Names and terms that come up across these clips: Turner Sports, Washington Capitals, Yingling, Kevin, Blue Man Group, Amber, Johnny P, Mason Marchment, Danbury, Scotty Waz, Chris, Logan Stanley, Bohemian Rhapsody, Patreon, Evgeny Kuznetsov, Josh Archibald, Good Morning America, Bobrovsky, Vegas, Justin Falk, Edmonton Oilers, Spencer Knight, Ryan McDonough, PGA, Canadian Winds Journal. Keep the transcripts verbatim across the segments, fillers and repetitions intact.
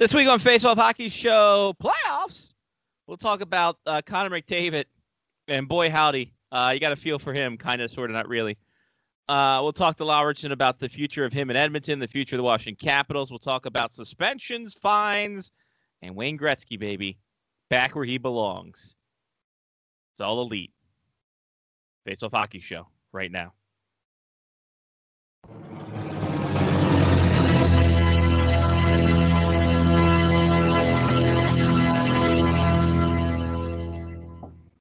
This week on Face Off Hockey Show Playoffs, we'll talk about uh, Conor McDavid. And boy, howdy, uh, you got a feel for him, kind of, sort of, not really. Uh, we'll talk to Lauritzen about the future of him in Edmonton, the future of the Washington Capitals. We'll talk about suspensions, fines, and Wayne Gretzky, baby, back where he belongs. It's all elite. Face Off Hockey Show right now.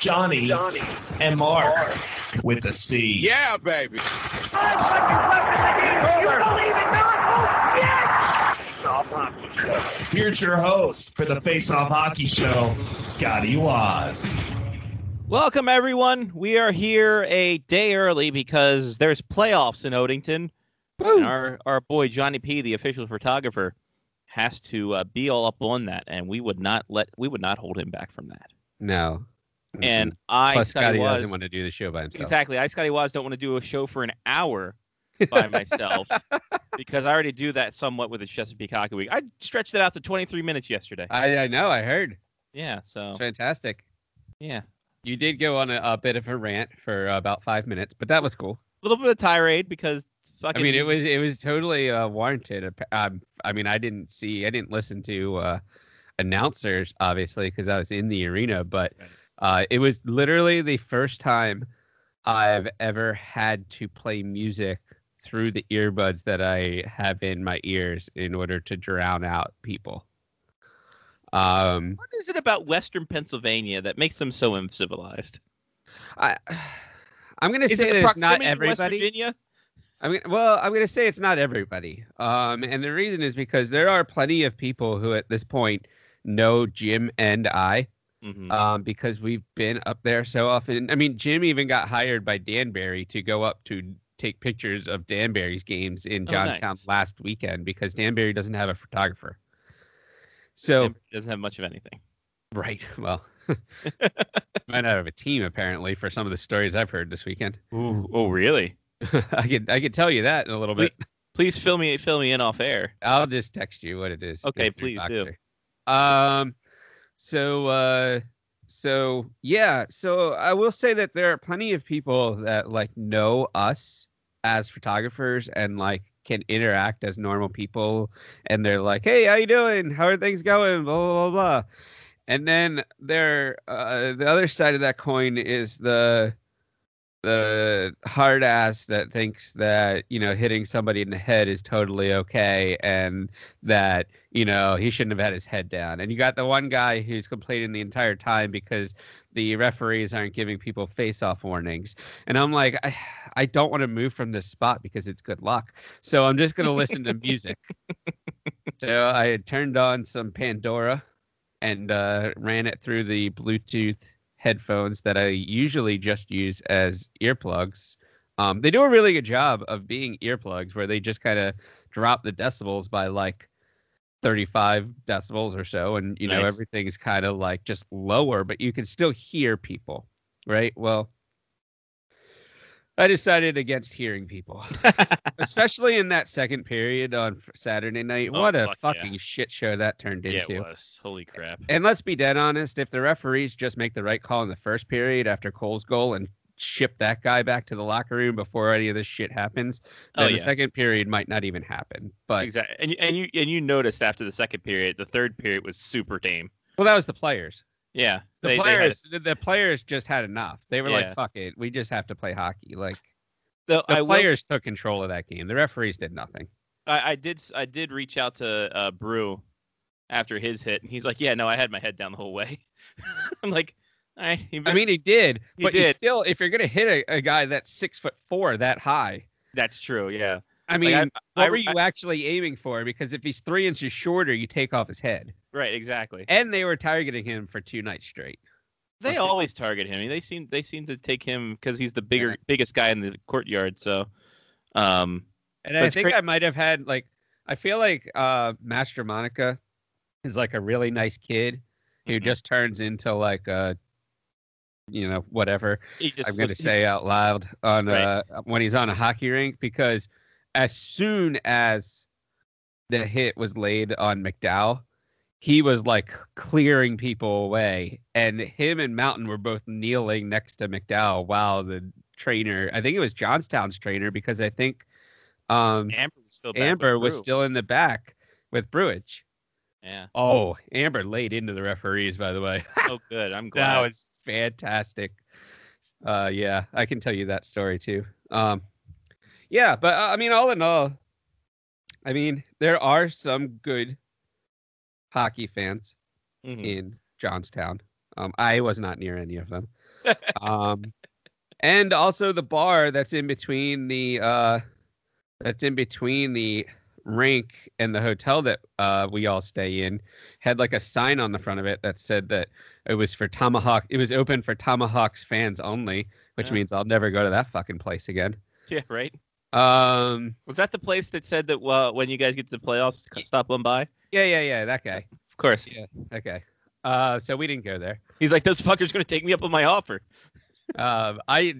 Johnny, Johnny and Mark, Mark with a C. Yeah, baby. Five seconds left in the game. You believe it, not? Oh, yes! Face Off Hockey Show. Here's your host for the Face Off Hockey Show, Scotty Waz. Welcome, everyone. We are here a day early because there's playoffs in Odington. And our, our boy, Johnny P, the official photographer, has to uh, be all up on that. And we would not let we would not hold him back from that. No. And I, Plus, Scotty, Scotty Waz, doesn't want to do the show by himself. Exactly. I, Scotty Waz, don't want to do a show for an hour by myself because I already do that somewhat with the Chesapeake Hockey Week. I stretched it out to twenty-three minutes yesterday. I, I know. I heard. Yeah. So fantastic. Yeah. You did go on a, a bit of a rant for uh, about five minutes, but that was cool. A little bit of tirade because fucking. I mean, it was it was totally uh, warranted. Um, I mean, I didn't see, I didn't listen to uh, announcers obviously because I was in the arena, but. Right. Uh, it was literally the first time I've ever had to play music through the earbuds that I have in my ears in order to drown out people. Um, what is it about Western Pennsylvania that makes them so uncivilized? I, I'm going to say that it's not everybody. West Virginia? I mean, well, I'm going to say it's not everybody. Um, and the reason is because there are plenty of people who at this point know Jim and I. Mm-hmm. Um, because we've been up there so often. I mean, Jim even got hired by Danbury to go up to take pictures of Danbury's games in oh, Johnstown nice. last weekend because Danbury doesn't have a photographer. So Danbury doesn't have much of anything. Right. Well, might not have a team apparently for some of the stories I've heard this weekend. Ooh, oh, really? I could I could tell you that in a little please, bit. Please fill me fill me in off air. I'll just text you what it is. Okay, please do. Um. So, uh, so yeah, so I will say that there are plenty of people that like know us as photographers and like can interact as normal people. And they're like, hey, how you doing? How are things going? Blah, blah, blah, blah. And then there, uh, the other side of that coin is the, the hard ass that thinks that, you know, hitting somebody in the head is totally okay and that, you know, he shouldn't have had his head down. And you got the one guy who's complaining the entire time because the referees aren't giving people face-off warnings. And I'm like, I, I don't want to move from this spot because it's good luck. So I'm just going to listen to music. So I had turned on some Pandora and uh, ran it through the Bluetooth headphones that I usually just use as earplugs. Um, they do a really good job of being earplugs where they just kind of drop the decibels by like thirty-five decibels or so. And, you nice. know, everything is kind of like just lower, but you can still hear people, right? Well, I decided against hearing people, especially in that second period on Saturday night. Oh, what a fuck fucking yeah. shit show that turned yeah, into. It was. Holy crap. And let's be dead honest. If the referees just make the right call in the first period after Cole's goal and ship that guy back to the locker room before any of this shit happens, then oh, yeah. the second period might not even happen. But exactly. And, and, you, and you noticed after the second period, the third period was super tame. Well, that was the players. Yeah, the they, players they the players just had enough. They were yeah. like, fuck it. We just have to play hockey. Like the, the players will, took control of that game. The referees did nothing. I, I did. I did reach out to uh, Brew after his hit. And he's like, yeah, no, I had my head down the whole way. I'm like, I, I mean, he did. He but did. You still, if you're going to hit a, a guy that's six foot four that high. That's true. Yeah. I mean, like I, what I, were you I, actually aiming for? Because if he's three inches shorter, you take off his head. Right, exactly. And they were targeting him for two nights straight. They Let's always see. target him. They seem they seem to take him because he's the bigger, yeah. biggest guy in the courtyard. So, um, and I think cra- I might have had like I feel like uh, Master Monica is like a really nice kid who mm-hmm. just turns into like a, you know, whatever I'm going to say out loud on right. uh, when he's on a hockey rink, because as soon as the hit was laid on McDowell, he was like clearing people away, and him and Mountain were both kneeling next to McDowell while the trainer, I think it was Johnstown's trainer, because I think um, Amber was still, Amber was still in the back with Brewage. Yeah. Oh, Amber laid into the referees, by the way. Oh, good. I'm glad. That was fantastic. Uh, yeah, I can tell you that story too. Um, yeah, but uh, I mean, all in all, I mean, there are some good hockey fans mm-hmm. in Johnstown. Um, I was not near any of them. um, and also the bar that's in between the uh, that's in between the rink and the hotel that uh, we all stay in had like a sign on the front of it that said that it was for Tomahawk. It was open for Tomahawks fans only, which yeah. means I'll never go to that fucking place again. Yeah, right. Um, was that the place that said that well, when you guys get to the playoffs, stop on by? Yeah, yeah, yeah. That guy. Of course. Yeah. Okay. Uh, so we didn't go there. He's like, those fuckers gonna take me up on my offer. um, I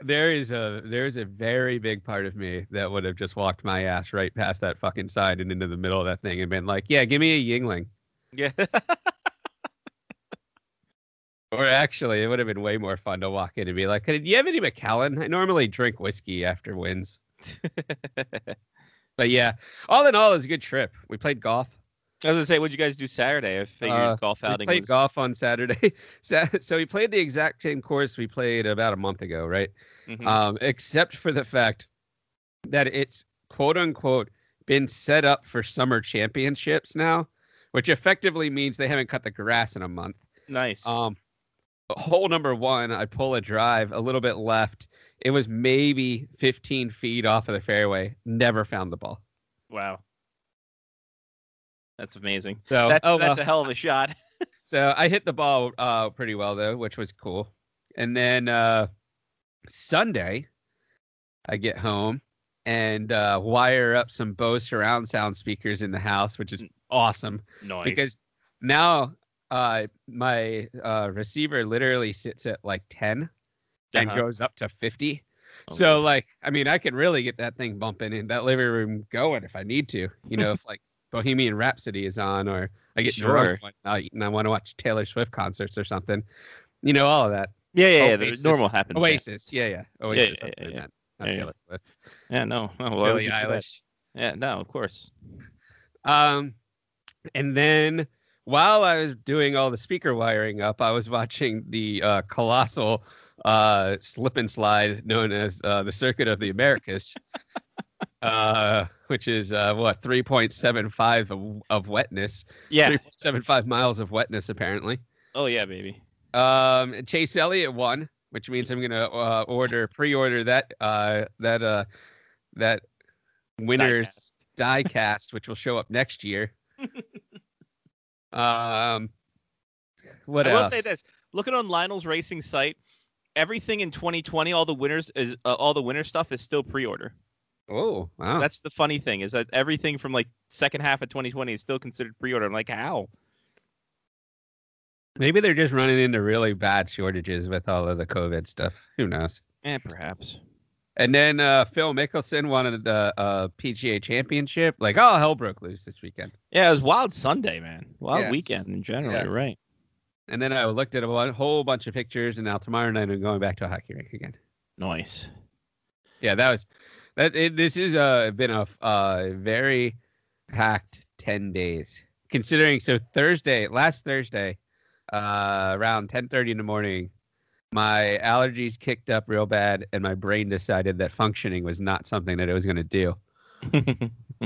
there is a there is a very big part of me that would have just walked my ass right past that fucking sign and into the middle of that thing and been like, yeah, give me a Yingling. Yeah. Or actually, it would have been way more fun to walk in and be like, hey, do you have any McAllen? I normally drink whiskey after wins. But yeah, all in all, it was a good trip. We played golf. I was going to say, what did you guys do Saturday? I figured uh, golf outing. We played was... golf on Saturday. So we played the exact same course we played about a month ago, right? Mm-hmm. Um, except for the fact that it's, quote unquote, been set up for summer championships now, which effectively means they haven't cut the grass in a month. Nice. Um, hole number one, I pull a drive a little bit left. It was maybe fifteen feet off of the fairway. Never found the ball. Wow. That's amazing. So That's, oh, that's well. a hell of a shot. So I hit the ball uh, pretty well, though, which was cool. And then uh, Sunday, I get home and uh, wire up some Bose surround sound speakers in the house, which is awesome. Nice. Because now... Uh, my uh, receiver literally sits at like ten uh-huh. and goes up to fifty. Oh, so nice. Like, I mean, I could really get that thing bumping in that living room going if I need to, you know, if like Bohemian Rhapsody is on or I get sure. drunk and I want to watch Taylor Swift concerts or something, you know, all of that. Yeah, yeah, Oasis, yeah. Normal happens. Oasis. Yeah, yeah. Oasis. Yeah, yeah, yeah, yeah. Not yeah, Taylor yeah. Swift. Yeah, no. Oh, well, Billie Eilish. Yeah, no, of course. Um, and then while I was doing all the speaker wiring up, I was watching the uh, colossal uh, slip and slide known as uh, the Circuit of the Americas, uh, which is, uh, what, three point seven five of, of wetness. Yeah. three point seven five miles of wetness, apparently. Oh, yeah, baby. Um, Chase Elliott won, which means I'm going to uh, order, pre-order that, uh, that, uh, that winner's die cast, die cast which will show up next year. Um, what I else? I will say this: looking on Lionel's Racing site, everything in twenty twenty, all the winners is uh, all the winner stuff is still pre-order. Oh, wow! That's the funny thing is that everything from like second half of twenty twenty is still considered pre-order. I'm like, how? Maybe they're just running into really bad shortages with all of the COVID stuff. Who knows? Eh, perhaps. And then uh, Phil Mickelson won the uh, P G A Championship. Like, oh, hell broke loose this weekend. Yeah, it was wild Sunday, man. Wild yes. weekend in general, yeah. right? And then I looked at a whole bunch of pictures, and now tomorrow night I'm going back to a hockey rink again. Nice. Yeah, that was that. It, this has uh, been a uh, very packed ten days, considering. So Thursday, last Thursday, uh, around ten thirty in the morning. My allergies kicked up real bad, and my brain decided that functioning was not something that it was going to do.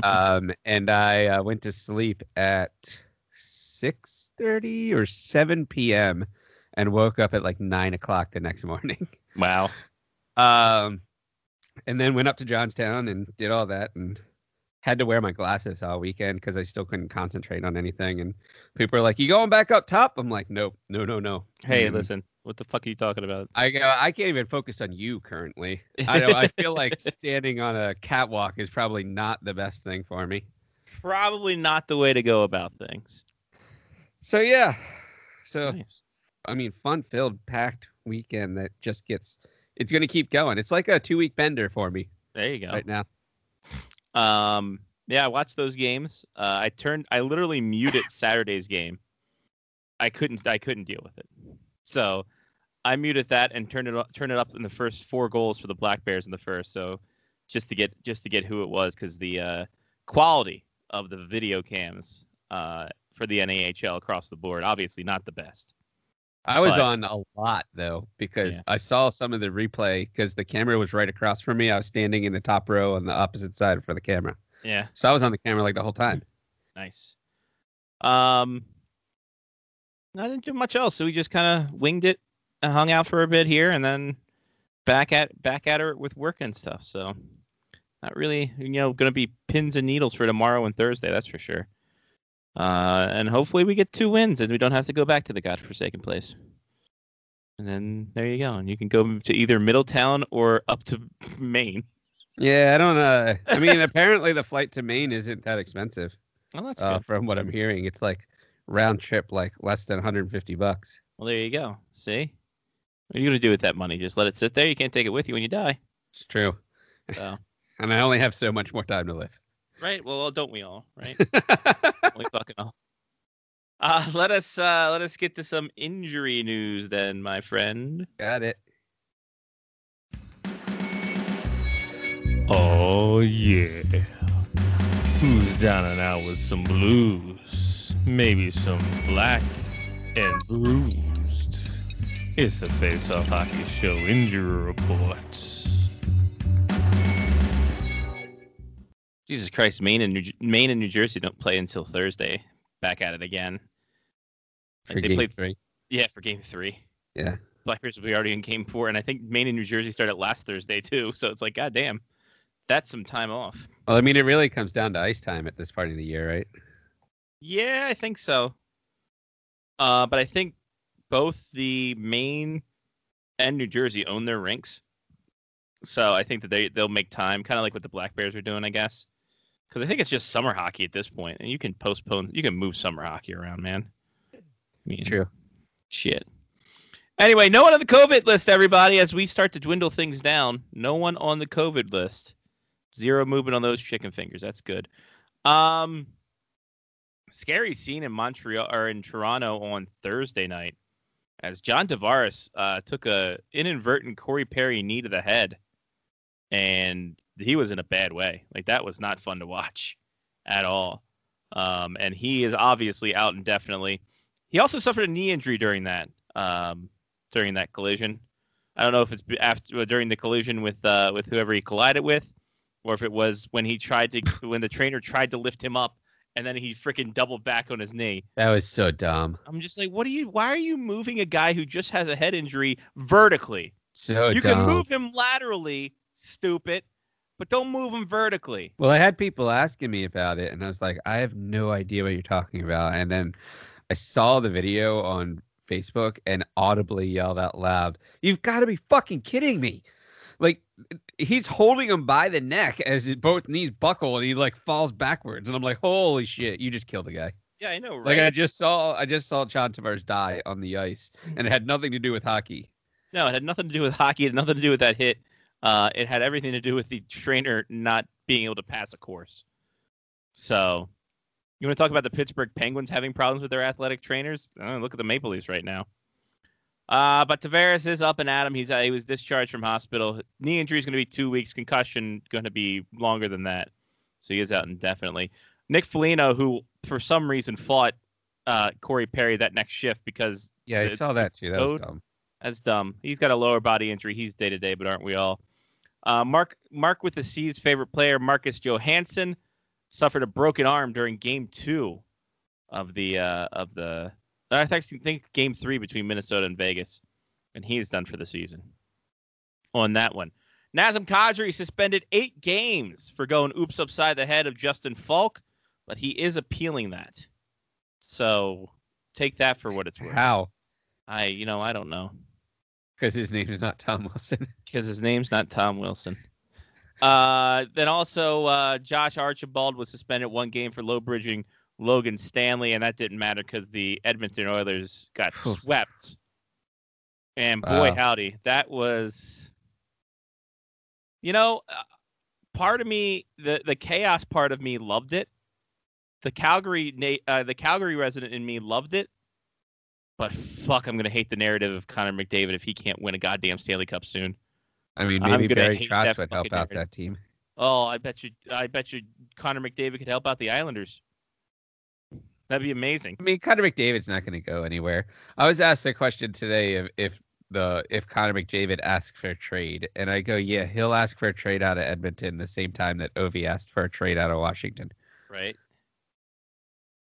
um, and I uh, went to sleep at six thirty or seven p.m. and woke up at like nine o'clock the next morning. Wow. Um, and then went up to Johnstown and did all that and had to wear my glasses all weekend because I still couldn't concentrate on anything. And people are like, you going back up top? I'm like, nope, no, no, no. Hey, mm-hmm. listen, what the fuck are you talking about? I I can't even focus on you currently. I know, I feel like standing on a catwalk is probably not the best thing for me. Probably not the way to go about things. So, yeah. So, nice. I mean, fun-filled, packed weekend that just gets... It's going to keep going. It's like a two-week bender for me. There you go. Right now. Um, yeah, I watched those games. Uh, I turned, I literally muted Saturday's game. I couldn't, I couldn't deal with it. So I muted that and turned it up, turned it up in the first four goals for the Black Bears in the first. So just to get, just to get who it was. Cause the, uh, quality of the video cams, uh, for the N A H L across the board, obviously not the best. I was but, on a lot though, because yeah. I saw some of the replay because the camera was right across from me. I was standing in the top row on the opposite side for the camera. Yeah. So I was on the camera like the whole time. Nice. Um, I didn't do much else. So we just kind of winged it and hung out for a bit here and then back at, back at her with work and stuff. So not really, you know, going to be pins and needles for tomorrow and Thursday. That's for sure. Uh, and hopefully we get two wins and we don't have to go back to the godforsaken place. And then there you go. And you can go to either Middletown or up to Maine. Yeah, I don't know. I mean, apparently the flight to Maine isn't that expensive. Well, that's uh, good. From what I'm hearing, it's like round trip, like less than one hundred fifty bucks. Well, there you go. See? What are you going to do with that money? Just let it sit there? You can't take it with you when you die. It's true. So. And I only have so much more time to live. Right. Well, don't we all? Right. We fucking all. Uh, let us uh, let us get to some injury news then, my friend. Got it. Oh yeah. Who's down and out with some blues? Maybe some black and bruised. It's the Face Off Hockey Show injury report. Jesus Christ, Maine and New, Maine and New Jersey don't play until Thursday. Back at it again. Like for they game played, three. Yeah, for game three. Yeah. Black Bears will be already in game four, and I think Maine and New Jersey started last Thursday, too. So it's like, God damn, that's some time off. Well, I mean, it really comes down to ice time at this part of the year, right? Yeah, I think so. Uh, but I think both the Maine and New Jersey own their rinks. So I think that they, they'll make time, kind of like what the Black Bears are doing, I guess. Because I think it's just summer hockey at this point, and you can postpone, you can move summer hockey around, man. I mean, true. Shit. Anyway, no one on the COVID list, everybody. As we start to dwindle things down, no one on the COVID list. Zero movement on those chicken fingers. That's good. Um, scary scene in Montreal or in Toronto on Thursday night as John Tavares uh, took a inadvertent Corey Perry knee to the head, and he was in a bad way. Like, that was not fun to watch at all. Um, and he is obviously out indefinitely. He also suffered a knee injury during that um, during that collision. I don't know if it's after during the collision with uh, with whoever he collided with, or if it was when he tried to when the trainer tried to lift him up and then he freaking doubled back on his knee. That was so dumb. I'm just like, what are you? Why are you moving a guy who just has a head injury vertically? So you dumb. Can move him laterally, stupid. But don't move them vertically. Well, I had people asking me about it, and I was like, I have no idea what you're talking about. And then I saw the video on Facebook and audibly yelled out loud, you've got to be fucking kidding me. Like, he's holding him by the neck as both knees buckle, and he, like, falls backwards. And I'm like, holy shit, you just killed a guy. Yeah, I know, right? Like, I just saw I just saw John Tavares die on the ice, and it had nothing to do with hockey. No, it had nothing to do with hockey. It had nothing to do with that hit. Uh, it had everything to do with the trainer not being able to pass a course. So, you want to talk about the Pittsburgh Penguins having problems with their athletic trainers? Oh, look at the Maple Leafs right now. Uh, but Tavares is up and at him. He's uh, he was discharged from hospital. Knee injury is going to be two weeks. Concussion going to be longer than that. So he is out indefinitely. Nick Foligno, who for some reason fought uh, Corey Perry that next shift because yeah, I saw that too. That was dumb. That's dumb. He's got a lower body injury. He's day to day, but aren't we all? Uh, Mark Mark with the C's favorite player, Marcus Johansson, suffered a broken arm during game two of the uh, of the I actually think game three between Minnesota and Vegas. And he's done for the season on that one. Nazem Kadri suspended eight games for going oops upside the head of Justin Falk, but he is appealing that. So take that for what it's worth. How? I, you know, I don't know. Because his name is not Tom Wilson. Because his name's not Tom Wilson. Uh, then also, uh, Josh Archibald was suspended one game for low bridging Logan Stanley, and that didn't matter because the Edmonton Oilers got swept. And boy, wow. Howdy, that was... You know, uh, part of me, the, the chaos part of me loved it. The Calgary uh, the Calgary resident in me loved it. But fuck, I'm going to hate the narrative of Conor McDavid if he can't win a goddamn Stanley Cup soon. I mean, maybe Barry Trotz would help narrative. out that team. Oh, I bet you I bet you Conor McDavid could help out the Islanders. That'd be amazing. I mean, Conor McDavid's not going to go anywhere. I was asked a question today of if... The if Connor McDavid asks for a trade, and I go, yeah, he'll ask for a trade out of Edmonton the same time that Ovi asked for a trade out of Washington. Right.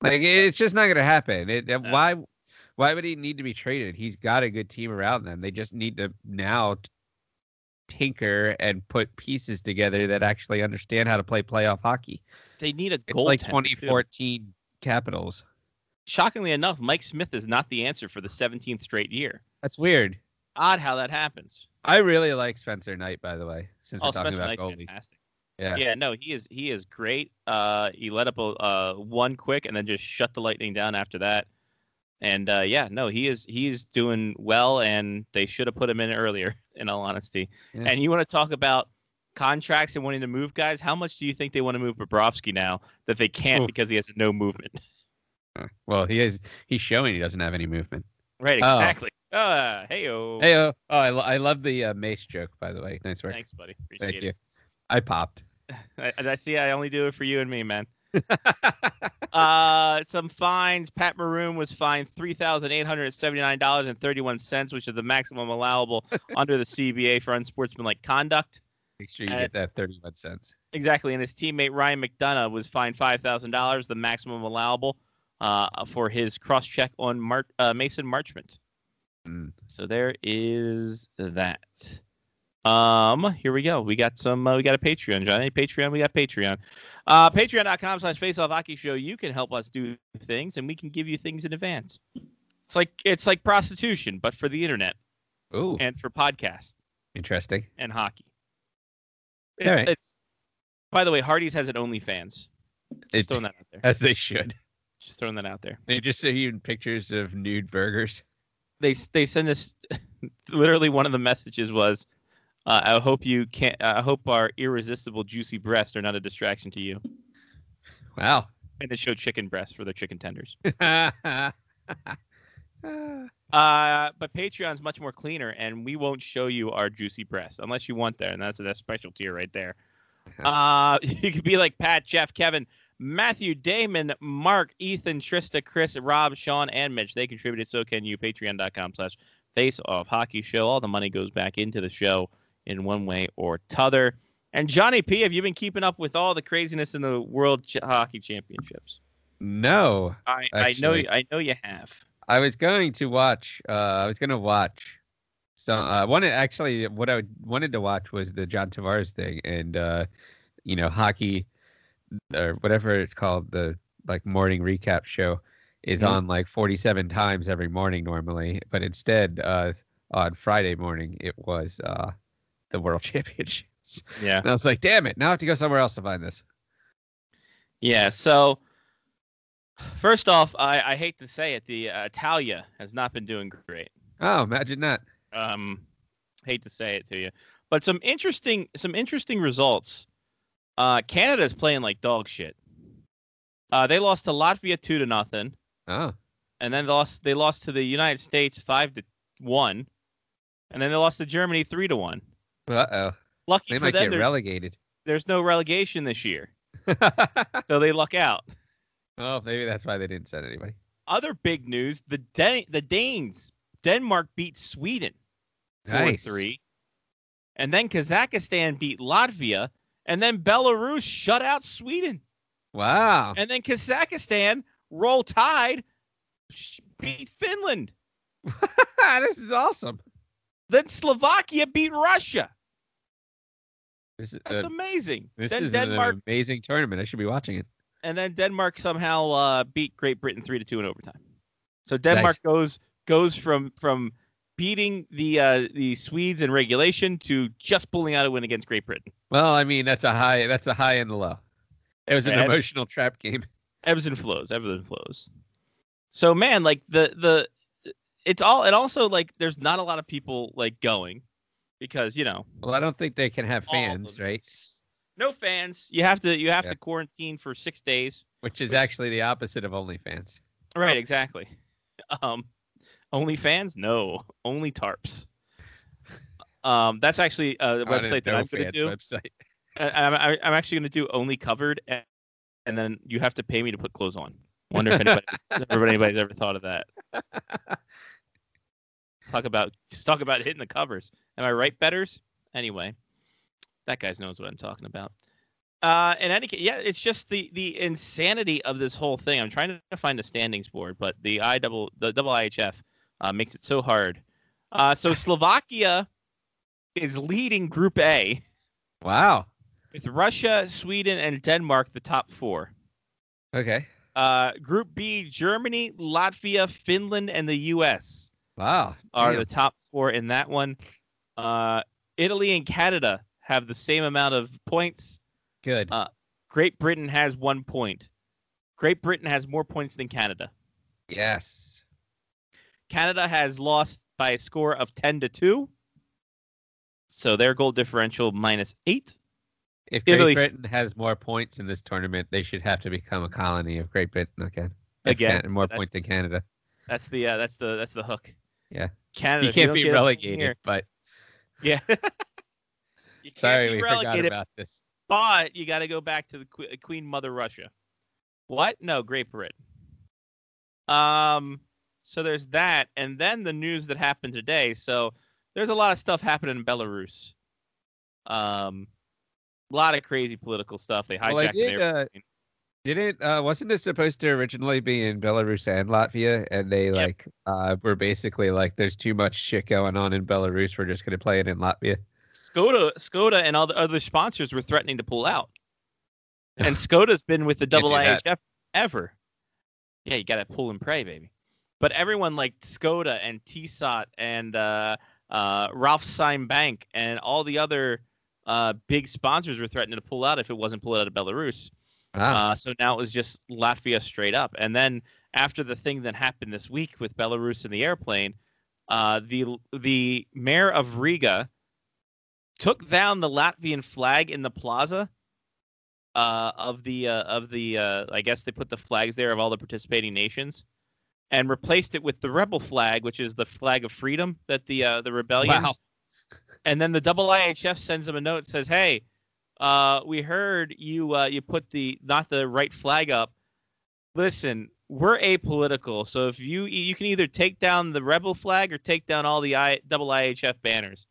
Like, it's just not going to happen. It, uh, why why would he need to be traded? He's got a good team around them. They just need to now t- tinker and put pieces together that actually understand how to play playoff hockey. They need a goal. It's like twenty fourteen too. Capitals. Shockingly enough, Mike Smith is not the answer for the seventeenth straight year. That's weird. Odd how that happens. I really like Spencer Knight, by the way, since oh, we're talking Spencer about Knight's goalies. Fantastic. Yeah, yeah, no, he is he is great. Uh, he let up a uh, one quick and then just shut the Lightning down after that. And uh, yeah, no, he is he's doing well, and they should have put him in earlier. In all honesty, yeah. And you want to talk about contracts and wanting to move guys? How much do you think they want to move Bobrovsky now that they can't Oof. because he has no movement? Well, he is he's showing he doesn't have any movement. Right, exactly. Oh. Uh, hey-o. Hey-o. Oh, I, lo- I love the uh, Mace joke, by the way. Nice work. Thanks, buddy. Appreciate Thank it. you. I popped. I, I see. I only do it for you and me, man. uh, some fines. Pat Maroon was fined three thousand eight hundred seventy-nine dollars and thirty-one cents, which is the maximum allowable under the C B A for unsportsmanlike conduct. Make sure you and, get that thirty-one cents. Exactly. And his teammate, Ryan McDonough, was fined five thousand dollars, the maximum allowable uh, for his cross-check on Mar- uh, Mason Marchment. So there is that. Um, here we go. We got some. Uh, we got a Patreon, Johnny. Patreon. We got Patreon. Uh, Patreon dot com slash Face Off Hockey Show. You can help us do things, and we can give you things in advance. It's like it's like prostitution, but for the internet. Ooh. And for podcasts. Interesting. And hockey. It's, All right. It's, by the way, Hardee's has an OnlyFans. Just it, throwing that out there. As they should. Just throwing that out there. They just send you pictures of nude burgers. They they send us literally one of the messages was, uh, I hope you can't. Uh, I hope our irresistible juicy breasts are not a distraction to you. Wow! And it showed chicken breasts for their chicken tenders. uh, but Patreon's much more cleaner, and we won't show you our juicy breasts unless you want that, and that's a special tier right there. Uh, you could be like Pat, Jeff, Kevin, Matthew, Damon, Mark, Ethan, Trista, Chris, Rob, Sean, and Mitch. They contributed, so can you. Patreon dot com slash Face Off Hockey Show. All the money goes back into the show in one way or t'other. And Johnny P, have you been keeping up with all the craziness in the World Ch- Hockey Championships? No. I, I know I know you have. I was going to watch. Uh, I was going to watch. So I uh, wanted, actually, what I wanted to watch was the John Tavares thing. And, uh, you know, hockey... or whatever it's called, the like morning recap show is mm-hmm. on like forty-seven times every morning normally, but instead uh on Friday morning it was uh the World Championships. Yeah. And I was like, damn it, now I have to go somewhere else to find this. Yeah, so first off, I, I hate to say it, the uh, Italia has not been doing great. Oh, imagine that. Um hate to say it to you. But some interesting some interesting results. Uh, Canada's playing like dog shit. Uh, they lost to Latvia two to nothing. Oh. And then they lost they lost to the United States five to one. And then they lost to Germany three to one. Uh oh. Lucky they for might them, get relegated. There's no relegation this year. So they luck out. Oh, maybe that's why they didn't send anybody. Other big news, the Dan- the Danes. Denmark beat Sweden four three. Nice. And then Kazakhstan beat Latvia. And then Belarus shut out Sweden. Wow. And then Kazakhstan, roll tide, beat Finland. This is awesome. Then Slovakia beat Russia. This is That's a, amazing. This then is Denmark, an amazing tournament. I should be watching it. And then Denmark somehow uh, beat Great Britain three to two in overtime. So Denmark nice. goes goes from from beating the uh, the Swedes in regulation to just pulling out a win against Great Britain. Well, I mean that's a high that's a high and a low. It was an yeah, emotional ebbs, trap game. Ebbs and flows. Ebbs and flows. So man, like the the it's all and also like there's not a lot of people like going. Because, you know, well, I don't think they can have fans, right? No fans. You have to you have yeah. to quarantine for six days, which is which... actually the opposite of OnlyFans. Right. Exactly. Um, OnlyFans? No, only tarps. Um, that's actually a website that I'm going to do. Website. I'm I'm actually going to do only covered, and, and then you have to pay me to put clothes on. Wonder if anybody, if anybody's ever thought of that. Talk about talk about hitting the covers. Am I right, betters? Anyway, that guy knows what I'm talking about. Uh, in any case, yeah, it's just the the insanity of this whole thing. I'm trying to find the standings board, but the I double the double I H F uh, makes it so hard. Uh, so Slovakia is leading Group A. Wow. With Russia, Sweden, and Denmark, the top four. Okay. Uh, Group B: Germany, Latvia, Finland, and the U S Wow. Are damn. the top four in that one. Uh, Italy and Canada have the same amount of points. Good. Uh, Great Britain has one point. Great Britain has more points than Canada. Yes. Canada has lost by a score of ten to two. So their goal differential minus eight. If Great Italy... Britain has more points in this tournament, they should have to become a colony of Great Britain again. If again. Can- more points than Canada. That's the uh, that's the that's the hook. Yeah. Canada. You can't be relegated, but yeah. Sorry, we forgot about this. But you got to go back to the Qu- Queen Mother Russia. What? No, Great Britain. Um. So there's that, and then the news that happened today. So there's a lot of stuff happening in Belarus. Um, a lot of crazy political stuff. They hijacked well, did, everything. Uh... Did it? Uh, wasn't it supposed to originally be in Belarus and Latvia? And they yep. like uh, were basically like, "There's too much shit going on in Belarus. We're just going to play it in Latvia." Skoda, Skoda, and all the other sponsors were threatening to pull out. And Skoda's been with the I I H F ever. Yeah, you got to pull and pray, baby. But everyone like Skoda and T-Sot and uh, uh, Raiffeisen Bank and all the other uh, big sponsors were threatening to pull out if it wasn't pulled out of Belarus. Wow. Uh, so now it was just Latvia straight up. And then after the thing that happened this week with Belarus and the airplane, uh, the the mayor of Riga took down the Latvian flag in the plaza uh, of the uh, of the uh, I guess they put the flags there of all the participating nations and replaced it with the rebel flag, which is the flag of freedom that the uh, the rebellion. Wow. And then the I I H F sends them a note and says, "Hey. Uh, we heard you uh, you put the not the right flag up. Listen, we're apolitical, so if you you can either take down the rebel flag or take down all the I, I I H F banners."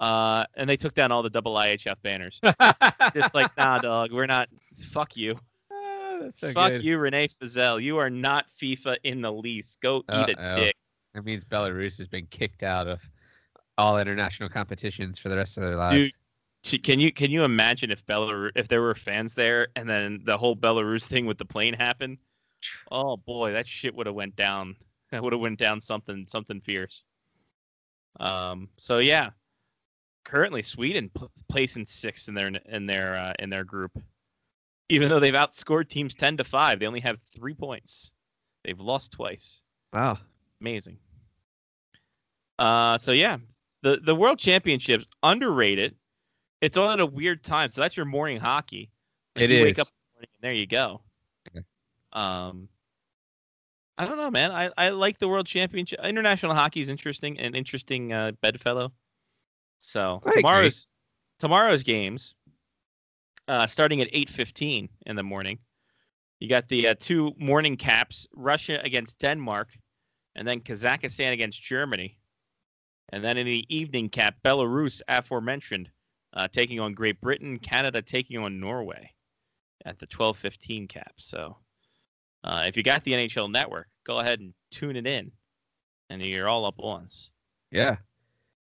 Uh, and they took down all the I I H F banners. Just like, nah, dog, we're not. Fuck you. Oh, that's so fuck good. You, Renee Fazel. You are not FIFA in the least. Go Uh-oh. eat a dick. That means Belarus has been kicked out of all international competitions for the rest of their lives. Dude. Can you can you imagine if Belarus if there were fans there and then the whole Belarus thing with the plane happened? Oh boy, that shit would have went down. That would have went down something something fierce. Um. So yeah, currently Sweden p- placing sixth in their in their uh, in their group, even though they've outscored teams ten to five. They only have three points. They've lost twice. Wow, amazing. Uh. So yeah, the the World Championships underrated. It's all at a weird time, so that's your morning hockey. Like it you is. Wake up in the morning and there you go. Okay. Um, I don't know, man. I, I like the World Championship. International hockey is interesting, an interesting uh, bedfellow. So I tomorrow's agree. tomorrow's games, uh, starting at eight fifteen in the morning. You got the uh, two morning caps: Russia against Denmark, and then Kazakhstan against Germany. And then in the evening cap, Belarus, aforementioned. Uh, taking on Great Britain, Canada taking on Norway at the twelve fifteen cap. So uh, if you got the N H L Network, go ahead and tune it in, and you're all up once. Yeah.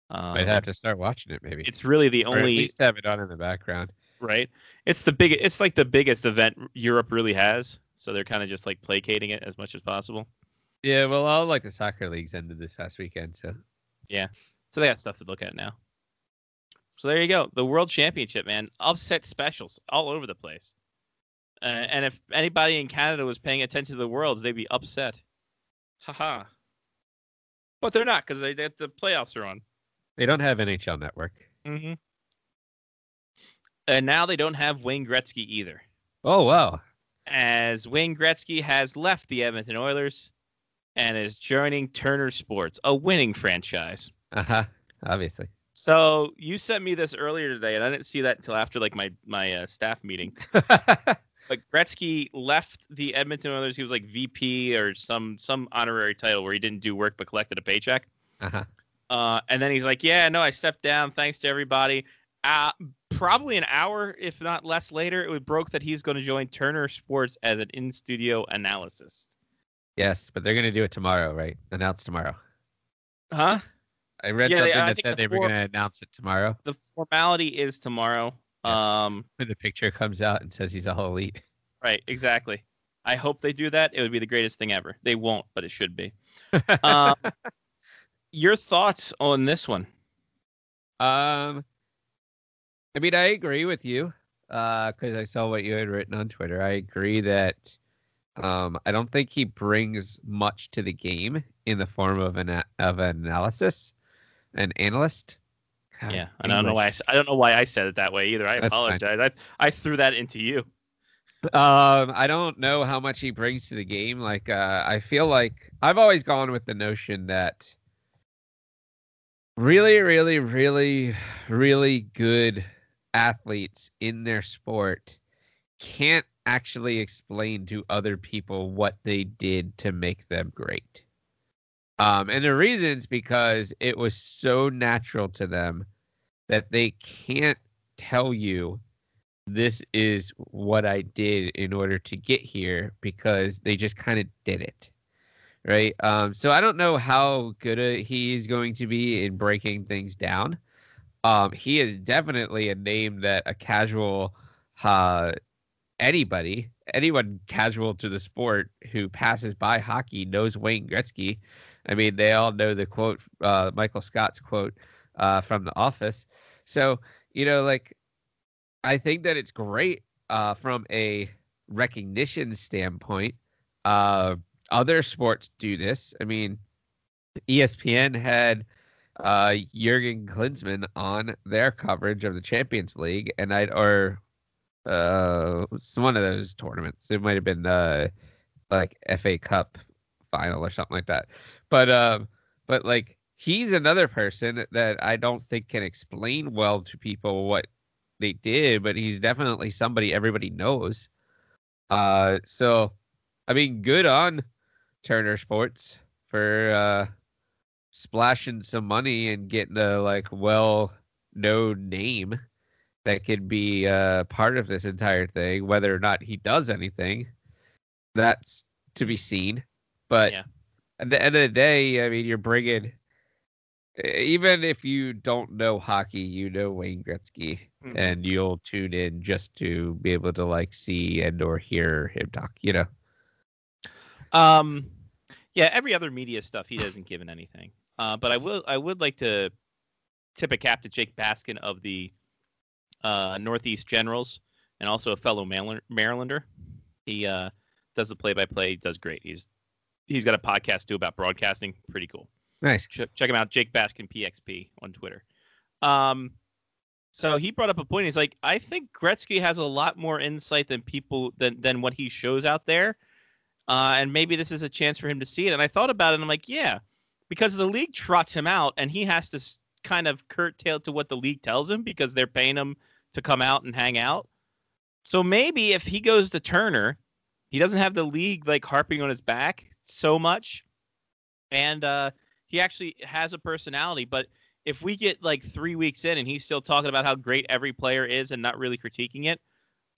Um, I'd have to start watching it, maybe. It's really the only... Or at least have it on in the background. Right? It's the big. It's like the biggest event Europe really has, so they're kind of just like placating it as much as possible. Yeah, well, all like the soccer leagues ended this past weekend, so... Yeah, so they got stuff to look at now. So there you go. The World Championship, man. Upset specials all over the place. Uh, and if anybody in Canada was paying attention to the Worlds, they'd be upset. Haha. But they're not, because they, they, the playoffs are on. They don't have N H L Network. Mm-hmm. And now they don't have Wayne Gretzky either. Oh, wow. As Wayne Gretzky has left the Edmonton Oilers and is joining Turner Sports, a winning franchise. Uh-huh. Obviously. So you sent me this earlier today, and I didn't see that until after like my, my uh, staff meeting. But Gretzky left the Edmonton Oilers. He was like V P or some some honorary title where he didn't do work but collected a paycheck. Uh-huh. Uh, and then he's like, yeah, no, I stepped down. Thanks to everybody. Uh, probably an hour, if not less later, it was broke that he's going to join Turner Sports as an in-studio analyst. Yes, but they're going to do it tomorrow, right? Announce tomorrow. Huh? I read yeah, something they, I that said the they were for- going to announce it tomorrow. The formality is tomorrow. Um, the picture comes out and says he's all elite. Right, exactly. I hope they do that. It would be the greatest thing ever. They won't, but it should be. Um, your thoughts on this one? Um, I mean, I agree with you because uh, I saw what you had written on Twitter. I agree that um, I don't think he brings much to the game in the form of an of an analysis, an analyst. God, yeah, and I don't know why I, I don't know why I said it that way either. I That's apologize. Fine. I I threw that into you. Um, I don't know how much he brings to the game. Like, uh, I feel like I've always gone with the notion that really, really, really, really good athletes in their sport can't actually explain to other people what they did to make them great. Um, and the reason's because it was so natural to them that they can't tell you this is what I did in order to get here because they just kind of did it, right? Um, so I don't know how good a, he is going to be in breaking things down. Um, he is definitely a name that a casual uh, anybody, anyone casual to the sport who passes by hockey knows Wayne Gretzky. I mean, they all know the quote, uh, Michael Scott's quote uh, from The Office. So, you know, like, I think that it's great uh, from a recognition standpoint. Uh, other sports do this. I mean, E S P N had uh, Jurgen Klinsmann on their coverage of the Champions League, and I'd, or uh, it's one of those tournaments. It might have been uh, like F A Cup final or something like that. But um, but like he's another person that I don't think can explain well to people what they did, but he's definitely somebody everybody knows. Uh, so I mean, good on Turner Sports for uh, splashing some money and getting a like well-known name that could be uh, part of this entire thing. Whether or not he does anything, that's to be seen. But yeah. At the end of the day, I mean, you're bringing, even if you don't know hockey, you know Wayne Gretzky, mm-hmm. and you'll tune in just to be able to like see and or hear him talk, you know? Um, yeah, every other media stuff, he doesn't give in anything. Uh, but I will, I would like to tip a cap to Jake Baskin of the uh, Northeast Generals and also a fellow Marylander. He uh, does the play-by-play, does great. He's, He's got a podcast, too, about broadcasting. Pretty cool. Nice. Check, check him out. Jake Baskin, P X P on Twitter. Um, so he brought up a point. He's like, I think Gretzky has a lot more insight than people than, than what he shows out there. Uh, and maybe this is a chance for him to see it. And I thought about it, and I'm like, yeah, because the league trots him out, and he has to kind of curtail to what the league tells him because they're paying him to come out and hang out. So maybe if he goes to Turner, he doesn't have the league like harping on his back so much, and uh he actually has a personality. But if we get like three weeks in and he's still talking about how great every player is and not really critiquing it,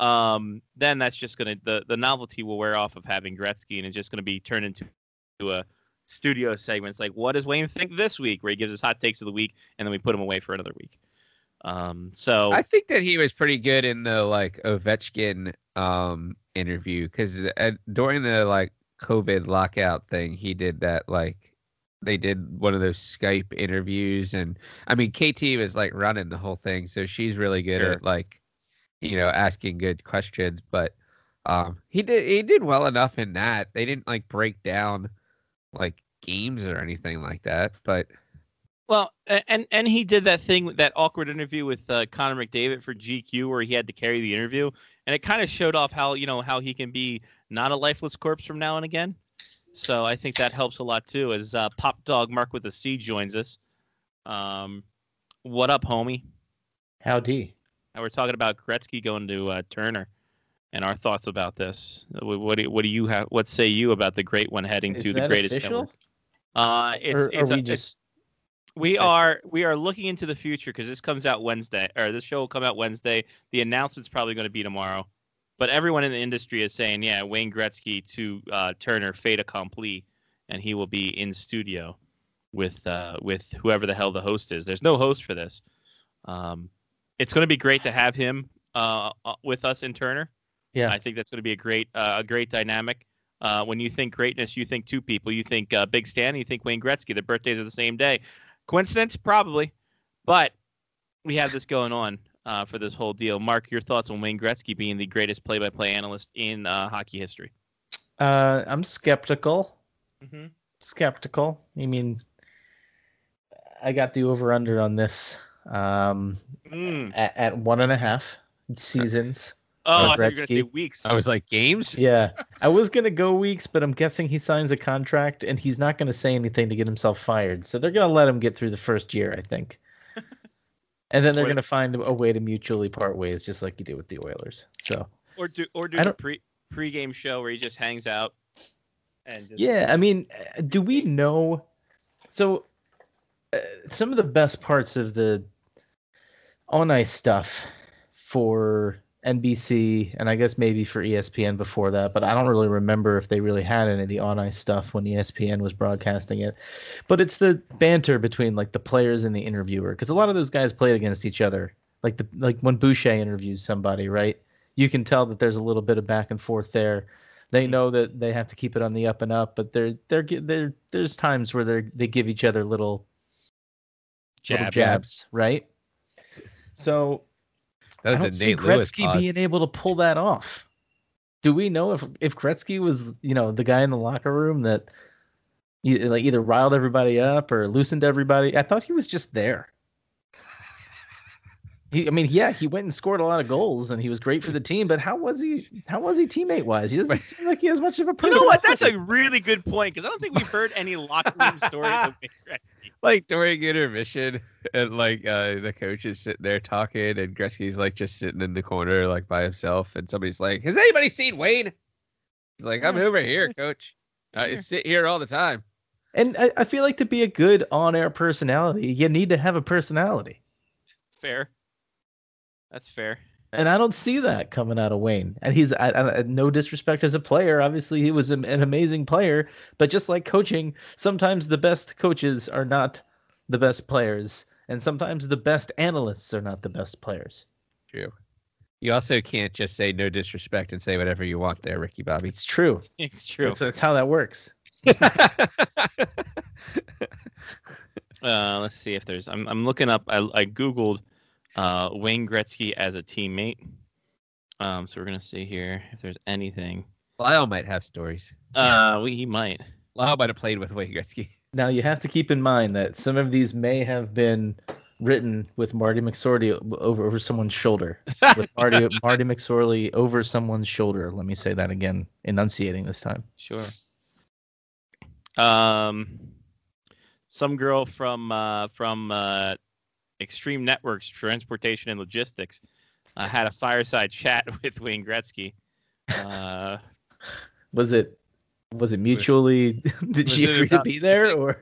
um then that's just gonna the the novelty will wear off of having Gretzky, and it's just gonna be turned into, into a studio segments, like what does Wayne think this week, where he gives us hot takes of the week, and then we put him away for another week. Um, so I think that he was pretty good in the like Ovechkin um interview, because uh, during the like COVID lockout thing, he did that like they did one of those Skype interviews, and I mean K T was like running the whole thing, so she's really good sure. at like you know asking good questions, but. Um, he did he did well enough in that. They didn't like break down like games or anything like that. But well, and and he did that thing, that awkward interview with uh, Conor McDavid for G Q, where he had to carry the interview, and it kind of showed off how you know how he can be not a lifeless corpse from now and again. So I think that helps a lot too. As uh, Pop Dog Mark with a C joins us, um, what up, homie? Howdy. And we're talking about Gretzky going to uh, Turner. And our thoughts about this. What do, what do you have? What say you about the great one heading Is to the greatest official? Network? Uh, it's, or, it's, are we it's, just we are we are looking into the future, because this comes out Wednesday, or this show will come out Wednesday. The announcement's probably going to be tomorrow. But everyone in the industry is saying, yeah, Wayne Gretzky to uh, Turner, fait accompli, and he will be in studio with uh, with whoever the hell the host is. There's no host for this. Um, it's going to be great to have him uh, with us in Turner. Yeah, I think that's going to be a great, uh, a great dynamic. Uh, when you think greatness, you think two people. You think uh, Big Stan, and you think Wayne Gretzky. Their birthdays are the same day. Coincidence, probably, but we have this going on uh, for this whole deal. Mark, your thoughts on Wayne Gretzky being the greatest play-by-play analyst in uh, hockey history? Uh, I'm skeptical. Mm-hmm. Skeptical. I mean, I got the over/under on this um, mm. at, at one and a half seasons. Oh, I thought you were going to say weeks. I was like, games? Yeah. I was going to go weeks, but I'm guessing he signs a contract, and he's not going to say anything to get himself fired. So they're going to let him get through the first year, I think. And then they're going to find a way to mutually part ways, just like you do with the Oilers. So Or do or do a pre, pre-game show where he just hangs out. And just... Yeah, I mean, do we know? So uh, some of the best parts of the on-ice stuff for N B C, and I guess maybe for E S P N before that, but I don't really remember if they really had any of the on-ice stuff when E S P N was broadcasting it. But it's the banter between like the players and the interviewer, because a lot of those guys played against each other. Like the like when Boucher interviews somebody, right? You can tell that there's a little bit of back and forth there. They know that they have to keep it on the up and up, but they're they're they're there's times where they they give each other little jabs, little jabs right? So. That was I don't see Nate Gretzky being able to pull that off. Do we know if, if Gretzky was, you know, the guy in the locker room that e- like either riled everybody up or loosened everybody? I thought he was just there. He, I mean, yeah, he went and scored a lot of goals, and he was great for the team. But how was he? How was he teammate wise? He doesn't seem like he has much of a person. You know what? That's a really good point, because I don't think we've heard any locker room stories of Wayne Gretzky. Like during intermission, and like uh, the coach is sitting there talking, and Gretzky's like just sitting in the corner, like by himself, and somebody's like, "Has anybody seen Wayne?" He's like, "I'm over here, coach. I sit here all the time." And I, I feel like to be a good on-air personality, you need to have a personality. Fair. That's fair. And I don't see that coming out of Wayne. And he's I, I, no disrespect as a player. Obviously, he was an, an amazing player. But just like coaching, sometimes the best coaches are not the best players. And sometimes the best analysts are not the best players. True. You also can't just say no disrespect and say whatever you want there, Ricky Bobby. It's true. It's true. That's, that's how that works. uh, let's see if there's... I'm, I'm looking up... I, I Googled... Uh, Wayne Gretzky as a teammate. Um, so we're gonna see here if there's anything. Lyle might have stories. Uh, we, he might. Lyle might have played with Wayne Gretzky. Now you have to keep in mind that some of these may have been written with Marty McSorley over over someone's shoulder. With Marty Marty McSorley over someone's shoulder. Let me say that again, enunciating this time. Sure. Um, some girl from uh, from. Uh, Extreme Networks, Transportation and Logistics, uh, had a fireside chat with Wayne Gretzky. Uh, was it was it mutually? Was, did she agree to be there, or?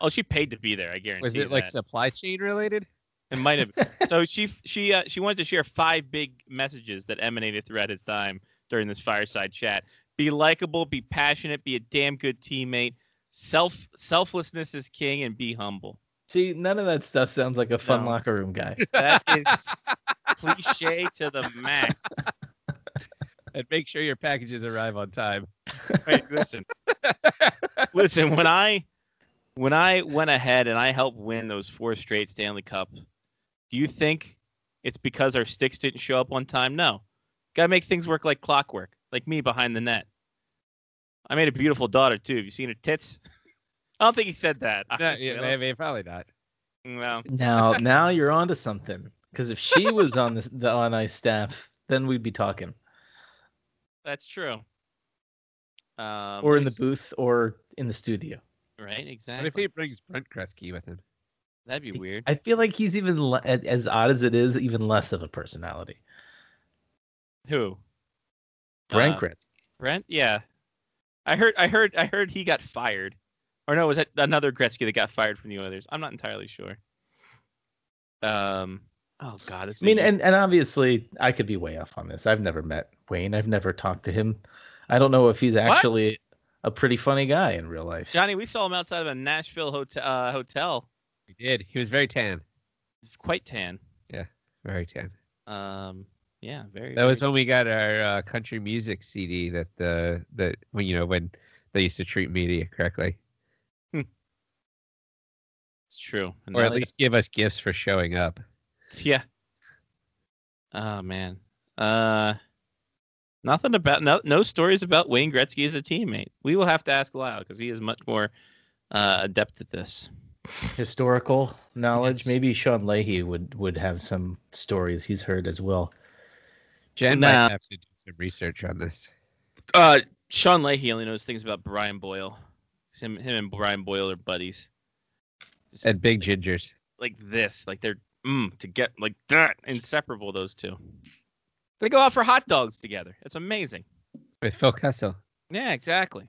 Oh, she paid to be there. I guarantee. Was it like that. Supply chain related? It might have. So she she uh, she wanted to share five big messages that emanated throughout his time during this fireside chat: be likable, be passionate, be a damn good teammate, self selflessness is king and be humble. See, none of that stuff sounds like a fun no. locker room guy. That is cliche to the max. And make sure your packages arrive on time. Wait, listen, listen. When I when I went ahead and I helped win those four straight Stanley Cups, do you think it's because our sticks didn't show up on time? No, gotta make things work like clockwork. Like me behind the net. I made a beautiful daughter too. Have you seen her tits? I don't think he said that. No, yeah, maybe probably not. No. Now, now you're onto something. Because if she was on this, the on ice staff, then we'd be talking. That's true. Um, or in the booth, or in the studio. Right, exactly. What if he brings Brent Gretzky with him? That'd be weird. I feel like he's even le- as odd as it is, even less of a personality. Who? Brent uh, Gretzky. Brent, yeah. I heard, I heard, I heard he got fired. Or no, was that another Gretzky that got fired from the Oilers? I'm not entirely sure. Um, oh God, it's I mean, and, and obviously I could be way off on this. I've never met Wayne. I've never talked to him. I don't know if he's actually what? a pretty funny guy in real life. Johnny, we saw him outside of a Nashville hotel. Uh, hotel. We did. He was very tan. Quite tan. Yeah, very tan. Um, yeah, very. That very was tan. When we got our uh, country music C D. That uh, that when you know when they used to treat media correctly. It's true. And or at least give us gifts for showing up. Yeah. Oh man. Uh nothing about no no stories about Wayne Gretzky as a teammate. We will have to ask Lyle because he is much more uh adept at this. Historical knowledge. Yes. Maybe Sean Leahy would, would have some stories he's heard as well. Jen might have to do some research on this. Uh Sean Leahy only knows things about Brian Boyle. Him him and Brian Boyle are buddies. And big gingers like this, like they're mm, to get like that inseparable. Those two, they go out for hot dogs together. It's amazing. With Phil Kessel. Yeah, exactly.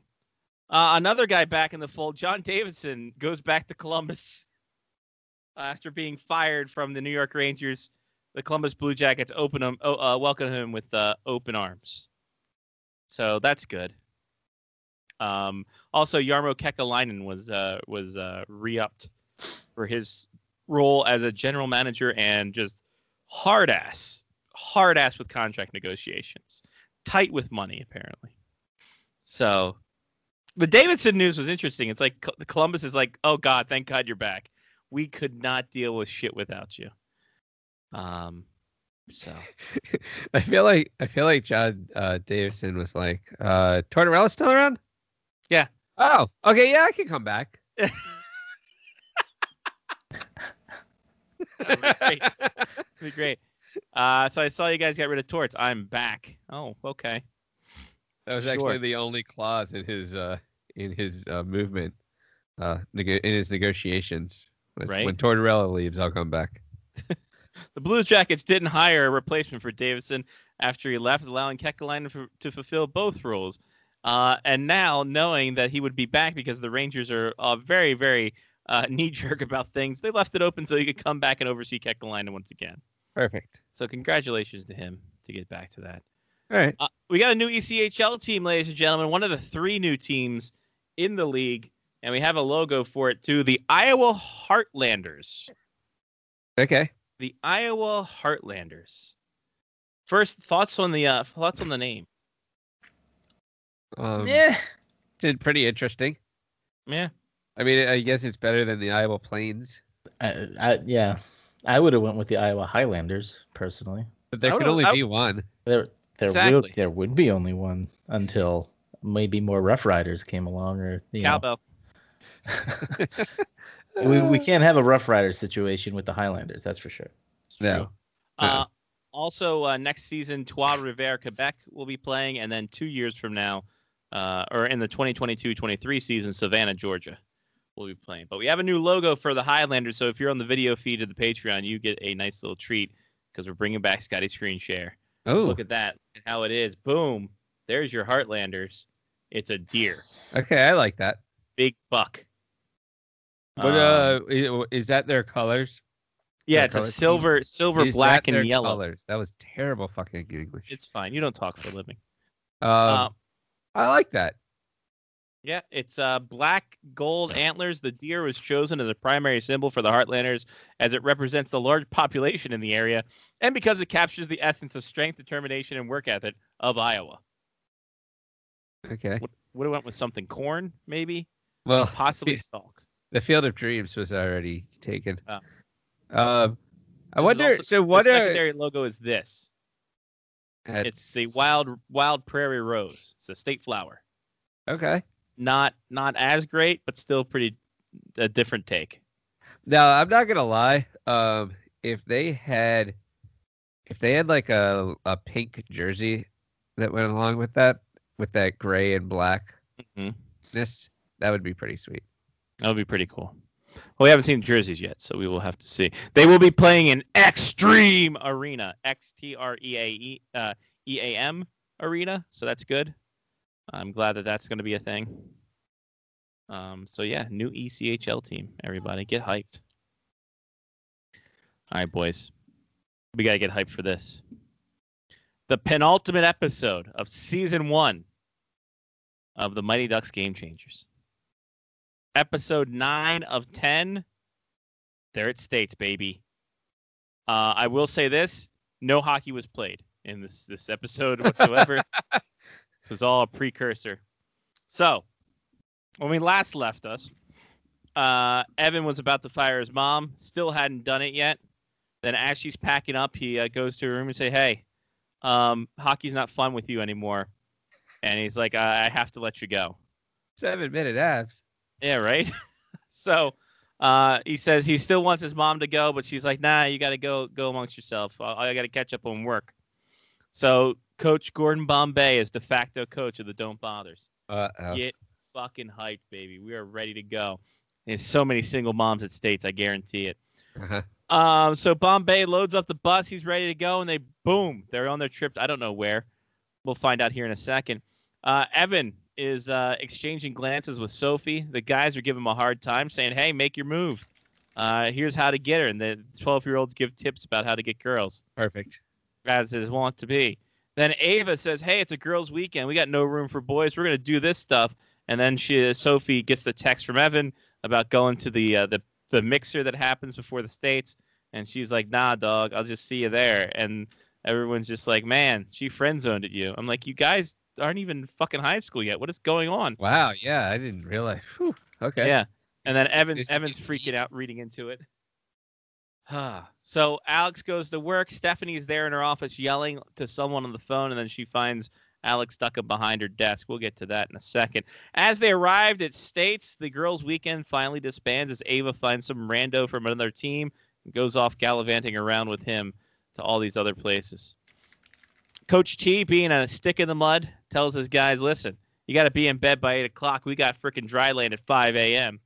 Uh, another guy back in the fold, John Davidson, goes back to Columbus uh, after being fired from the New York Rangers. The Columbus Blue Jackets open him, uh, welcome him with uh, open arms. So that's good. Um, also, Jarmo Kekalainen was uh, was uh, re-upped for his role as a general manager and just hard ass, hard ass with contract negotiations, tight with money, apparently. So the Davidson news was interesting. It's like the Columbus is like, oh, God, thank God you're back. We could not deal with shit without you. Um, so I feel like I feel like John uh, Davidson was like, uh, Tortorella's still around. Yeah. Oh, OK. Yeah, I can come back. That'd be great. That'd be great. Uh, so I saw you guys got rid of Torts. I'm back. Oh, okay. That was sure. actually the only clause in his uh, in his uh, movement, uh, neg- in his negotiations. Right? When Tortorella leaves, I'll come back. The Blue Jackets didn't hire a replacement for Davidson after he left, allowing Kekalainen f- to fulfill both roles. Uh, and now, knowing that he would be back because the Rangers are uh, very, very... Uh, knee-jerk about things. They left it open so he could come back and oversee Kekalainen once again. Perfect. So congratulations to him to get back to that. All right. Uh, we got a new E C H L team, ladies and gentlemen. One of the three new teams in the league, and we have a logo for it, too. The Iowa Heartlanders. Okay. The Iowa Heartlanders. First, thoughts on the uh, thoughts on the name? Um, yeah. It's pretty interesting. Yeah. I mean, I guess it's better than the Iowa Plains. I, I, yeah, I would have went with the Iowa Highlanders personally. But there could only I, be one. There, there exactly. would there would be only one until maybe more Rough Riders came along or you Cowbell. Know. we we can't have a Rough Riders situation with the Highlanders, that's for sure. No. Uh, uh-uh. Also, uh, next season, Trois-Rivières, Quebec will be playing, and then two years from now, uh, or in the twenty twenty-two twenty-three season, Savannah, Georgia. We'll be playing, but we have a new logo for the Highlanders. So if you're on the video feed of the Patreon, you get a nice little treat because we're bringing back Scotty Screen Share. Oh, look at that! How it is! Boom! There's your Heartlanders. It's a deer. Okay, I like that. Big buck. But uh, um, is that their colors? Yeah, their it's colors? a silver, silver, is black, and yellow. Colors? That was terrible fucking English. It's fine. You don't talk for a living. Um, um I like that. Yeah, it's uh, black gold antlers. The deer was chosen as a primary symbol for the Heartlanders as it represents the large population in the area and because it captures the essence of strength, determination, and work ethic of Iowa. Okay. What, what do I want with something? Corn, maybe? Well, and possibly the, stalk. The Field of Dreams was already taken. Oh. Um, I wonder, also, so what the are... secondary logo is this. That's... It's the wild wild prairie rose. It's a state flower. Okay. Not not as great, but still pretty a different take. Now, I'm not gonna lie. Um, if they had, if they had like a a pink jersey that went along with that, with that gray and black, mm-hmm. this that would be pretty sweet. That would be pretty cool. Well, we haven't seen jerseys yet, so we will have to see. They will be playing in Xtream Arena, X T R E A E E A M Arena. So that's good. I'm glad that that's going to be a thing. Um, so, yeah, new E C H L team, everybody. Get hyped. All right, boys. We got to get hyped for this. The penultimate episode of Season one of the Mighty Ducks Game Changers. Episode nine of ten. There it states, baby. Uh, I will say this. No hockey was played in this, this episode whatsoever. This was all a precursor. So, when we last left us, uh, Evan was about to fire his mom. Still hadn't done it yet. Then as she's packing up, he uh, goes to her room and say, hey, um, hockey's not fun with you anymore. And he's like, I, I have to let you go. Seven-minute abs. Yeah, right? So, uh, he says he still wants his mom to go, but she's like, nah, you got to go go amongst yourself. I, I got to catch up on work. So... Coach Gordon Bombay is de facto coach of the Don't Bothers. Uh-oh. Get fucking hyped, baby. We are ready to go. There's so many single moms at States, I guarantee it. Uh-huh. Um, so Bombay loads up the bus. He's ready to go, and they, boom, they're on their trip. I don't know where. We'll find out here in a second. Uh, Evan is uh, exchanging glances with Sophie. The guys are giving him a hard time, saying, hey, make your move. Uh, here's how to get her. And the twelve-year-olds give tips about how to get girls. Perfect. As is wont to be. Then Ava says, hey, it's a girls' weekend. We got no room for boys. We're going to do this stuff. And then she, Sophie gets the text from Evan about going to the, uh, the the mixer that happens before the States. And she's like, nah, dog, I'll just see you there. And everyone's just like, man, she friend-zoned at you. I'm like, you guys aren't even fucking high school yet. What is going on? Wow, yeah, I didn't realize. Whew, okay. Yeah, and then Evan, Evan's freaking out reading into it. So Alex goes to work. Stephanie's there in her office yelling to someone on the phone, and then she finds Alex stuck up behind her desk. We'll get to that in a second. As they arrived at States, the girls' weekend finally disbands as Ava finds some rando from another team and goes off gallivanting around with him to all these other places. Coach T, being a stick in the mud, tells his guys, listen, you got to be in bed by eight o'clock. We got frickin' dry land at five a.m.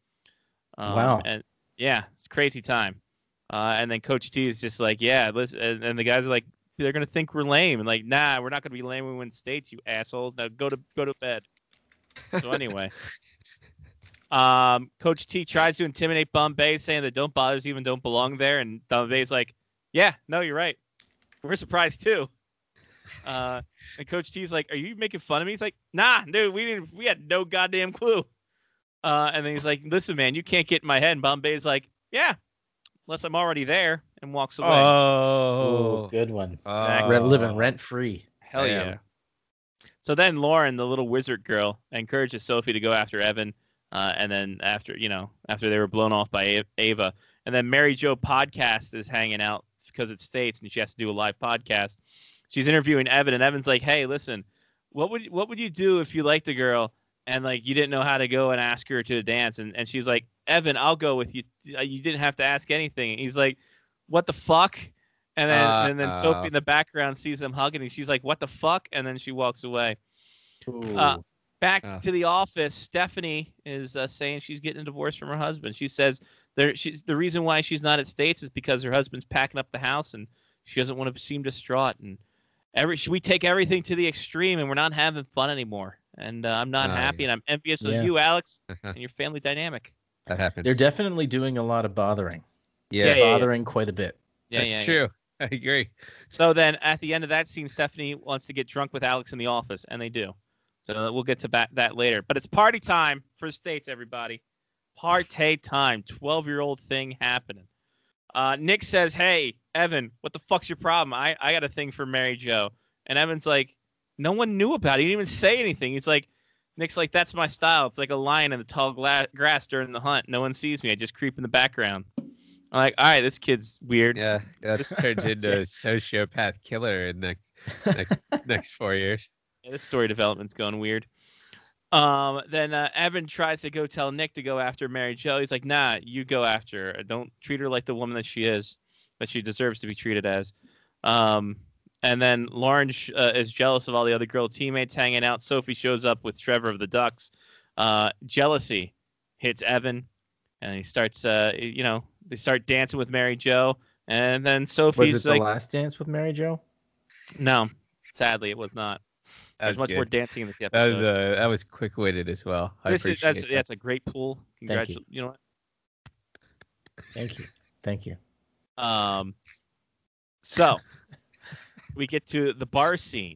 Um, wow. And yeah, it's crazy time. Uh, and then Coach T is just like, yeah, listen. And, and the guys are like, they're going to think we're lame. And like, nah, we're not going to be lame when we win States, you assholes. Now go to go to bed. So anyway, um, Coach T tries to intimidate Bombay, saying that Don't Bothers even don't belong there. And Bombay's like, yeah, no, you're right. We're surprised, too. Uh, and Coach T's like, are you making fun of me? He's like, nah, dude, we didn't. We had no goddamn clue. Uh, and then he's like, listen, man, you can't get in my head. And Bombay's like, yeah. Unless I'm already there, and walks away. Oh, Ooh, good one. Exactly. Oh. Living rent-free. Hell yeah. yeah. So then Lauren, the little wizard girl, encourages Sophie to go after Evan. Uh, and then after, you know, after they were blown off by Ava. And then Mary Jo Podcast is hanging out because it States and she has to do a live podcast. She's interviewing Evan, and Evan's like, hey, listen, what would what would you do if you liked a girl and, like, you didn't know how to go and ask her to a dance? And, and she's like, Evan, I'll go with you. You didn't have to ask anything. And he's like, what the fuck? And then uh, and then uh, Sophie in the background sees them hugging, and she's like, what the fuck? And then she walks away. Ooh, uh, back uh. to the office, Stephanie is uh, saying she's getting a divorce from her husband. She says there, she's, the reason why she's not at States is because her husband's packing up the house, and she doesn't want to seem distraught. And every should we take everything to the extreme, and we're not having fun anymore. And uh, I'm not uh, happy, and I'm envious yeah. of you, Alex, and your family dynamic. That happens. They're definitely doing a lot of bothering. Yeah, yeah, yeah bothering yeah. quite a bit. Yeah, That's yeah, true. Yeah. I agree. So then at the end of that scene, Stephanie wants to get drunk with Alex in the office, and they do. So we'll get to that, that later. But it's party time for the States, everybody. Party time. twelve-year-old thing happening. Uh, Nick says, hey, Evan, what the fuck's your problem? I, I got a thing for Mary Jo. And Evan's like, no one knew about it. He didn't even say anything. He's like, Nick's like, that's my style. It's like a lion in the tall gla- grass during the hunt. No one sees me. I just creep in the background. I'm like, all right, this kid's weird. Yeah, that's turned into a sociopath killer in the next, next four years. Yeah, this story development's going weird. Um, then uh, Evan tries to go tell Nick to go after Mary Jo. He's like, nah, you go after her. Don't treat her like the woman that she is, that she deserves to be treated as. Um, and then Lauren uh, is jealous of all the other girl teammates hanging out. Sophie shows up with Trevor of the Ducks. Uh, jealousy hits Evan, and he starts, uh, you know, they start dancing with Mary Jo. And then Sophie's was it like, the last dance with Mary Jo? No, sadly, it was not. There's much good. More dancing in this episode. That was uh, that was quick witted as well. I this appreciate is, that's, that. That's a great pool. Congratulations. You. you know what? Thank you. Thank you. Um. So we get to the bar scene.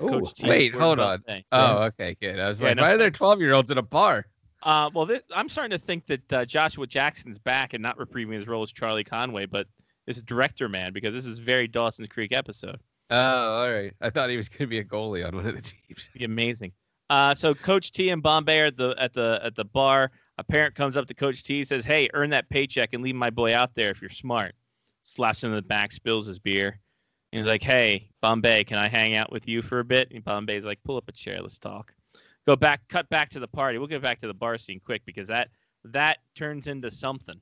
Oh wait, hold on. Thing. Oh okay, good. I was yeah, like, no, why no, are there twelve-year-olds in a bar? Uh, well, this, I'm starting to think that uh, Joshua Jackson's back and not reprising his role as Charlie Conway, but this director man, because this is very Dawson's Creek episode. Oh, all right. I thought he was going to be a goalie on one of the teams. Be amazing. Uh, so Coach T and Bombay are at the at the at the bar. A parent comes up to Coach T, says, "Hey, earn that paycheck and leave my boy out there if you're smart." Slaps him in the back, spills his beer. And he's like, "Hey, Bombay, can I hang out with you for a bit?" And Bombay's like, "Pull up a chair, let's talk." Go back, cut back to the party. We'll get back to the bar scene quick because that that turns into something.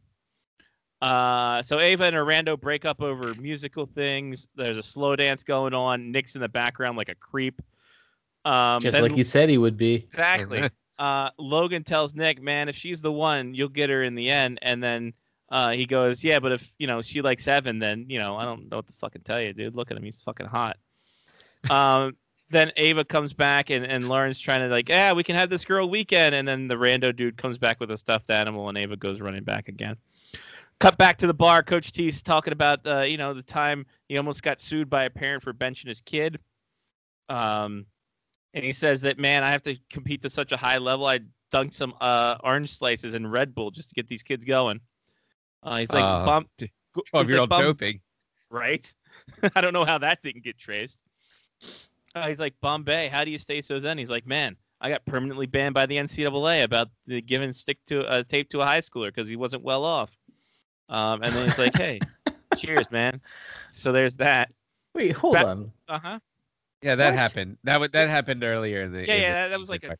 Uh, so Ava and Orlando break up over musical things. There's a slow dance going on. Nick's in the background like a creep. Um, Just then, like he said he would be. Exactly. uh, Logan tells Nick, man, if she's the one, you'll get her in the end. And then uh, he goes, yeah, but if, you know, she likes Evan, then, you know, I don't know what to fucking tell you, dude. Look at him. He's fucking hot. Um, then Ava comes back and, and Lauren's trying to like, yeah, we can have this girl weekend. And then the rando dude comes back with a stuffed animal and Ava goes running back again. Cut back to the bar. Coach T's talking about, uh, you know, the time he almost got sued by a parent for benching his kid. Um, and he says that, man, I have to compete to such a high level. I dunked some uh, orange slices in Red Bull just to get these kids going. Uh, he's like, uh, bump. twelve-year-old like, doping. Right? I don't know how that didn't get traced. Uh, he's like, Bombay, how do you stay so zen? He's like, man, I got permanently banned by the N C double A about the giving stick to a uh, tape to a high schooler because he wasn't well off. Um, and then he's like, hey, cheers, man. So there's that. Wait, hold Back- on. Uh-huh. Yeah, that what? happened. That w- that happened earlier. In the, yeah, in yeah, the that, that was like a,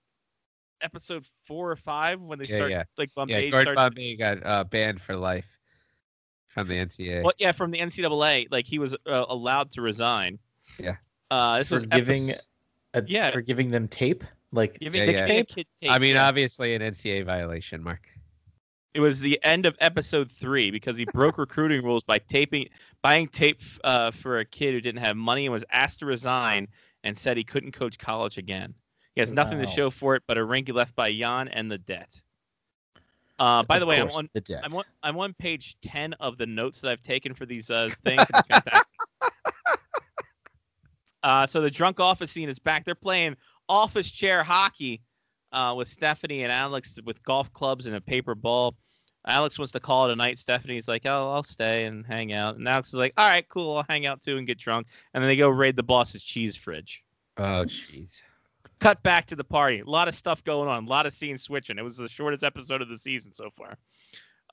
episode four or five when they yeah, start, yeah. like, Bombay yeah, Gord starts. Bombay got uh, banned for life from the N C double A. Well, yeah, from the N C double A. Like, he was uh, allowed to resign. Yeah. Uh, this for was giving episode- a, yeah. For giving them tape? Like, giving yeah, yeah. tape? tape? I mean, yeah. obviously an N C double A violation, Mark. It was the end of episode three because he broke recruiting rules by taping, buying tape uh, for a kid who didn't have money and was asked to resign and said he couldn't coach college again. He has nothing wow. to show for it but a rink left by Jan and the debt. Uh, by of the way, I'm on, the debt. I'm on I'm on page ten of the notes that I've taken for these uh, things. It's fantastic. uh, so the drunk office scene is back. They're playing office chair hockey. Uh, with Stephanie and Alex with golf clubs and a paper ball. Alex wants to call it a night. Stephanie's like, oh, I'll stay and hang out. And Alex is like, all right, cool. I'll hang out too and get drunk. And then they go raid the boss's cheese fridge. Oh, jeez. Cut back to the party. A lot of stuff going on. A lot of scenes switching. It was the shortest episode of the season so far.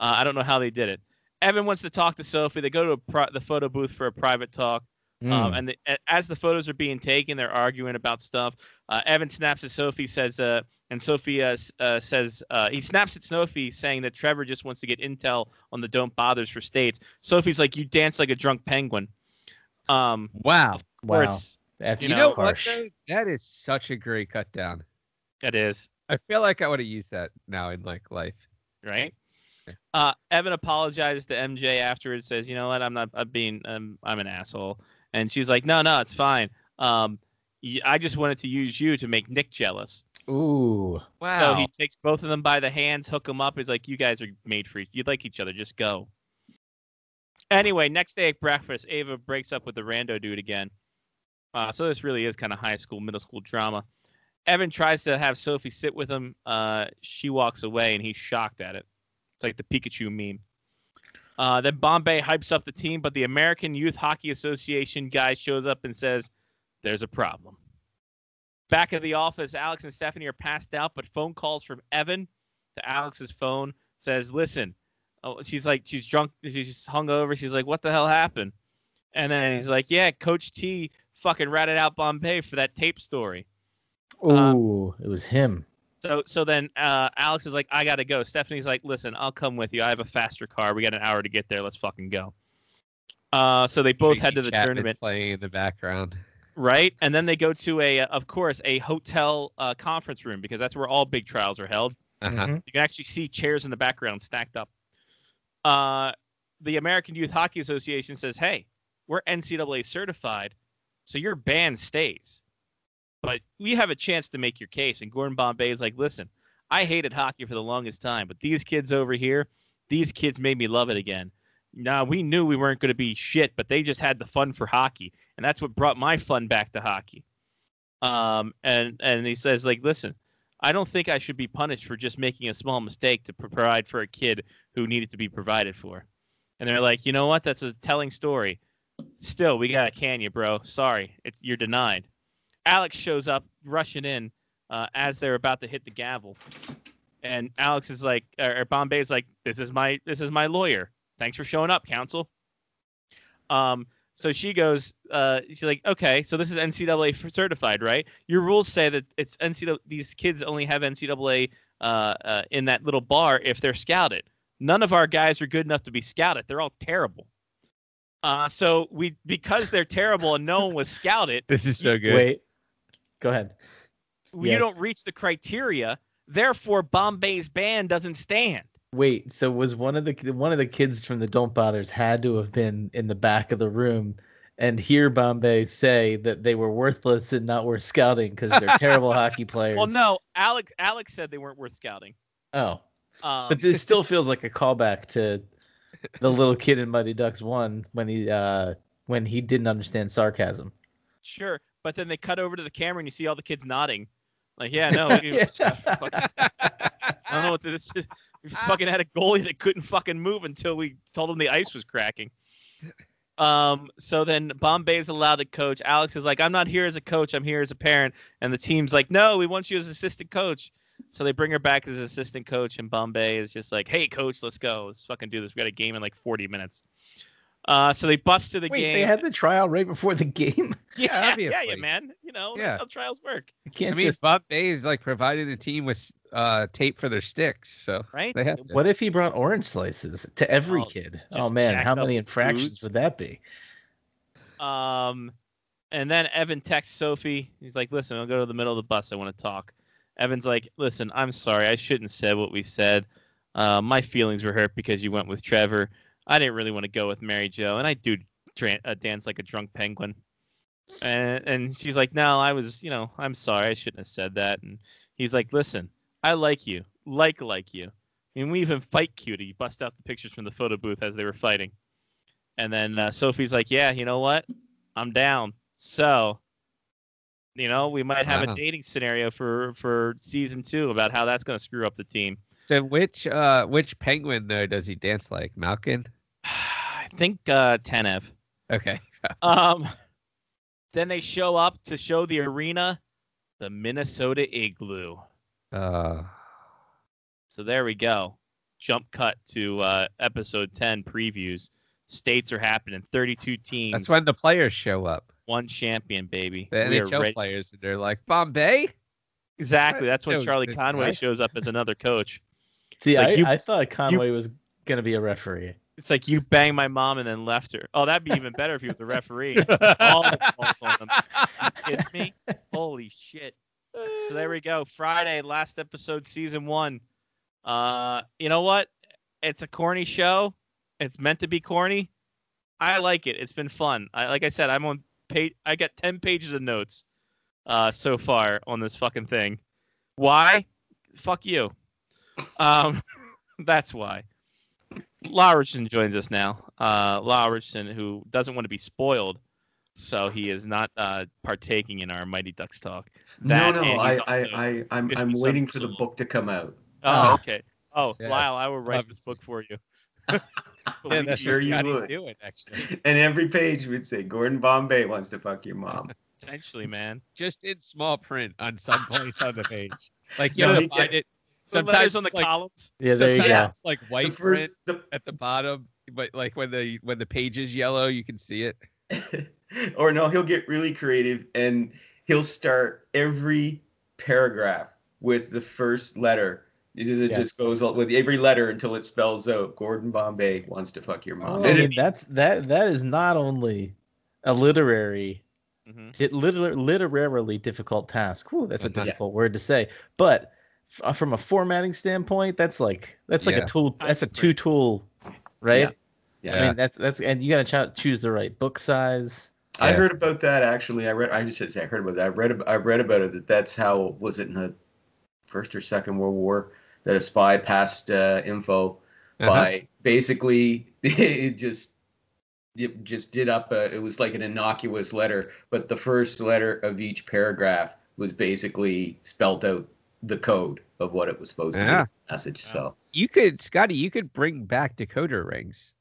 Uh, I don't know how they did it. Evan wants to talk to Sophie. They go to a pro- the photo booth for a private talk. Mm. Um, and the, as the photos are being taken, they're arguing about stuff. Uh, Evan snaps at Sophie, says, uh, And Sophie uh, uh, says, uh, he snaps at Sophie saying that Trevor just wants to get intel on the don't bothers for states. Sophie's like, you dance like a drunk penguin. Um, wow. Of course, wow. That's you know harsh. What, though? That is such a great cut down. That is. I feel like I would have used that now in like life. Right. Yeah. Uh, Evan apologized to M J afterwards, says, you know what? I'm not I'm being, um, I'm an asshole. And she's like, no, no, it's fine. Um, I just wanted to use you to make Nick jealous. Ooh! Wow! So he takes both of them by the hands, hook them up. He's like, "You guys are made for each. You like each other. Just go." Anyway, next day at breakfast, Ava breaks up with the rando dude again. Uh, so this really is kind of high school, middle school drama. Evan tries to have Sophie sit with him. Uh, she walks away, and he's shocked at it. It's like the Pikachu meme. Uh, then Bombay hypes up the team, but the American Youth Hockey Association guy shows up and says, there's a problem. Back at the office, Alex and Stephanie are passed out, but phone calls from Evan to Alex's phone says, listen, oh, she's like, she's drunk. She's just hung over. She's like, what the hell happened? And then he's like, yeah, Coach T fucking ratted out Bombay for that tape story. Oh, um, it was him. So so then uh, Alex is like, I got to go. Stephanie's like, listen, I'll come with you. I have a faster car. We got an hour to get there. Let's fucking go. Uh, so they both Tracy head to the Chapman tournament. Playing in the background. Right. And then they go to, a, of course, a hotel uh, conference room, because that's where all big trials are held. Uh-huh. You can actually see chairs in the background stacked up. Uh, the American Youth Hockey Association says, hey, we're N C double A certified, so your ban stays. But we have a chance to make your case. And Gordon Bombay is like, listen, I hated hockey for the longest time, but these kids over here, these kids made me love it again. Now, we knew we weren't going to be shit, but they just had the fun for hockey. And that's what brought my fun back to hockey. Um, and, and he says, like, listen, I don't think I should be punished for just making a small mistake to provide for a kid who needed to be provided for. And they're like, you know what? That's a telling story. Still, we got to can you, bro. Sorry, it's, you're denied. Alex shows up rushing in uh, as they're about to hit the gavel. And Alex is like, or Bombay is like, this is my, this is my lawyer. Thanks for showing up, counsel. Um, so she goes, uh, she's like, okay, so this is N C double A certified, right? Your rules say that it's N C double A, these kids only have N C double A uh, uh, in that little bar if they're scouted. None of our guys are good enough to be scouted. They're all terrible. Uh, so we, because they're terrible and no one was scouted. This is so good. Wait. Go ahead. You yes. don't reach the criteria, therefore Bombay's ban doesn't stand. Wait, so was one of the one of the kids from the Don't Bothers had to have been in the back of the room and hear Bombay say that they were worthless and not worth scouting because they're terrible hockey players? Well, no, Alex Alex said they weren't worth scouting. Oh, um, but this still feels like a callback to the little kid in Mighty Ducks one when he uh, when he didn't understand sarcasm. Sure. But then they cut over to the camera and you see all the kids nodding. Like, yeah, no. We, yeah. Fucking, I don't know what this is. We fucking had a goalie that couldn't fucking move until we told him the ice was cracking. Um, so then Bombay is allowed to coach. Alex is like, I'm not here as a coach. I'm here as a parent. And the team's like, no, we want you as assistant coach. So they bring her back as assistant coach. And Bombay is just like, hey, coach, let's go. Let's fucking do this. We got a game in like forty minutes. Uh, so they bust to the Wait, game. They had the trial right before the game. Yeah, yeah, obviously. yeah, yeah man. You know, yeah. That's how trials work. You can't I mean, just... Bob Day is like provided the team with uh, tape for their sticks. So right. They have to... What if he brought orange slices to every oh, kid? Oh man, how many infractions foods? would that be? Um, and then Evan texts Sophie. He's like, "Listen, I'll go to the middle of the bus. I want to talk." Evan's like, "Listen, I'm sorry. I shouldn't have said what we said. Uh, my feelings were hurt because you went with Trevor. I didn't really want to go with Mary Jo, and I do dran- uh, dance like a drunk penguin." And, and she's like, no, I was, you know, I'm sorry. I shouldn't have said that. And he's like, listen, I like you. Like, like you. And we even fight cutie. Bust out the pictures from the photo booth as they were fighting. And then uh, Sophie's like, yeah, you know what? I'm down. So, you know, we might have wow. a dating scenario for, for season two about how that's going to screw up the team. So which, uh, which penguin, though, does he dance like? Malkin? I think uh, Tanev. Okay. um, then they show up to show the arena, the Minnesota Igloo. Uh. So there we go. Jump cut to uh, episode ten previews. States are happening. thirty-two teams. That's when the players show up. One champion, baby. The we N H L players. They're like, Bombay? Exactly. That's when Charlie Conway guy? shows up as another coach. See, like I, you, I thought Conway you, was going to be a referee. It's like you banged my mom and then left her. Oh, that'd be even better if he was a referee. All the balls on him. You kidding me? Holy shit. So there we go. Friday, last episode, season one. Uh, you know what? It's a corny show. It's meant to be corny. I like it. It's been fun. I, like I said, I'm on page. I got ten pages of notes uh, so far on this fucking thing. Why? Fuck you. Um, that's why. Law Richardson joins us now. Uh, Law Richardson, who doesn't want to be spoiled so he is not uh, partaking in our Mighty Ducks talk. That, no, no, I, I, I, I'm, I'm waiting for the book to come out. Oh, okay. Oh, yes. Wow, I will write this book for you. Yeah, that's sure you would. Doing, actually. And every page would say, Gordon Bombay wants to fuck your mom. Essentially, man. Just in small print on some place on the page. Like, you no, have to find it. Sometimes on the like, columns. Yeah, there you go. It's like white the first, print the... at the bottom, but like when the when the page is yellow, you can see it. Or no, he'll get really creative and he'll start every paragraph with the first letter. It yes. just goes with every letter until it spells out Gordon Bombay wants to fuck your mom. Oh, and it, that's that that is not only a literary mm-hmm. it liter- literarily difficult task. Whew, that's a difficult yeah. word to say, but f- from a formatting standpoint, that's like that's like yeah. a tool. That's a two tool, right? Yeah. yeah. I mean that's that's and you gotta ch- choose the right book size. I yeah. heard about that actually. I read. I just I heard about that. I read. I read about it. That that's how was it in the First or Second World War. That a spy passed uh, info uh-huh. by basically it just it just did up a, it was like an innocuous letter, but the first letter of each paragraph was basically spelled out the code of what it was supposed yeah. to be in the message. Yeah. So you could, Scotty, you could bring back decoder rings.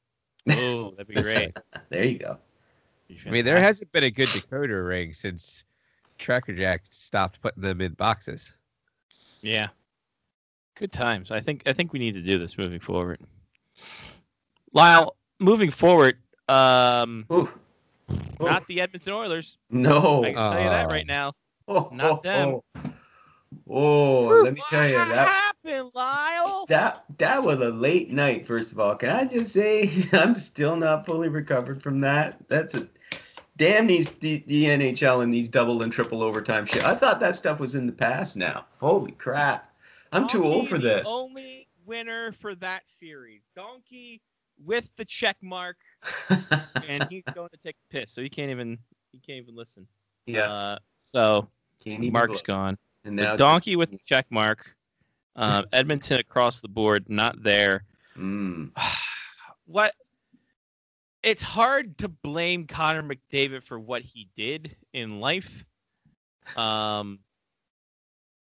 Oh, that'd be great. There you go. I mean, there hasn't been a good decoder ring since Tracker Jack stopped putting them in boxes. Yeah. Good times. I think I think we need to do this moving forward. Lyle, moving forward, um, Ooh. Ooh. not the Edmonton Oilers. No. I can uh, tell you that right now. Oh, not them. Oh, oh. oh let me tell you. That happened, Lyle? That, that was a late night, first of all. Can I just say I'm still not fully recovered from that? That's a damn these the, the N H L and these double and triple overtime shit. I thought that stuff was in the past now. Holy crap. I'm Donkey, too old for this. The only winner for that series. Donkey with the check mark. And he's going to take a piss. So he can't even he can't even listen. Yeah. Uh, so can't Mark's gone. And now Donkey just... with the check mark. Uh, Edmonton across the board, not there. Mm. What it's hard to blame Conor McDavid for what he did in life. Um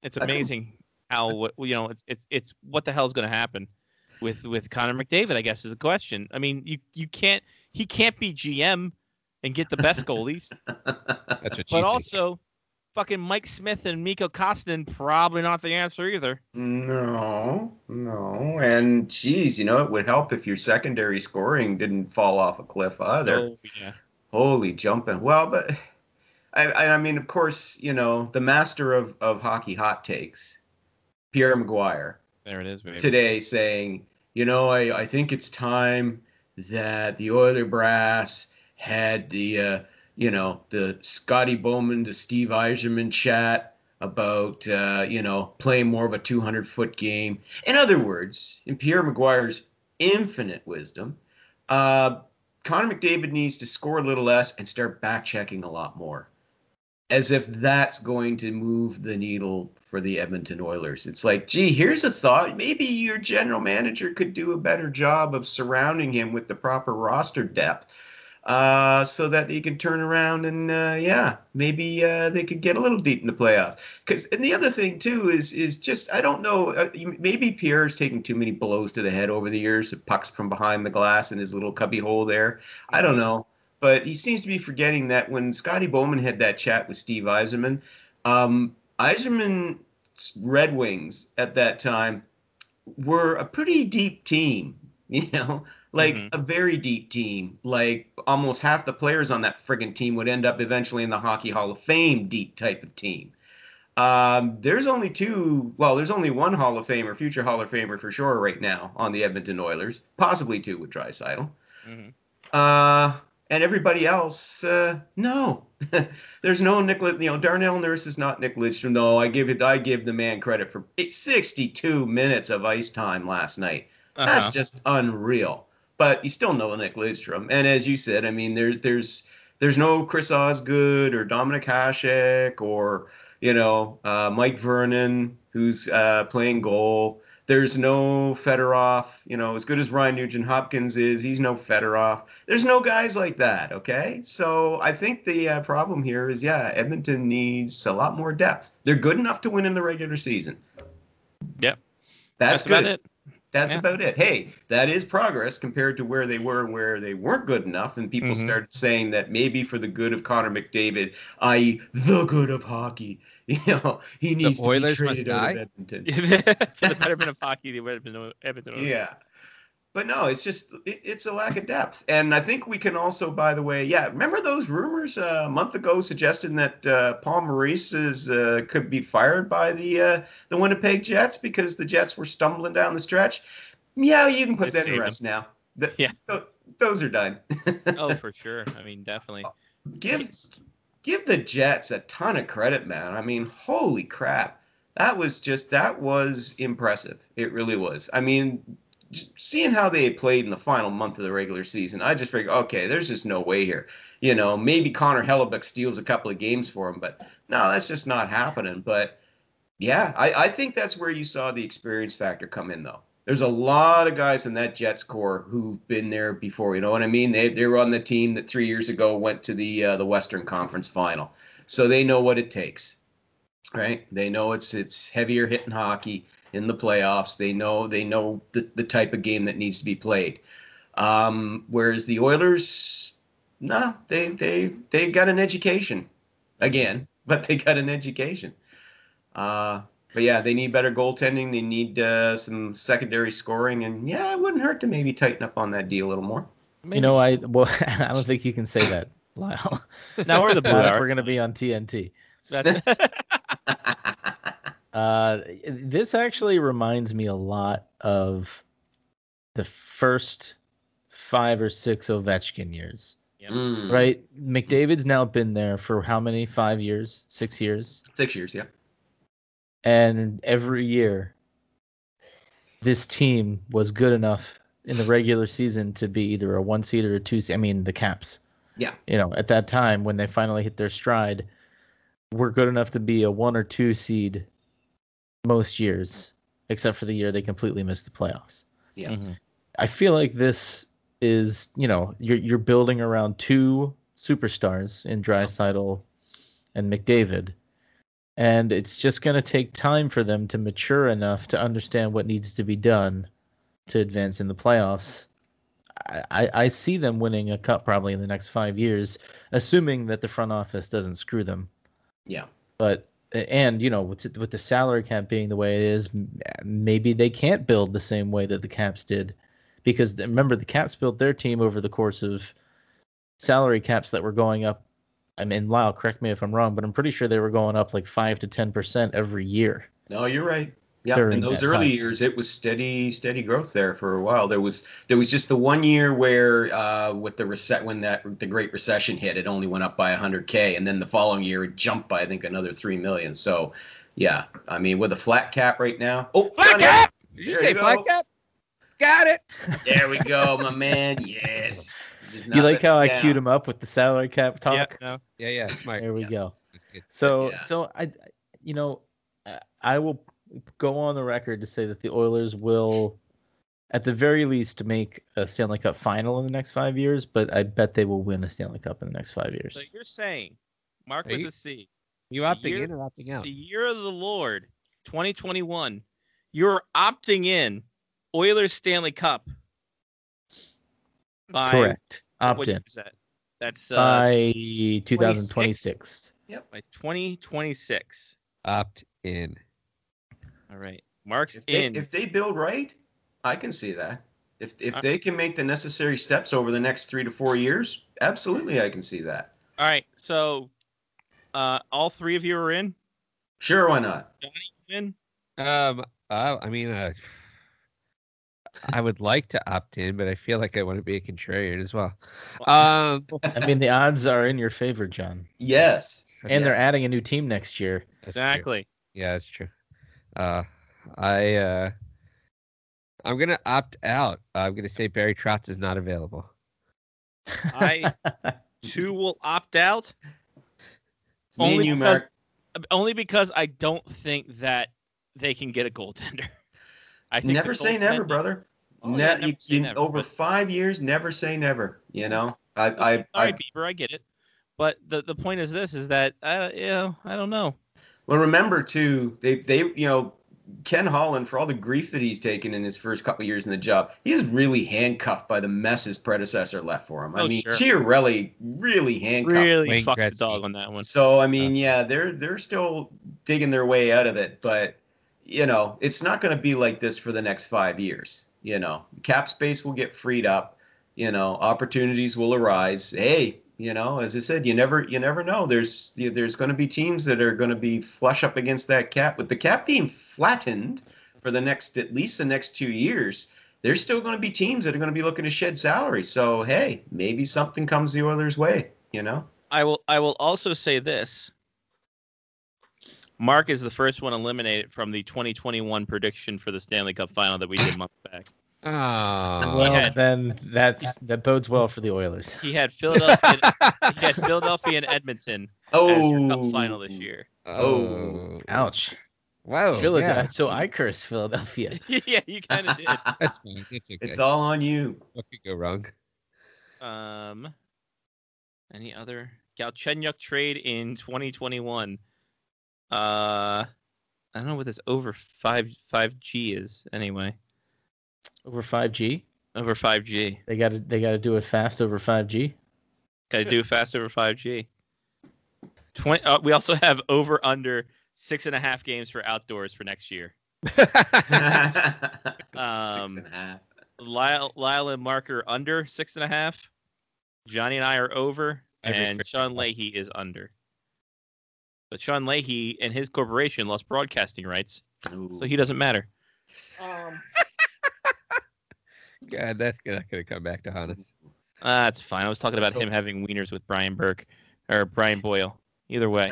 it's amazing. How you know it's it's it's what the hell's going to happen with with Connor McDavid? I guess is the question. I mean, you you can't he can't be G M and get the best goalies. That's what. But also, think. fucking Mike Smith and Mikko Koskinen probably not the answer either. No, no, and geez, you know it would help if your secondary scoring didn't fall off a cliff either. Oh, yeah. Holy jumping! Well, but I I mean, of course, you know the master of of hockey hot takes. Pierre Maguire there it is, baby. Today saying, you know, I, I think it's time that the Oiler brass had the, uh, you know, the Scotty Bowman to Steve Yzerman chat about, uh, you know, playing more of a two hundred foot game. In other words, in Pierre Maguire's infinite wisdom, uh, Connor McDavid needs to score a little less and start back-checking a lot more. As if that's going to move the needle for the Edmonton Oilers. It's like, gee, here's a thought. Maybe your general manager could do a better job of surrounding him with the proper roster depth uh, so that he could turn around and, uh, yeah, maybe uh, they could get a little deep in the playoffs. 'Cause, and the other thing, too, is is just, I don't know, uh, maybe Pierre's taking too many blows to the head over the years, pucks from behind the glass in his little cubbyhole there. I don't know. But he seems to be forgetting that when Scotty Bowman had that chat with Steve Yzerman, um, Yzerman's Red Wings at that time were a pretty deep team, you know, like mm-hmm. a very deep team. Like almost half the players on that friggin' team would end up eventually in the Hockey Hall of Fame deep type of team. Um, there's only two, well, there's only one Hall of Famer, future Hall of Famer for sure right now on the Edmonton Oilers, possibly two with Draisaitl. Mm-hmm. Uh... And everybody else, uh, no. There's no Nick, you know, Darnell Nurse is not Nick Lidstrom. No, I give it, I give the man credit for it, sixty-two minutes of ice time last night. Uh-huh. That's just unreal. But you still know Nick Lidstrom. And as you said, I mean, there, there's there's no Chris Osgood or Dominic Hasek or, you know, uh, Mike Vernon, who's uh, playing goal. There's no Fedorov. You know, as good as Ryan Nugent-Hopkins is, he's no Fedorov. There's no guys like that, okay? So I think the uh, problem here is, yeah, Edmonton needs a lot more depth. They're good enough to win in the regular season. Yep. That's, That's good. About it. That's yeah. about it. Hey, that is progress compared to where they were and where they weren't good enough. And people mm-hmm. started saying that maybe for the good of Conor McDavid, that is the good of hockey, you know, he needs the to Oilers be traded out of Edmonton. For the betterment of hockey, they would have been Edmonton. Oilers. Yeah. But no, it's just, it, it's a lack of depth. And I think we can also, by the way, yeah, remember those rumors uh, a month ago suggesting that uh, Paul Maurice is, uh, could be fired by the uh, the Winnipeg Jets because the Jets were stumbling down the stretch? Yeah, you can put just that to rest them. now. The, yeah. Th- those are done. Oh, for sure. I mean, definitely. Give, give the Jets a ton of credit, man. I mean, holy crap. That was just, that was impressive. It really was. I mean, seeing how they played in the final month of the regular season, I just figured, okay, there's just no way here. You know, maybe Connor Hellebuck steals a couple of games for him, but no, that's just not happening. But yeah, I, I think that's where you saw the experience factor come in, though. There's a lot of guys in that Jets core who've been there before. You know what I mean? They they were on the team that three years ago went to the uh, the Western Conference Final, so they know what it takes, right? They know it's it's heavier hitting hockey. In the playoffs, they know they know the, the type of game that needs to be played. Um, whereas the Oilers, no, nah, they they they got an education again, but they got an education. Uh, but yeah, they need better goaltending. They need uh, some secondary scoring, and yeah, it wouldn't hurt to maybe tighten up on that D a little more. Maybe. You know, I well, I don't think you can say that, Lyle. Now we're the Blue Arts. We're going to be on T N T. That's- Uh, this actually reminds me a lot of the first five or six Ovechkin years, yep. mm. right? McDavid's now been there for how many? Five years? Six years? Six years, yeah. And every year, this team was good enough in the regular season to be either a one-seed or a two-seed. I mean, the Caps. Yeah. You know, at that time, when they finally hit their stride, we're good enough to be a one- or two-seed most years, except for the year they completely missed the playoffs. Yeah, mm-hmm. I feel like this is, you know, you're you're building around two superstars in Draisaitl and McDavid, and it's just going to take time for them to mature enough to understand what needs to be done to advance in the playoffs. I, I, I see them winning a cup probably in the next five years, assuming that the front office doesn't screw them. Yeah, but. And, you know, with, with the salary cap being the way it is, maybe they can't build the same way that the Caps did. Because, remember, the Caps built their team over the course of salary caps that were going up. I mean, Lyle, correct me if I'm wrong, but I'm pretty sure they were going up like five to ten percent every year. No, you're right. Yeah, in those early time. years, it was steady, steady growth there for a while. There was there was just the one year where uh, with the reset when that the Great Recession hit, it only went up by one hundred K, and then the following year it jumped by I think another three million. So, yeah, I mean with a flat cap right now. Oh, flat Johnny, cap! Did you say you flat cap? Got it. There we go, my man. Yes. You like how I down. Queued him up with the salary cap talk? Yeah, no. yeah, yeah. Smart. There we yeah. go. So, yeah. so I, you know, I will. Go on the record to say that the Oilers will, at the very least, make a Stanley Cup final in the next five years, but I bet they will win a Stanley Cup in the next five years. So you're saying, Mark with the C. You opting year, in or opting out? The year of the Lord, twenty twenty-one. You're opting in Oilers Stanley Cup. By, Correct. Opt-in. That? That's uh, by twenty twenty-six. Yep. By twenty twenty-six. Opt in. All right, Mark's if they, in. If they build right, I can see that. If if All they right. can make the necessary steps over the next three to four years, absolutely I can see that. All right, so uh, all three of you are in? Sure, why not? Johnny, you in? Um, I, I mean, uh, I would like to opt in, but I feel like I want to be a contrarian as well. Um, I mean, the odds are in your favor, John. Yes. And yes. they're adding a new team next year. That's exactly. True. Yeah, that's true. Uh, I, uh, I'm going to opt out. I'm going to say Barry Trotz is not available. I, too, will opt out. It's only, me and you, because, Mark. only because I don't think that they can get a goaltender. I think never say never, brother. Oh, ne- yeah, never you, say in never, over but... five years, never say never. You know, I, I, I, I, Bieber, I get it. But the, the point is this: is that I, you know, I don't know. Well, remember too, they, they, you know, Ken Holland, for all the grief that he's taken in his first couple of years in the job, he is really handcuffed by the mess his predecessor left for him. I oh, mean, sure. Chiarelli really handcuffed. Really Wayne fucked Gretzky. The dog on that one. So, I mean, yeah, they're they're still digging their way out of it. But, you know, it's not going to be like this for the next five years. You know, cap space will get freed up. You know, opportunities will arise. Hey, you know, as I said, you never you never know. There's there's going to be teams that are going to be flush up against that cap. With the cap being flattened for the next, at least the next two years, there's still going to be teams that are going to be looking to shed salary. So, hey, maybe something comes the Oilers' way, you know? I will I will also say this. Mark is the first one eliminated from the twenty twenty-one prediction for the Stanley Cup Final that we did months back. Oh, well, had, then that's that bodes well for the Oilers. He had Philadelphia, he had Philadelphia and Edmonton oh. as your cup final this year. Oh, oh. Ouch! Wow, Philadelphia. Yeah. So I curse Philadelphia. Yeah, you kind of did. That's fine. It's okay. It's all on you. What could go wrong? Um, any other Galchenyuk trade in twenty twenty-one? Uh, I don't know what this over five five G is anyway. Over five G? Over five G. They got to they got to do it fast over five G. Got to do it fast over five G. Twenty. Uh, we also have over under six and a half games for outdoors for next year. um, six and a half. Lyle, Lyle and Mark are under six and a half. Johnny and I are over, Every and Sean Leahy is under. But Sean Leahy and his corporation lost broadcasting rights, Ooh. So he doesn't matter. Um. God, that's not going to come back to haunt us. Ah, it's fine. I was talking about so, him having wieners with Brian Burke or Brian Boyle. Either way,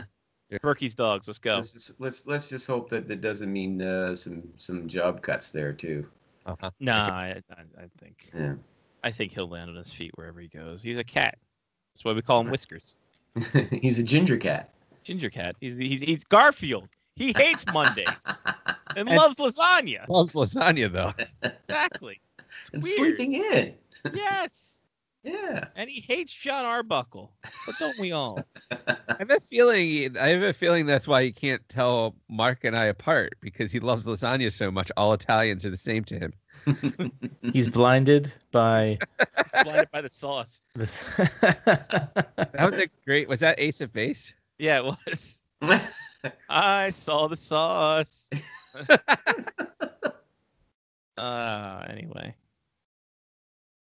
Berkey's dogs. Let's go. Let's just, let's, let's just hope that that doesn't mean uh, some some job cuts there too. Uh-huh. No, I, I I think yeah. I think he'll land on his feet wherever he goes. He's a cat. That's why we call him Whiskers. He's a ginger cat. Ginger cat. He's he's he's Garfield. He hates Mondays and, and loves lasagna. Loves lasagna though. Exactly. And weird. Sleeping in. Yes. Yeah. And he hates John Arbuckle. But don't we all? I have a feeling. I have a feeling that's why you can't tell Mark and I apart, because he loves lasagna so much. All Italians are the same to him. He's blinded by. He's blinded by the sauce. That was a great. Was that Ace of Base? Yeah, it was. I saw the sauce. Uh, anyway.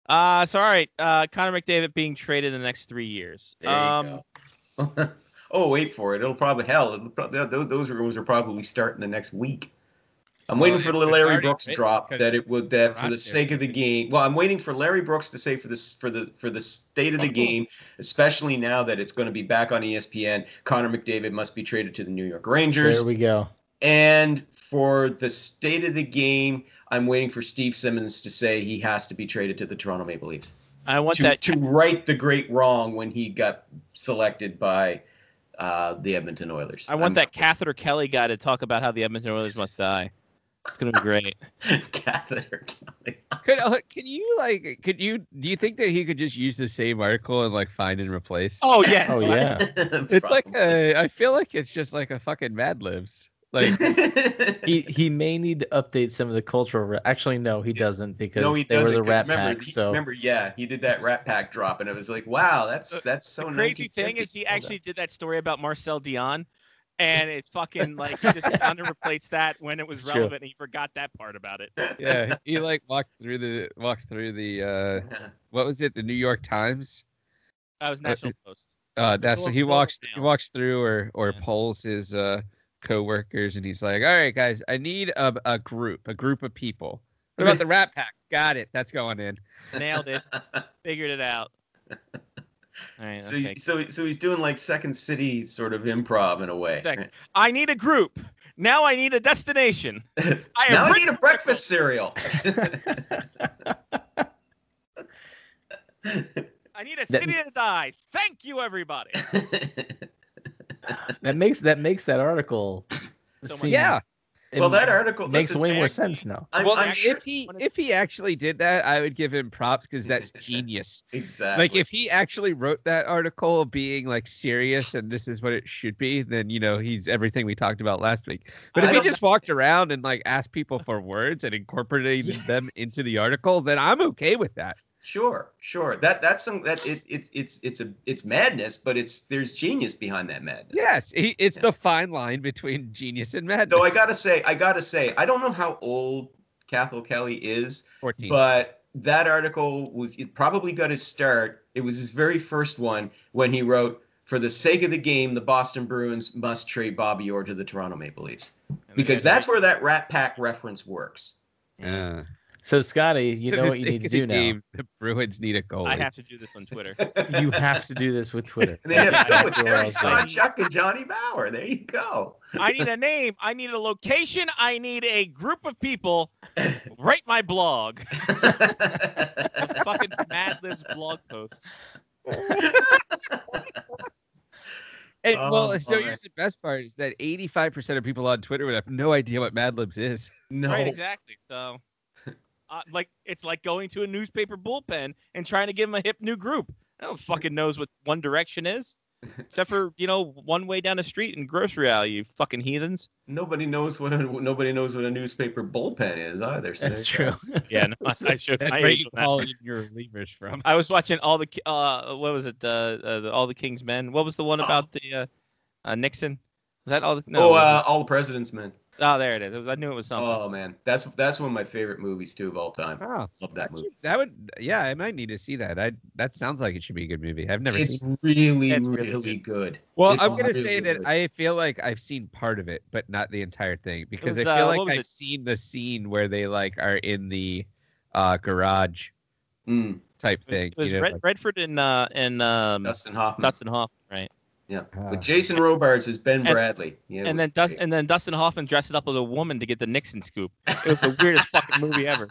Uh, so, all right. Uh, Conor McDavid being traded in the next three years. There um, you go. Oh, wait for it. It'll probably, hell, it'll probably, those, those rumors are probably starting the next week. I'm well, waiting for the Larry Brooks drop that it would, that for the sake of the game. Well, I'm waiting for Larry Brooks to say for this, for the, for the state of the game, especially now that it's going to be back on E S P N, Conor McDavid must be traded to the New York Rangers. There we go. And for the state of the game, I'm waiting for Steve Simmons to say he has to be traded to the Toronto Maple Leafs. I want to, that to right the great wrong when he got selected by uh, the Edmonton Oilers. I want I'm, that Catheter Kelly guy to talk about how the Edmonton Oilers must die. It's gonna be great. Catheter Kelly. Could uh, can you like? Could you? Do you think that he could just use the same article and like find and replace? Oh yeah. Oh yeah. It's like a, I feel like it's just like a fucking Mad Libs. Like he, he may need to update some of the cultural. Actually, no, he doesn't because no, he they were the Rat remember, Pack. He, so remember, yeah, he did that Rat Pack drop, and it was like, wow, that's that's so the crazy thing is he actually did that story about Marcel Dion, and it's fucking like he just found to replace that when it was it's relevant, true. And he forgot that part about it. Yeah, he like walked through the walked through the uh, what was it, the New York Times? That was National uh, Post. Uh, that's so he walks down. He walks through or or yeah. polls his. Uh, co-workers and he's like, all right guys, I need a, a group a group of people. What about the Rat Pack? Got it, that's going in. Nailed it. Figured it out. All right, so okay. so so he's doing like Second City sort of improv in a way, exactly. I need a group now, I need a destination. I now I need a breakfast cereal. I need a city that- to die. Thank you everybody. That makes that makes that article. So seem, yeah, Well, that article makes way more sense now. I'm, well, I'm sure if he if he actually did that, I would give him props because that's genius. Exactly. Like if he actually wrote that article being like serious and this is what it should be, then you know he's everything we talked about last week. But if he just walked around and like asked people for words and incorporated them into the article, then I'm okay with that. Sure, sure. That that's some that it, it it's it's a it's madness, but it's there's genius behind that madness. Yes, it's yeah. the fine line between genius and madness. Though I gotta say, I gotta say, I don't know how old Cathal Kelly is, fourteen. But that article was it probably got his start. It was his very first one when he wrote, "For the sake of the game, the Boston Bruins must trade Bobby Orr to the Toronto Maple Leafs," because that's where that Rat Pack reference works. Yeah. So, Scotty, you know what you need to do now. The Bruins need a goalie. I have to do this on Twitter. You have to do this with Twitter. They have to with Eric Sawchuk and Johnny Bauer. There you go. I need a name. I need a location. I need a group of people. Write my blog. A fucking Mad Libs blog post. And, oh, well, so right. Here's the best part is that eighty-five percent of people on Twitter would have no idea what Mad Libs is. No. Right, exactly. So... Uh, like it's like going to a newspaper bullpen and trying to give them a hip new group. No one fucking knows what One Direction is, except for you know one way down the street in grocery alley. You fucking heathens. Nobody knows what a, nobody knows what a newspaper bullpen is either. So that's true. Go. Yeah, no, I, I should. That's I where you call your relievers from. I was watching all the uh, what was it? Uh, uh, the, all the King's Men. What was the one about oh. the uh, uh, Nixon? Was that all? The, no, oh, uh, all the President's Men. Oh, there it is. It was, I knew it was something. Oh man, that's that's one of my favorite movies too of all time. Oh, love that movie. That would, yeah, I might need to see that. I that sounds like it should be a good movie. I've never. It's seen really, it. really, really good. Well, it's I'm gonna really say good. that I feel like I've seen part of it, but not the entire thing, because was, I feel uh, like I've it? seen the scene where they like are in the uh, garage mm. type thing. It was you know, Red, like, Redford and uh, and um, Dustin Hoffman. Dustin Hoffman, right? Yeah, uh, with Jason Robards as Ben and, Bradley. Yeah, and then Dust, and then Dustin Hoffman dresses up as a woman to get the Nixon scoop. It was the weirdest fucking movie ever.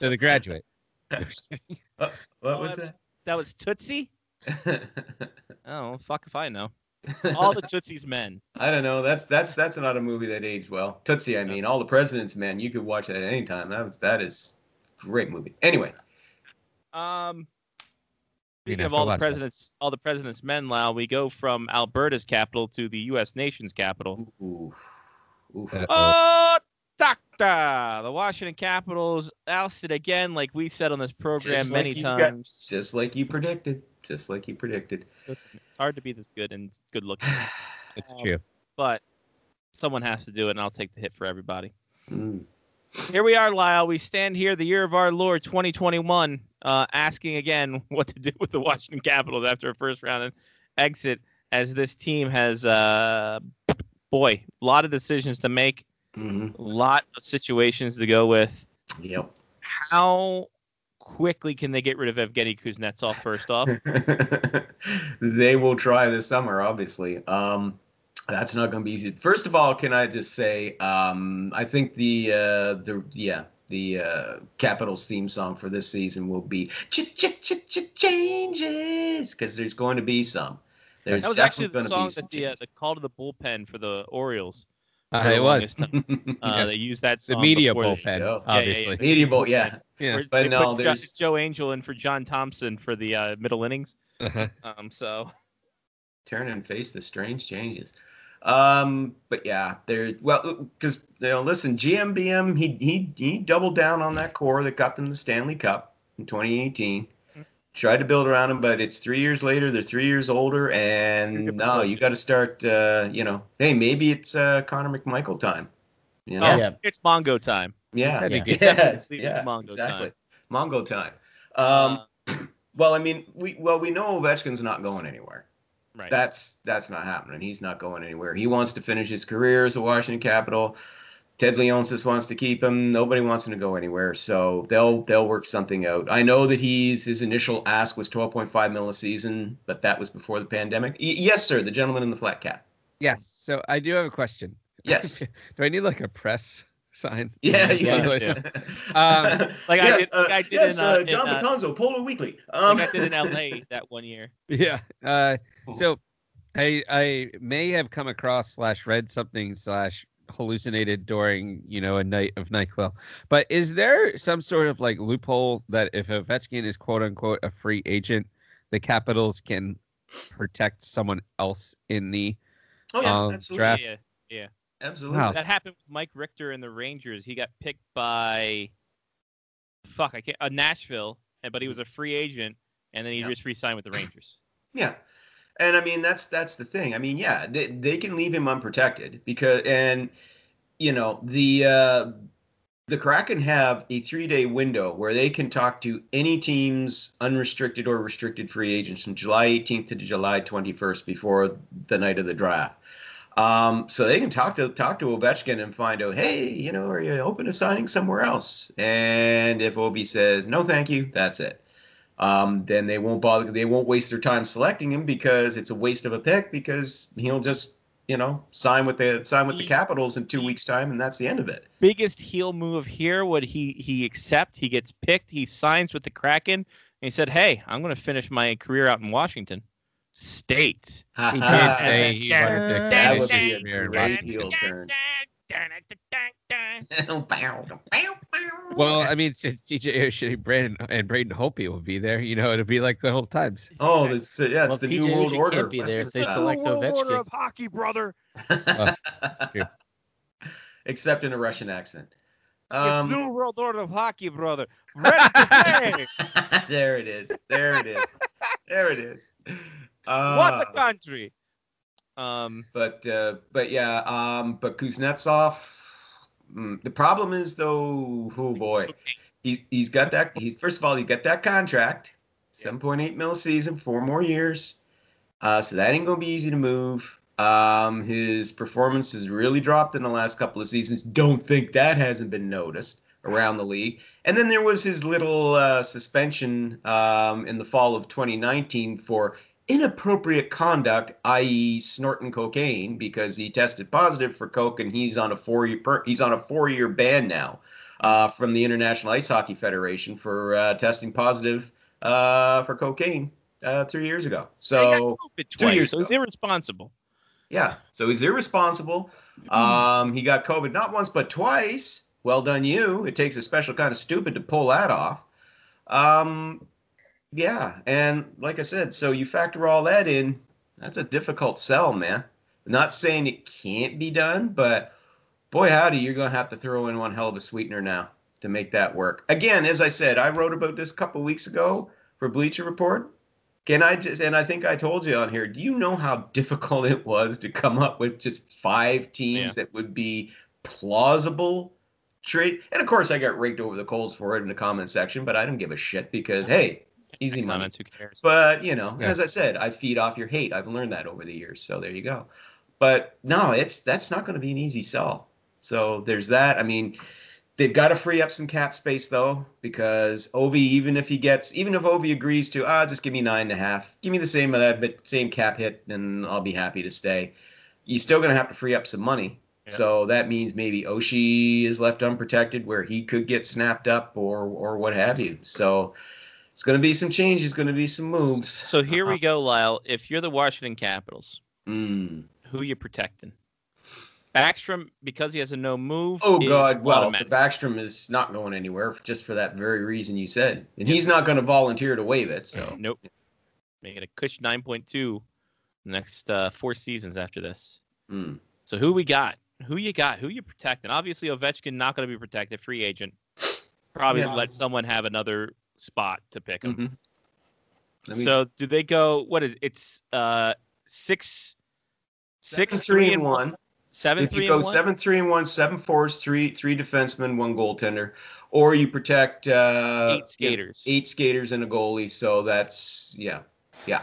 So The Graduate. what, what was oh, that? Was, that was Tootsie? Oh, fuck if I know. All the Tootsie's Men. I don't know. That's that's that's not a movie that aged well. Tootsie, I mean, All the President's Men. You could watch that at any time. That was that is a great movie. Anyway. Um. Speaking of all the presidents, all the presidents' men, Lau, we go from Alberta's capital to the U S nation's capital. Ooh. Ooh. Oh, doctor! The Washington Capitals ousted again, like we've said on this program just many like times. Got, just like you predicted. Just like you predicted. Listen, it's hard to be this good and good looking. It's um, true. But someone has to do it, and I'll take the hit for everybody. Mm. Here we are, Lyle. We stand here, the year of our Lord, twenty twenty-one, uh, asking again what to do with the Washington Capitals after a first-round exit, as this team has, uh, boy, a lot of decisions to make, mm-hmm. a lot of situations to go with. Yep. How quickly can they get rid of Evgeny Kuznetsov, first off? They will try this summer, obviously. Um That's not going to be easy. First of all, can I just say, um, I think the uh, the yeah the uh, Capitals theme song for this season will be ch-ch-ch-ch-changes, because there's going to be some. There's that was actually the song that the, uh, the call to the bullpen for the Orioles. Uh, it was. Uh, yeah. They used that song. The media bullpen, they, obviously. Yeah, yeah, yeah. Media bullpen, yeah. yeah. But they no, put there's Joe Angel in for John Thompson for the uh, middle innings. Uh-huh. Um, so turn and face the strange changes. Um, but yeah, they're well because you know, listen, G M B M he he he doubled down on that core that got them the Stanley Cup in twenty eighteen. Mm-hmm. Tried to build around them, but it's three years later. They're three years older, and no, coaches. You got to start. Uh, you know, hey, maybe it's uh, Conor McMichael time. You know? Oh yeah, it's Mongo time. Yeah, yeah, yeah. yeah. It's, it's yeah Mongo exactly. Time. Mongo time. Um, uh, well, I mean, we well we know Ovechkin's not going anywhere. Right. That's that's not happening. He's not going anywhere. He wants to finish his career as a Washington Capital. Ted Leonsis wants to keep him. Nobody wants him to go anywhere. So they'll they'll work something out. I know that he's his initial ask was twelve point five mil a season, but that was before the pandemic. Y- yes, sir. The gentleman in the flat cap. Yes. So I do have a question. Yes. Do I need like a press sign? Yeah. Yes. um, like yes, I did. Like uh, I did yes, in, uh, uh, John in, Batonzo, uh, Polo Weekly. Um, like I did in L A that one year. Yeah. Uh, So I I may have come across slash read something slash hallucinated during, you know, a night of NyQuil. But is there some sort of like loophole that if Ovechkin is quote unquote a free agent, the Capitals can protect someone else in the oh, yeah, um, absolutely. draft? Yeah, yeah. Absolutely. Wow. That happened with Mike Richter and the Rangers. He got picked by fuck, I can't uh, Nashville, but he was a free agent, and then he yeah. just re-signed with the Rangers. Yeah. And I mean, that's that's the thing. I mean, yeah, they they can leave him unprotected because, and you know, the uh, the Kraken have a three day window where they can talk to any team's unrestricted or restricted free agents from July eighteenth to July twenty-first before the night of the draft. Um, so they can talk to talk to Ovechkin and find out, hey, you know, are you open to signing somewhere else? And if Ovi says no, thank you, that's it. Um, then they won't bother. They won't waste their time selecting him because it's a waste of a pick. Because he'll just, you know, sign with the sign with the Capitals in two weeks' time, and that's the end of it. Biggest heel move here would he he accept? He gets picked. He signs with the Kraken, and he said, "Hey, I'm going to finish my career out in Washington State." He did say he wanted to finish his career in Washington. Well, I mean, since T J Oshie, Brandon, and Braden Holtby will be there, you know, it'll be like the whole times. Oh, this, yeah, it's well, the P J new world Oshie order. Can't be there if they the select new world Ovechkin. Order of hockey, brother. Well, that's true. Except in a Russian accent. Um, it's new world order of hockey, brother. Ready to play. There it is. There it is. There it is. Uh, what a country. Um, but uh, but yeah, um, but Kuznetsov. Mm, the problem is though, oh boy, he's he's got that. He's first of all, he got that contract, seven point eight mil a season, four more years. Uh, so that ain't gonna be easy to move. Um, his performance has really dropped in the last couple of seasons. Don't think that hasn't been noticed around the league. And then there was his little uh, suspension um, in the fall of twenty nineteen for inappropriate conduct, that is snorting cocaine, because he tested positive for coke, and he's on a four-year per- he's on a four-year ban now uh, from the International Ice Hockey Federation for uh, testing positive uh, for cocaine uh, three years ago. So two years ago. So he's irresponsible. Yeah, so he's irresponsible. Um, he got COVID not once but twice. Well done, you. It takes a special kind of stupid to pull that off. Um, Yeah, and like I said, so you factor all that in, that's a difficult sell, man. I'm not saying it can't be done, but boy howdy, you're going to have to throw in one hell of a sweetener now to make that work. Again, as I said, I wrote about this a couple weeks ago for Bleacher Report. Can I just, and I think I told you on here, do you know how difficult it was to come up with just five teams yeah. that would be plausible trade? And of course, I got raked over the coals for it in the comment section, but I didn't give a shit because, hey, easy money. Who cares? But, you know, yeah. as I said, I feed off your hate. I've learned that over the years. So there you go. But no, it's that's not going to be an easy sell. So there's that. I mean, they've got to free up some cap space, though, because Ovi, even if he gets, even if Ovi agrees to, ah, just give me nine and a half, give me the same of that, but same cap hit, and I'll be happy to stay. You're still going to have to free up some money. Yeah. So that means maybe Oshie is left unprotected where he could get snapped up or or what have you. So it's going to be some changes, going to be some moves. So here uh-huh. we go, Lyle. If you're the Washington Capitals, mm. who are you protecting? Backstrom, because he has a no move. Oh, God. Well, Backstrom is not going anywhere just for that very reason you said. And he's not going to volunteer to waive it. So nope. Making a cush nine point two next uh, four seasons after this. Mm. So who we got? Who you got? Who you protecting? Obviously, Ovechkin not going to be protected. Free agent. Probably yeah. let someone have another spot to pick them. Mm-hmm. Me... So do they go? What is it? It's uh six, six, seven, three, three and one. one. Seven. If three you go and one? seven, three and one, seven forwards, three, three defensemen, one goaltender, or you protect uh, eight skaters, you know, eight skaters and a goalie. So that's yeah, yeah.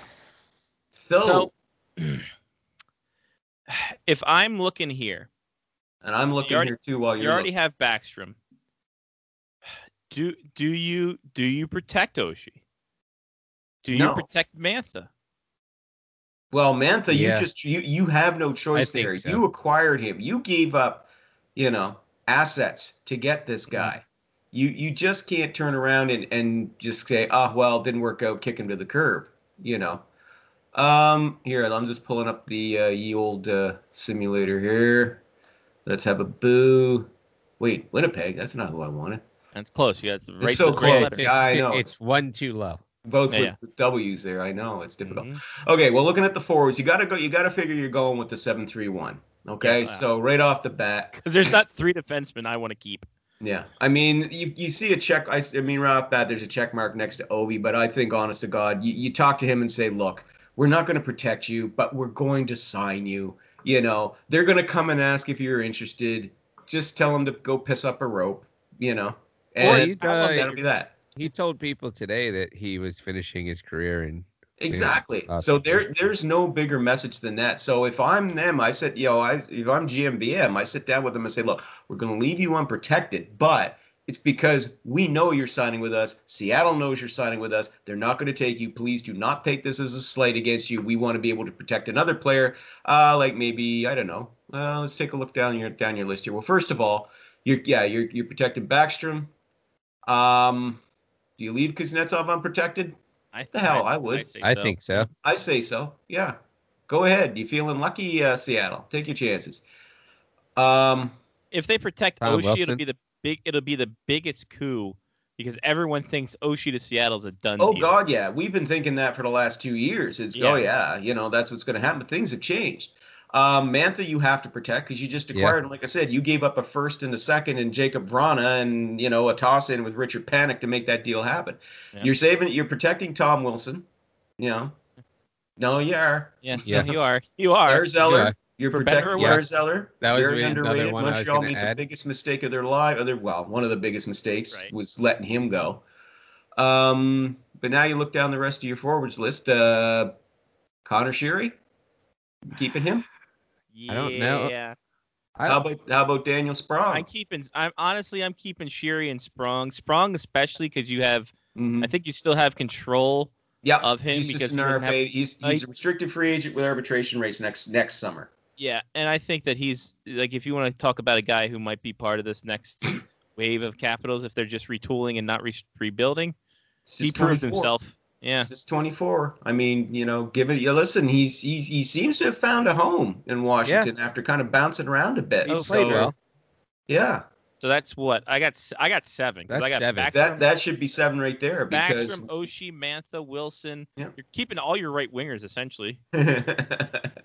So, so if I'm looking here, and I'm looking already, here too, while you're you already looking. have Backstrom. Do do you do you protect Oshie? Do you no. protect Mantha? Well, Mantha, yeah. you just you, you have no choice I there. So. You acquired him. You gave up, you know, assets to get this guy. Mm-hmm. You you just can't turn around and, and just say, oh well, it didn't work out, kick him to the curb. You know. Um, here, I'm just pulling up the uh, ye old uh, simulator here. Let's have a boo. Wait, Winnipeg. That's not who I wanted. That's close. You got right it's so the close. It's, yeah, I know. It's one too low. Both yeah, with yeah. the W's there. I know it's difficult. Mm-hmm. Okay, well, looking at the forwards, you gotta go. You gotta figure you're going with the seven three one. Okay, yeah, wow. So right off the bat, there's not three defensemen I want to keep. Yeah, I mean, you you see a check. I, I mean, right off the bat, there's a check mark next to Ovi, but I think, honest to God, you, you talk to him and say, look, we're not going to protect you, but we're going to sign you. You know, they're going to come and ask if you're interested. Just tell them to go piss up a rope. You know, and Boy, uh, that'll be that. He told people today that he was finishing his career in. Exactly. Yeah, so there, there's no bigger message than that. So if I'm them, I said, you know, I, if I'm G M B M, I sit down with them and say, look, we're going to leave you unprotected, but it's because we know you're signing with us. Seattle knows you're signing with us. They're not going to take you. Please do not take this as a slight against you. We want to be able to protect another player. Uh, like maybe, I don't know. Uh, let's take a look down your, down your list here. Well, first of all, you're, yeah, you're, you're protecting Backstrom. Um, do you leave Kuznetsov unprotected? I the hell, I, I would. I, so. I think so. I say so. Yeah. Go ahead. You feeling lucky, uh, Seattle? Take your chances. Um, if they protect Tom Oshie, Wilson. it'll be the big. It'll be the biggest coup because everyone thinks Oshie to Seattle's a done deal. Oh God, yeah. We've been thinking that for the last two years. It's yeah. oh yeah, you know that's what's going to happen. But things have changed. Um, Mantha, you have to protect because you just acquired. Yeah. And like I said, you gave up a first and a second and Jacob Vrana and, you know, a toss in with Richard Panik to make that deal happen. Yeah. You're saving, you're protecting Tom Wilson. You know, no, you are. Yeah, yeah. you are. You are. Air Zeller, you are. You're For protecting Air Zeller. That was very underrated. One Montreal made add. the biggest mistake of their life. Other, well, one of the biggest mistakes right. was letting him go. Um, but now you look down the rest of your forwards list. Uh, Connor Sheary, keeping him. Yeah. I don't know. I don't... How about how about Daniel Sprong? I'm keeping. I'm honestly, I'm keeping Sheary and Sprong. Sprong especially because you have. Mm-hmm. I think you still have control. Yep. of him he's because just an he have, he's, he's a restricted free agent with arbitration rates next next summer. Yeah, and I think that he's like if you want to talk about a guy who might be part of this next wave of Capitals if they're just retooling and not re- rebuilding, he proved himself. Yeah, since twenty-four. I mean, you know, given you listen, he's he's he seems to have found a home in Washington yeah. after kind of bouncing around a bit. He so, played well. Yeah. So that's what I got. I got seven. That's I got seven. Backstrom, that that should be seven right there because Backstrom, Oshie, Mantha, Wilson. Yeah. You're keeping all your right wingers essentially.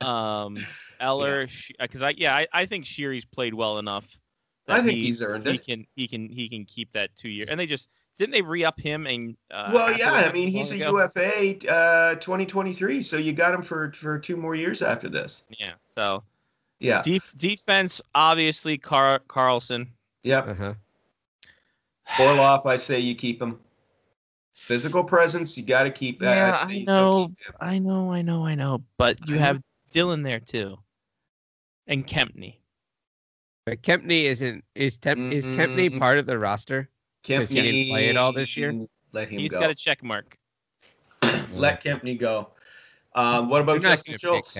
um, Eller, because yeah. I yeah I, I think Sheary's played well enough. I think he, he's earned he it. He can he can he can keep that two year and they just. Didn't they re-up him? And uh, well, yeah, I mean, he's ago? a U F A uh, twenty twenty-three, so you got him for, for two more years after this. Yeah, so yeah, def- defense obviously Car- Carlson. Yep. Uh-huh. Orloff, I say you keep him. Physical presence, you got to keep that. Yeah, I know, keep I know, I know, I know. But you I have know. Dylan there too, and Kempney. But Kempney isn't is Tem- is Kempney part of the roster? Kempney he didn't play it all this year. Let him He's go. Got a check mark. Let Kempney go. Um, what about Justin Schultz?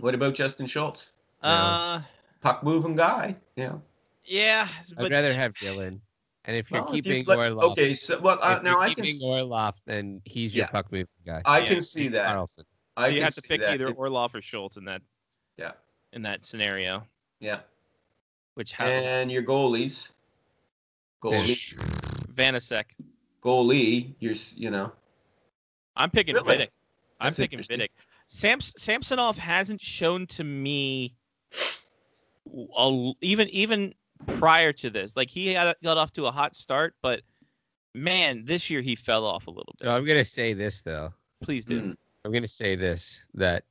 What about Justin Schultz? Uh, Puck moving guy. Yeah. Yeah. But, I'd rather have Dylan. And if you're well, keeping if you, Orloff, okay. So well, uh, now I can keeping Orloff, then he's your yeah. puck moving guy. I yeah, can see that. Carlson. I so you have to pick that. either Orloff or Schultz in that. Yeah. In that scenario. Yeah. Which how and your goalies. Goalie, Vanasek. Goalie, you're you know. I'm picking really? Vidic. I'm That's picking Vidic. Sams, Samsonov hasn't shown to me, a, even even prior to this, like he had, got off to a hot start, but man, this year he fell off a little bit. So I'm gonna say this though. Please do. Mm. I'm gonna say this that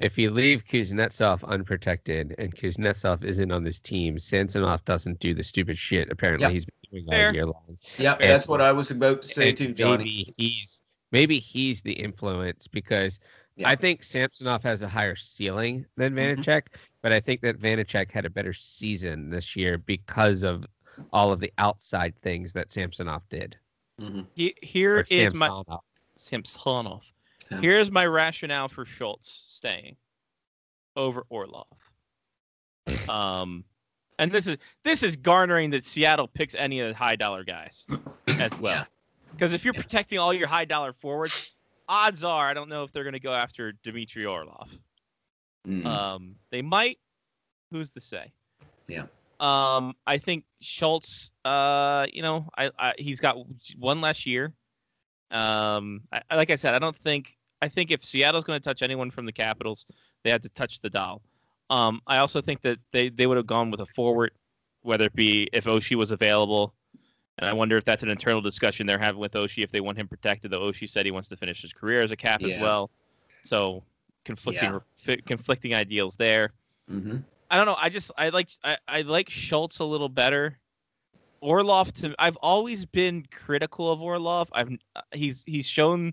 if you leave Kuznetsov unprotected and Kuznetsov isn't on this team, Samsonov doesn't do the stupid shit. Apparently, yep. he's been doing Fair. all year long. Yeah, that's what I was about to say too, Johnny. Maybe he's maybe he's the influence because yep. I think Samsonov has a higher ceiling than Vanacek, mm-hmm. but I think that Vanacek had a better season this year because of all of the outside things that Samsonov did. Mm-hmm. He, here or is Samsonov. my Samsonov. Here's my rationale for Schultz staying over Orloff. Um, and this is this is garnering that Seattle picks any of the high dollar guys as well. Because yeah. if you're yeah. protecting all your high dollar forwards, odds are I don't know if they're going to go after Dmitry Orloff. Mm. Um, they might, who's to say? Yeah. Um, I think Schultz, uh, you know, I, I he's got one last year. Um, I, like I said, I don't think I think if Seattle's going to touch anyone from the Capitals, they had to touch the doll. Um, I also think that they, they would have gone with a forward, whether it be if Oshie was available. And I wonder if that's an internal discussion they're having with Oshie, if they want him protected, though Oshie said he wants to finish his career as a Cap yeah. as well. So conflicting yeah. fi- conflicting ideals there. Mm-hmm. I don't know. I just I like I, I like Schultz a little better. Orlov, to I've always been critical of Orlov. I've he's he's shown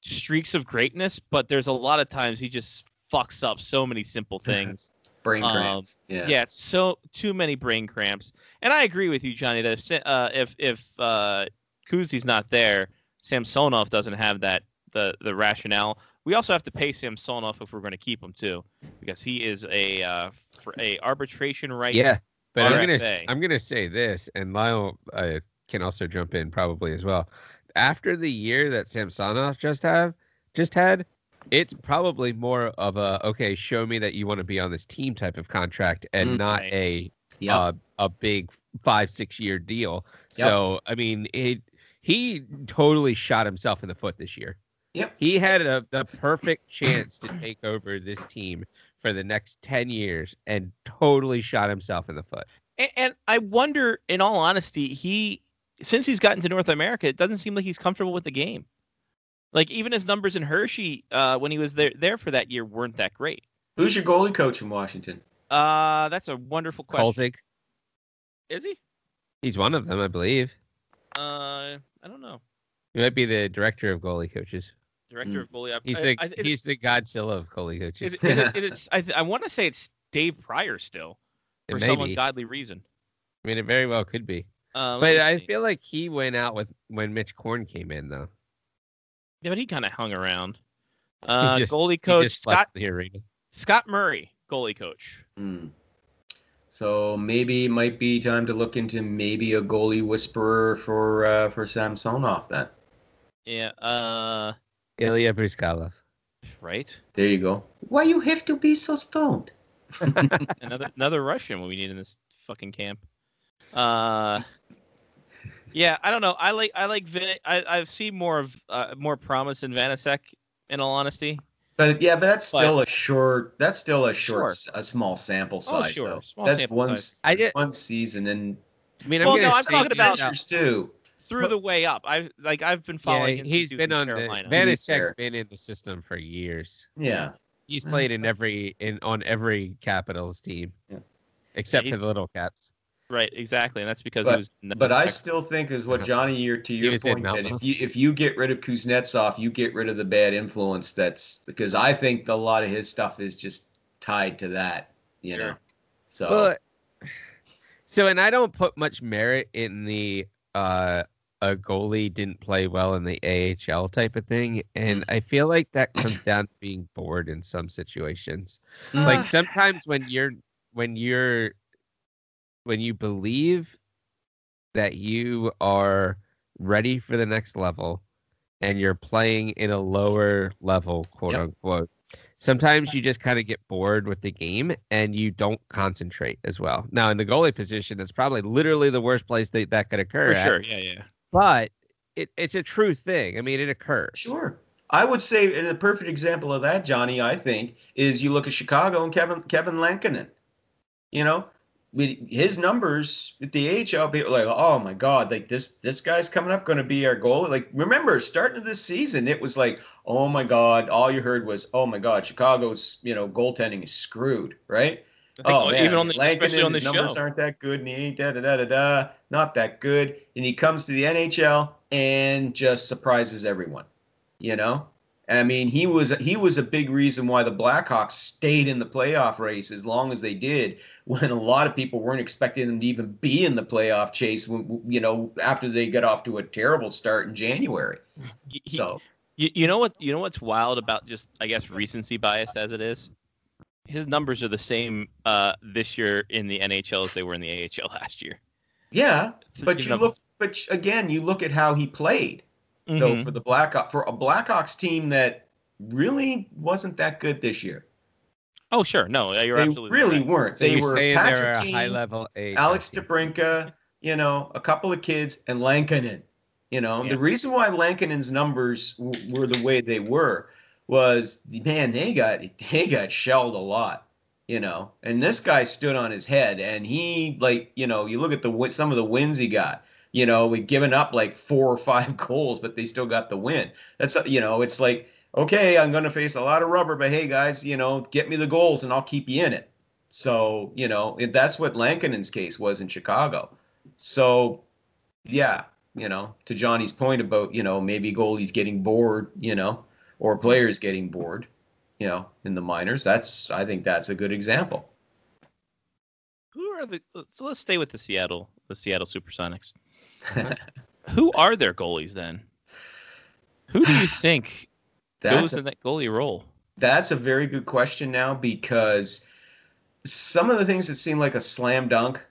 streaks of greatness, but there's a lot of times he just fucks up so many simple things. Brain cramps. Um, yeah. yeah, so too many brain cramps. And I agree with you, Johnny, that if uh, if if uh, Kuzi's not there, Samsonov doesn't have that the the rationale. We also have to pay Samsonov if we're going to keep him too, because he is a uh, for a arbitration rights. Yeah, but R F A. I'm gonna I'm gonna say this, and Lyle uh, can also jump in probably as well. After the year that Samsonov just have just had. It's probably more of a, okay, show me that you want to be on this team type of contract and mm-hmm. not a yep. uh, a big five, six year deal. Yep. So, I mean, it, he totally shot himself in the foot this year. Yep. He had a, a perfect chance to take over this team for the next ten years and totally shot himself in the foot. And, and I wonder, in all honesty, he since he's gotten to North America, it doesn't seem like he's comfortable with the game. Like, even his numbers in Hershey uh, when he was there there for that year weren't that great. Who's your goalie coach in Washington? Uh, that's a wonderful question. Kolzig. Is he? He's one of them, I believe. Uh, I don't know. He might be the director of goalie coaches. Director mm. of goalie. He's the, I, I, he's the Godzilla of goalie coaches. It, it, it, it is, I, I want to say it's Dave Pryor still for some ungodly reason. I mean, it very well could be. Uh, but I feel like he went out with when Mitch Korn came in, though. Yeah, but he kind of hung around. Uh, just, goalie coach Scott Scott Murray, goalie coach. Mm. So maybe it might be time to look into maybe a goalie whisperer for uh, for Samsonov then. Yeah. Uh, Ilya Briskalov. Right. There you go. Why you have to be so stoned? another another Russian we need in this fucking camp. Uh. Yeah, I don't know. I like I like Vin- I I've seen more of uh, more promise in Vanacek, in all honesty. But yeah, but that's still but, a short. That's still a short, sure. a small sample size. Oh, sure. Small that's sample one size. I one season, and I mean, I'm well, no, I'm talking about too. Through but, the way up. I like I've been following. Yeah, he's been on Carolina. The, Vanacek's been in the system for years. Yeah, he's played in every in on every Capitals team, yeah. except yeah, he, for the little Caps. Right, exactly, and that's because but, it was. But I still think is what Johnny, your to your point, that if you if you get rid of Kuznetsov, you get rid of the bad influence. That's because I think a lot of his stuff is just tied to that, you sure. know. So, well, so, and I don't put much merit in the uh, a goalie didn't play well in the A H L type of thing, and I feel like that comes down to being bored in some situations. Like sometimes when you're when you're when you believe that you are ready for the next level and you're playing in a lower level, quote yep. unquote, sometimes you just kind of get bored with the game and you don't concentrate as well. Now, in the goalie position, that's probably literally the worst place that, that could occur. For sure. At, yeah, yeah. But it, it's a true thing. I mean, it occurs. Sure. I would say, and a perfect example of that, Johnny, I think, is you look at Chicago and Kevin, Kevin Lankinen, you know? His numbers at the A H L, people like, oh my God, like this this guy's coming up going to be our goalie. Like, remember, starting this season, it was like, oh my God, all you heard was, oh my God, Chicago's, you know, goaltending is screwed, right? Oh, man, even on the, Lankinen, on the his show. Numbers aren't that good, and he ain't da da da da da, not that good. And he comes to the N H L and just surprises everyone, you know? I mean, he was he was a big reason why the Blackhawks stayed in the playoff race as long as they did, when a lot of people weren't expecting them to even be in the playoff chase. When, you know, after they got off to a terrible start in January. So you, you know what you know what's wild about just I guess recency bias as it is, his numbers are the same uh, this year in the N H L as they were in the A H L last year. Yeah, but you look, but again, you look at how he played. Mm-hmm. So for the Blackhawks, for a Blackhawks team that really wasn't that good this year. Oh, sure. No, you're they absolutely really right. weren't. So they were Patrick Kane, high level eight, Alex DeBrincat, you know, a couple of kids, and Lankinen. You know, yeah. the reason why Lankinen's numbers w- were the way they were was, man, they got they got shelled a lot, you know. And this guy stood on his head, and he, like, you know, you look at the some of the wins he got. You know, we'd given up like four or five goals, but they still got the win. That's, you know, it's like, okay, I'm going to face a lot of rubber, but hey, guys, you know, get me the goals and I'll keep you in it. So, you know, that's what Lankinen's case was in Chicago. So, yeah, you know, to Johnny's point about, you know, maybe goalies getting bored, you know, or players getting bored, you know, in the minors. That's, I think that's a good example. Who are the, so let's stay with the Seattle, the Seattle Supersonics. Who are their goalies then? Who do you think that's goes a, in that goalie role? That's a very good question now, because some of the things that seem like a slam dunk,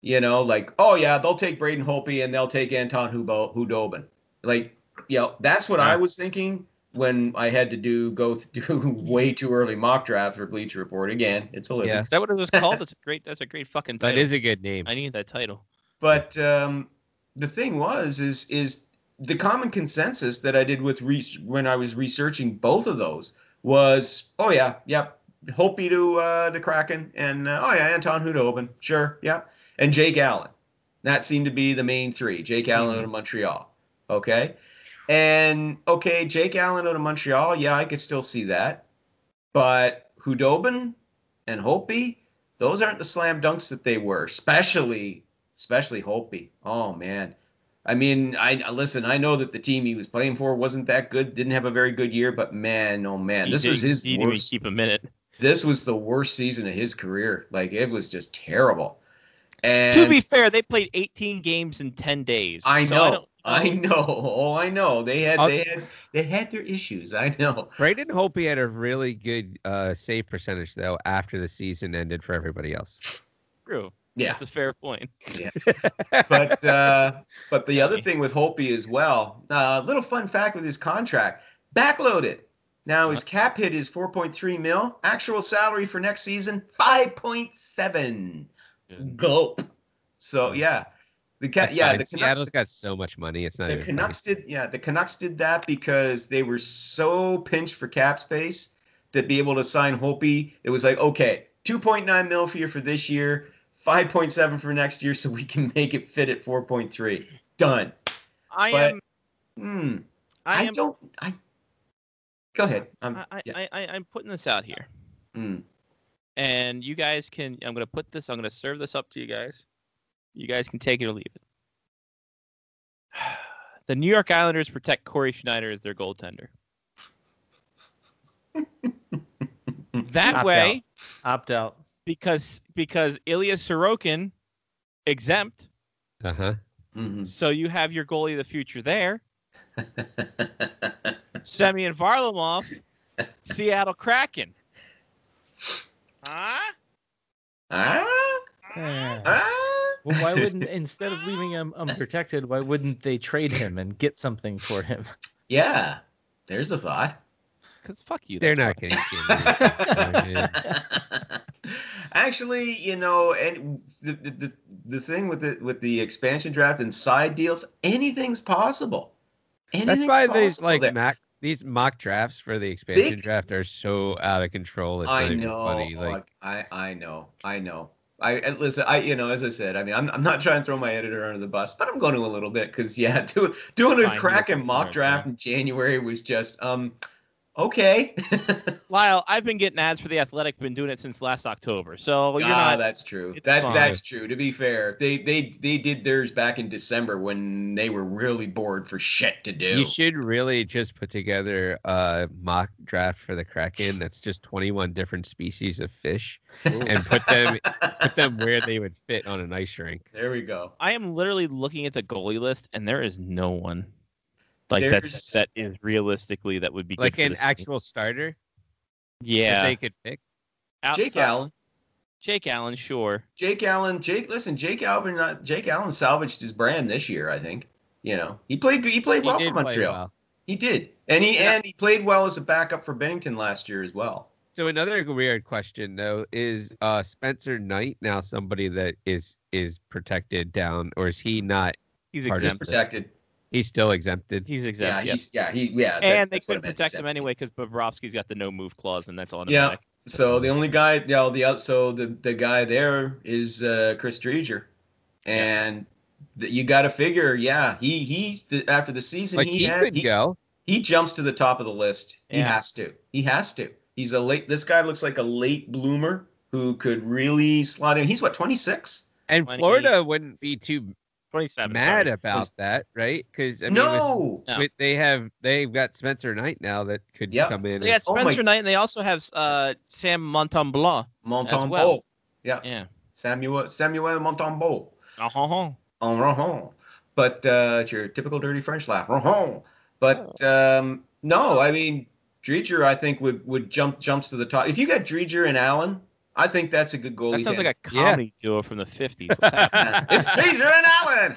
you know, like, oh yeah, they'll take Braden Holtby and they'll take Anton Hudobin. Like, you know, that's what yeah. I was thinking when I had to do go through way too early mock draft for Bleacher Report. Again, it's a living. Yeah. Is that what it was called? That's a great. That's a great fucking title. That is a good name. I need that title. But um, the thing was, is is the common consensus that I did with re- when I was researching both of those was, oh yeah, yep, Holtby to uh, the Kraken, and uh, oh yeah, Anton Hudobin, sure, yep, and Jake Allen. That seemed to be the main three: Jake Allen mm-hmm. out of Montreal. Okay, and okay, Jake Allen out of Montreal. Yeah, I could still see that, but Hudobin and Holtby, those aren't the slam dunks that they were, especially. Especially Holtby. Oh, man. I mean, I listen, I know that the team he was playing for wasn't that good, didn't have a very good year, but man, oh, man. This was his worst. Keep a minute. This was the worst season of his career. Like, it was just terrible. And to be fair, they played eighteen games in ten days. I know. So I don't- I know. Oh, I know. They had they had they had their issues. I know. Braden Holtby had a really good uh, save percentage though after the season ended for everybody else. True. Yeah, that's a fair point. Yeah, but uh, but the other thing with Holtby as well, a uh, little fun fact with his contract, backloaded. Now his cap hit is four point three mil. Actual salary for next season five point seven. Yeah. Gulp. So yeah, the cap. That's yeah, fine. The Canucks, Seattle's got so much money. It's not the Canucks funny. did. Yeah, the Canucks did that because they were so pinched for cap space to be able to sign Holtby. It was like, okay, two point nine mil for you for this year. five point seven for next year, so we can make it fit at four point three. Done. I but, am. Hmm, I, I am, don't. I. Go ahead. I'm, I, yeah. I, I, I'm putting this out here. Mm. And you guys can. I'm going to put this. I'm going to serve this up to you guys. You guys can take it or leave it. The New York Islanders protect Corey Schneider as their goaltender. that Opt way. Out. Opt out. Because because Ilya Sorokin exempt. Uh-huh. Mm-hmm. So you have your goalie of the future there. Semyon Varlamov, Seattle Kraken. Huh? Huh? Huh? Well, why wouldn't, instead of leaving him unprotected, why wouldn't they trade him and get something for him? Yeah. There's a thought. Because fuck you. They're not going to get Actually, you know, and the, the the thing with the with the expansion draft and side deals, anything's possible. Anything's That's why these like mock, these mock drafts for the expansion they, draft are so out of control. It's I know, funny. Like, I I know, I know. I and listen, I you know, as I said, I mean, I'm I'm not trying to throw my editor under the bus, but I'm going to a little bit because yeah, doing doing a cracking mock draft in January was just um. Okay. Lyle, I've been getting ads for The Athletic, been doing it since last October. So you're ah, not, that's true. That fine. That's true. To be fair, they they they did theirs back in December when they were really bored for shit to do. You should really just put together a mock draft for the Kraken that's just twenty-one different species of fish Ooh. and put them put them where they would fit on an ice rink. There we go. I am literally looking at the goalie list and there is no one. Like that's, that is realistically that would be like an actual starter. Yeah, that they could pick outside, Jake Allen. Jake Allen, sure. Jake Allen, Jake. Listen, Jake Allen. Not Jake Allen salvaged his brand this year. I think you know he played. He played well he for Montreal. Well. He did, and he yeah. and he played well as a backup for Bennington last year as well. So another weird question, though, is uh, Spencer Knight now somebody that is is protected down, or is he not? He's exempted. Protected. He's still exempted. He's exempted. Yeah, he's, yeah, he, yeah. That's, and they couldn't protect him anyway because Bobrovsky's got the no move clause, and that's on. Yeah. Back. So the only guy, you know, the so the the guy there is uh, Chris Dreger, and yeah. the, you got to figure, yeah, he he's the, after the season like he, he had, could he, go. He jumps to the top of the list. Yeah. He has to. He has to. He's a late. This guy looks like a late bloomer who could really slot in. He's what, twenty-six? And Florida wouldn't be too twenty-seven mad sorry. about that, right? Because I mean, no, with, no. With, they have they've got Spencer Knight now that could yep. come in. They got Spencer oh Knight, and they also have uh, Sam Montembeau. Montembeau, well. yeah, yeah. Samuel Samuel Montembeau. Uh-huh. Uh-huh. But uh, it's your typical dirty French laugh. Uh-huh. But um, no, I mean. Dreger, I think, would would jump jumps to the top. If you got Dreger and Allen, I think that's a good goalie. That sounds hit. like a comedy yeah. duo from the fifties. What's happening? It's Dreger and Allen.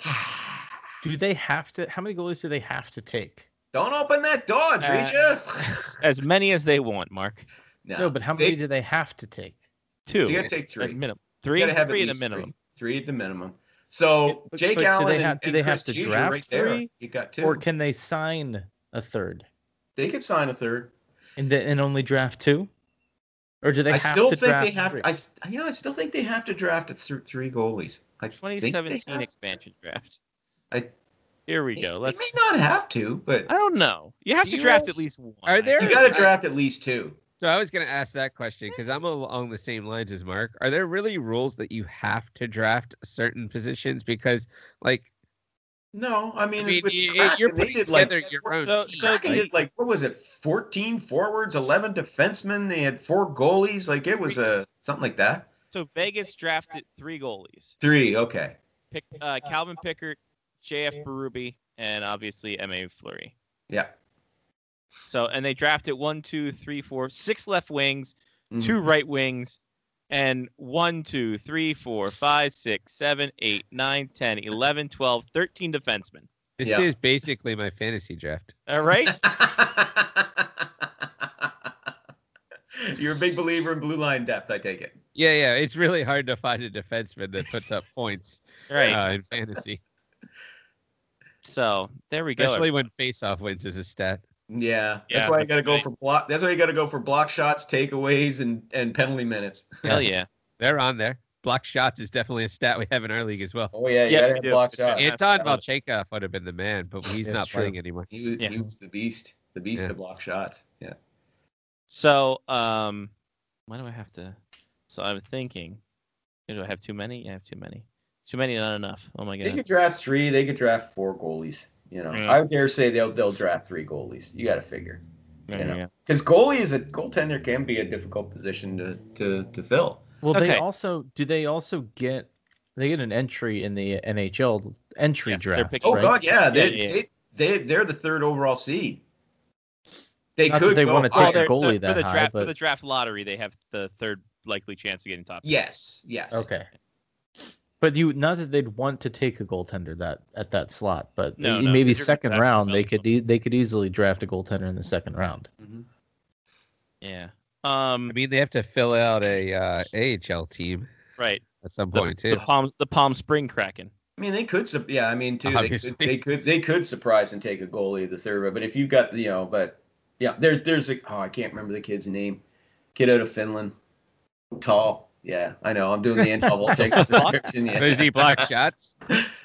Do they have to? How many goalies do they have to take? Don't open that door, Dreger. Uh, as many as they want, Mark. No, no but how many they, do they have to take? Two. You got to take three. At minimum. Three. You gotta have three at, at the minimum. Three. three at the minimum. So but, Jake but Allen. Do they have, and, do they have to Dreger draft right there. Three? You got two. Or can they sign a third? They could sign a third. And, the, and only draft two, or do they? I have still to think draft they have. Three? I you know I still think they have to draft a th- three goalies. I twenty seventeen expansion draft. I here we they, go. Let's, they may not have to, but I don't know. You have to you draft have, at least one. Are there? You got to draft at least two. So I was going to ask that question because I'm along the same lines as Mark. Are there really rules that you have to draft certain positions? Because like. No, I mean, I mean with you, Kraken, you're they did like, your own so, so did like, what was it, fourteen forwards, eleven defensemen, they had four goalies, like it was a, something like that. So Vegas drafted three goalies. Three, okay. Pick, uh, Calvin Pickard, J F Berube, and obviously M A Fleury. Yeah. So, and they drafted one, two, three, four, six left wings, mm-hmm. two right wings, and one, two, three, four, five, six, seven, eight, nine, ten, eleven, twelve, thirteen defensemen. This yeah. is basically my fantasy draft. All right. You're a big believer in blue line depth, I take it. Yeah, yeah. It's really hard to find a defenseman that puts up points right. uh, in fantasy. So there we go. Especially when faceoff wins is a stat. Yeah, yeah, that's why you got to go right. for block. That's why you got to go for block shots, takeaways, and, and penalty minutes. Hell yeah, they're on there. Block shots is definitely a stat we have in our league as well. Oh yeah, you yeah, gotta have do. block shots. Anton Valchenkov would have been the man, but he's not true. playing anymore. He, yeah. he was the beast, the beast yeah. of block shots. Yeah. So, um, why do I have to? So I'm thinking, do I have too many? Yeah, I have too many. Too many, not enough. Oh my god. They could draft three. They could draft four goalies. You know, mm-hmm. I dare say they'll they'll draft three goalies. You got to figure, you mm-hmm, know, because yeah. goalie is a goaltender can be a difficult position to to, to fill. Well, okay. they also do they also get they get an entry in the N H L entry yes, draft. Picks, oh right? God, yeah, they, yeah, yeah. They, they they're the third overall seed. They Not could they go, want to take oh, a goalie for that the high, draft but... for the draft lottery. They have the third likely chance of getting top. Yes, yes, okay. But you not that they'd want to take a goaltender that at that slot, but no, no, maybe second round they could e- they could easily draft a goaltender in the second round. Mm-hmm. Yeah, um, I mean they have to fill out a uh, A H L team, right? At some point the, too. The Palm the Palm Spring Kraken. I mean they could, su- yeah. I mean too, they could, they could they could surprise and take a goalie the third round. But if you've got the you know, but yeah, there there's a oh I can't remember the kid's name, kid out of Finland, tall. Yeah, I know. I'm doing the Anton Valchenkov description. Yeah. Is he block shots?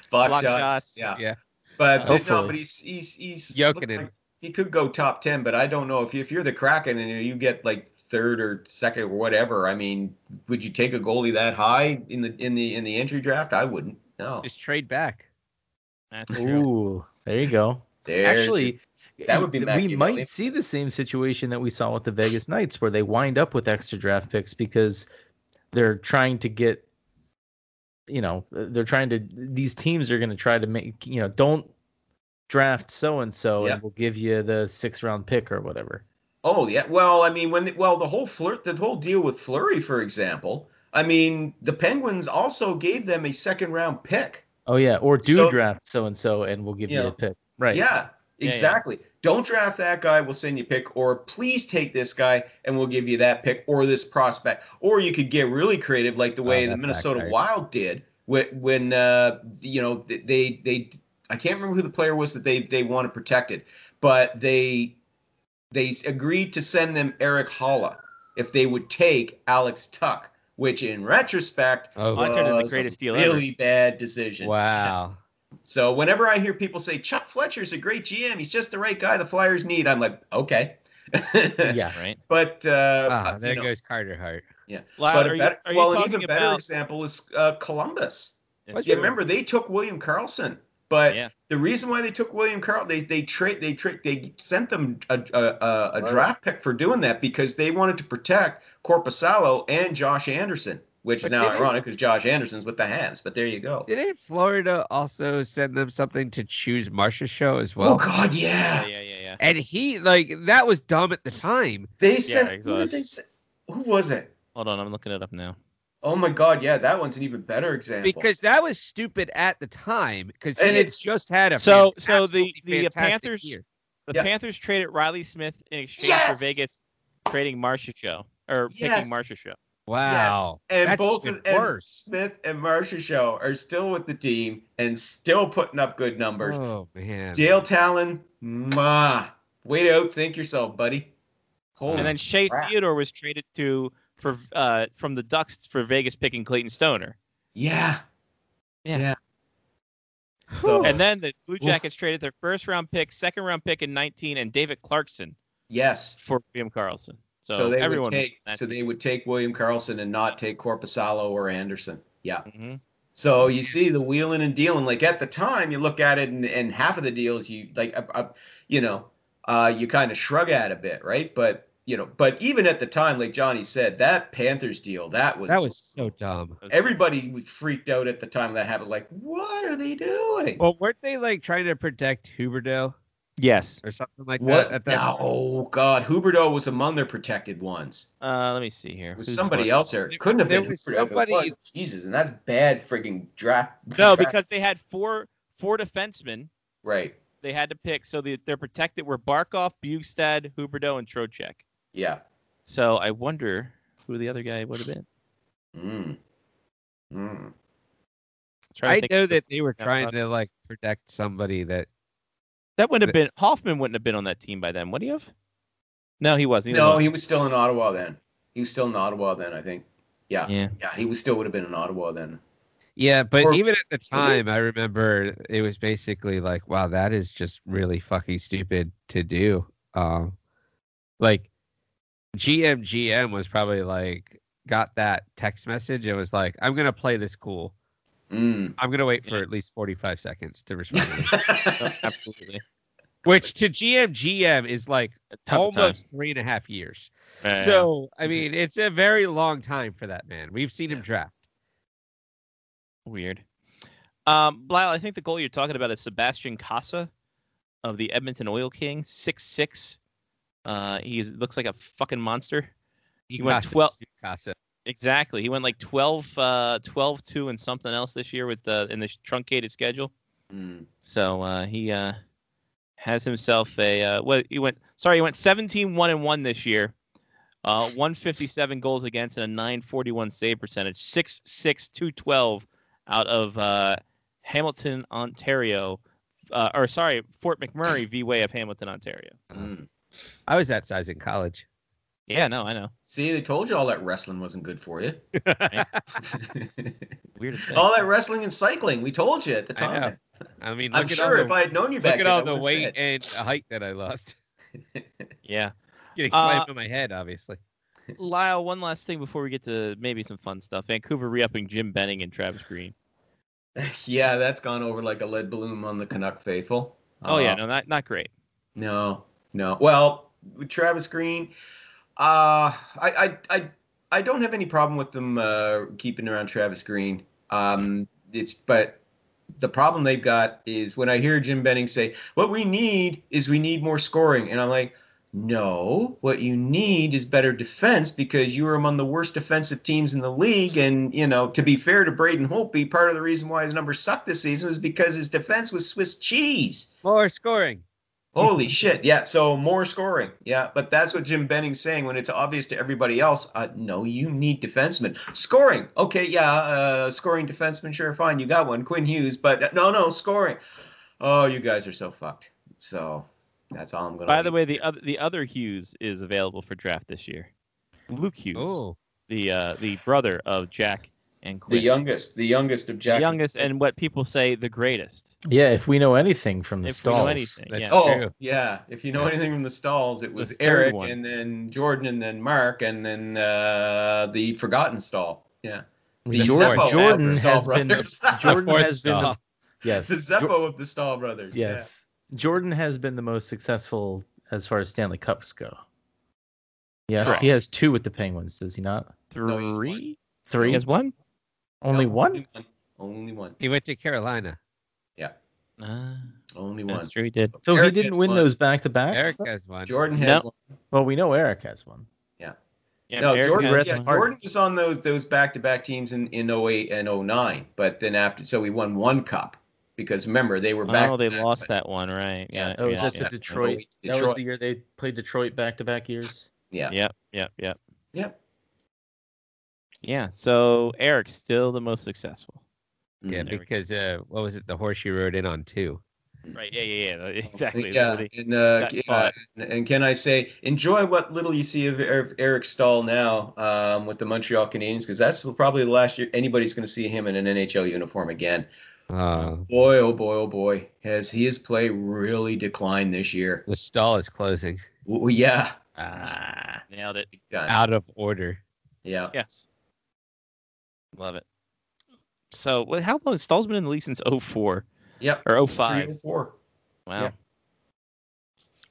block, block shots. shots. Yeah. yeah. But, but no, but he's he's he's Jokinen. Like he could go top ten, but I don't know if you, if you're the Kraken and you get like third or second or whatever. I mean, would you take a goalie that high in the in the in the entry draft? I wouldn't. No. Just trade back. That's true. Ooh, there you go. There. Actually, that would be we might Williams. see the same situation that we saw with the Vegas Knights, where they wind up with extra draft picks because. They're trying to get, you know, they're trying to, these teams are going to try to make, you know, don't draft so-and-so yeah. and we'll give you the sixth round pick or whatever. Oh, yeah. Well, I mean, when, the, well, the whole flirt, the whole deal with Fleury, for example, I mean, the Penguins also gave them a second round pick. Oh, yeah. Or do so, draft so-and-so and we'll give yeah. you a pick. Right. Yeah. Exactly. Yeah, yeah. Don't draft that guy. We'll send you a pick. Or please take this guy and we'll give you that pick or this prospect. Or you could get really creative like the way oh, the Minnesota backfired. Wild did when, when uh, you know, they, they – I can't remember who the player was that they, they wanted protected. But they they agreed to send them Eric Holla if they would take Alex Tuck, which in retrospect oh, was the greatest deal a really ever. bad decision. Wow. So whenever I hear people say, Chuck Fletcher's a great G M, he's just the right guy the Flyers need, I'm like, okay. Yeah, right. But uh, ah, there you know, goes Carter Hart. Yeah. But a better, you, well, an even better about... example is uh, Columbus. Yes, yeah, remember, they took William Karlsson. But yeah. the reason why they took William Karlsson, they they trade they trade they sent them a a, a, a right. draft pick for doing that because they wanted to protect Korpisalo and Josh Anderson, which but is now ironic because Josh Anderson's with the Habs. But there you go. Didn't Florida also send them something to choose Marcia Show as well? Oh God, yeah, yeah, yeah, yeah. yeah. And he like that was dumb at the time. They sent yeah, who did they send? Who was it? Hold on, I'm looking it up now. Oh, my God. Yeah, that one's an even better example. Because that was stupid at the time because he had just had a so so the, the Panthers year. The yeah. Panthers traded Riley Smith in exchange yes! for Vegas trading Marchessault or yes! picking Marchessault. Wow. Yes. And That's both of, and Smith and Marchessault are still with the team and still putting up good numbers. Oh, man. Dale Talon, mwah. Way to outthink yourself, buddy. Holy and then Shea crap. Theodore was traded to For uh, from the Ducks for Vegas picking Clayton Stoner. Yeah, yeah. yeah. So and then the Blue Jackets Oof. traded their first round pick, second round pick in nineteen, and David Clarkson. Yes, for William Karlsson. So, so they everyone would take. So they would take William Karlsson and not take Korpisalo or Anderson. Yeah. Mm-hmm. So you see the wheeling and dealing. Like at the time, you look at it, and, and half of the deals you like, uh, uh, you know, uh, you kind of shrug at a bit, right? But You know, but even at the time, like Johnny said, that Panthers deal, that was that was so dumb. Everybody freaked out at the time that happened. Like, what are they doing? Well, weren't they like trying to protect Huberdeau? Yes, or something like what? that. At that no, oh God, Huberdeau was among their protected ones. Uh, let me see here. It was Who's somebody else there? It couldn't have there been was somebody. Was. Jesus, and that's bad frigging draft. No, draft. Because they had four four defensemen. Right. They had to pick, so the, they're protected. Were Barkov, Bugstad, Huberdeau, and Trocheck. Yeah. So I wonder who the other guy would have been. Mm. Mm. I know that they were trying to like protect somebody that that wouldn't have been Hoffman wouldn't have been on that team by then, would he have? No, he wasn't. He no, was he was still in Ottawa then. He was still in Ottawa then, I think. Yeah. Yeah. Yeah, he was still would have been in Ottawa then. Yeah, but or, even at the time, I remember it was basically like, wow, that is just really fucking stupid to do. Um, like. G M G M was probably like got that text message. It was like, I'm gonna play this cool. Mm. I'm gonna wait for yeah. at least forty-five seconds to respond. To Absolutely. Which to G M G M is like almost three and a half years. Yeah. So I mean, it's a very long time for that man. We've seen yeah. him draft. Weird. Um, Blyle, I think the goal you're talking about is Sebastian Casa of the Edmonton Oil King, six six. Uh, he looks like a fucking monster. He went twelve. Exactly. He went like twelve, uh, twelve, two, and something else this year with the in the truncated schedule. Mm. So uh, he uh, has himself a. Uh, well, he went. Sorry, he went seventeen, one and one this year. Uh, one fifty-seven goals against and a nine forty-one save percentage. Six six two twelve out of uh, Hamilton, Ontario. Uh, or sorry, Fort McMurray, V-Way of Hamilton, Ontario. Mm. I was that size in college. Yeah, no, I know. See, they told you all that wrestling wasn't good for you. Weirdest thing. All that wrestling and cycling, we told you at the time. I, I mean, I'm sure the, if I had known you back then, look at all the weight said. and height that I lost. Yeah. Getting slammed uh, in my head, obviously. Lyle, one last thing before we get to maybe some fun stuff. Vancouver re-upping Jim Benning and Travis Green. Yeah, that's gone over like a lead balloon on the Canuck faithful. Oh, uh, yeah, no, not, not great. No. No, well, with Travis Green, uh, I, I, I, I don't have any problem with them uh, keeping around Travis Green. Um, it's but the problem they've got is when I hear Jim Benning say, "What we need is we need more scoring," and I'm like, "No, what you need is better defense because you are among the worst defensive teams in the league." And you know, to be fair to Braden Holtby, part of the reason why his numbers sucked this season was because his defense was Swiss cheese. More scoring. Holy shit. Yeah. So more scoring. Yeah. But that's what Jim Benning's saying when it's obvious to everybody else. Uh, no, you need defensemen. Scoring. Okay. Yeah. Uh, scoring defenseman. Sure. Fine. You got one. Quinn Hughes. But no, no. Scoring. Oh, you guys are so fucked. So that's all I'm going to. By the way, the other, the other Hughes is available for draft this year. Luke Hughes. Oh. The, uh, the brother of Jack and Quinn. The youngest. The youngest of Jack. The youngest and what people say the greatest. Yeah, if we know anything from the if stalls. If we know anything, yeah. Oh, true. Yeah. If you know yeah. anything from the stalls, it was Eric one. and then Jordan and then Mark and then uh, the forgotten stall. Yeah. The, the Zeppo Jordan has stall been brothers. The, Jordan has been the, yes. the Zeppo of the Stahl brothers. Yes. Yeah. Jordan has been the most successful as far as Stanley Cups go. Yes. Correct. He has two with the Penguins, does he not? Three? Three? He has one? Only no, one? one? Only one. He went to Carolina. Yeah. Uh, Only one. That's true, he did. So Eric he didn't win one. those back-to-backs? Eric stuff? has one. Jordan has no. one. Well, we know Eric has one. Yeah. yeah no, Eric Jordan yeah, Jordan was on those those back-to-back teams in, in oh eight and oh nine. But then after, so we won one cup. Because remember, they were back. Oh, they lost but, that one, right? Yeah. yeah. Oh, yeah. that's yeah. Detroit. Detroit. That was the year they played Detroit back-to-back years? Yeah. Yep, yep, yep. Yep. Yeah, so Eric's still the most successful. Yeah, there because uh, what was it? The horse you rode in on two. Right. Yeah. Yeah. Yeah. Exactly. Yeah. And, uh, yeah. and can I say, enjoy what little you see of Eric Stahl now um, with the Montreal Canadiens, because that's probably the last year anybody's going to see him in an N H L uniform again. Uh, boy, oh boy, oh boy, has his play really declined this year? The Stahl is closing. Well, yeah. Ah, nailed it. Out of order. Yeah. Yes. Love it. So, how long? Stahl's been in the league since oh four. Yep. Or oh five. oh four. Wow. Yeah. Well,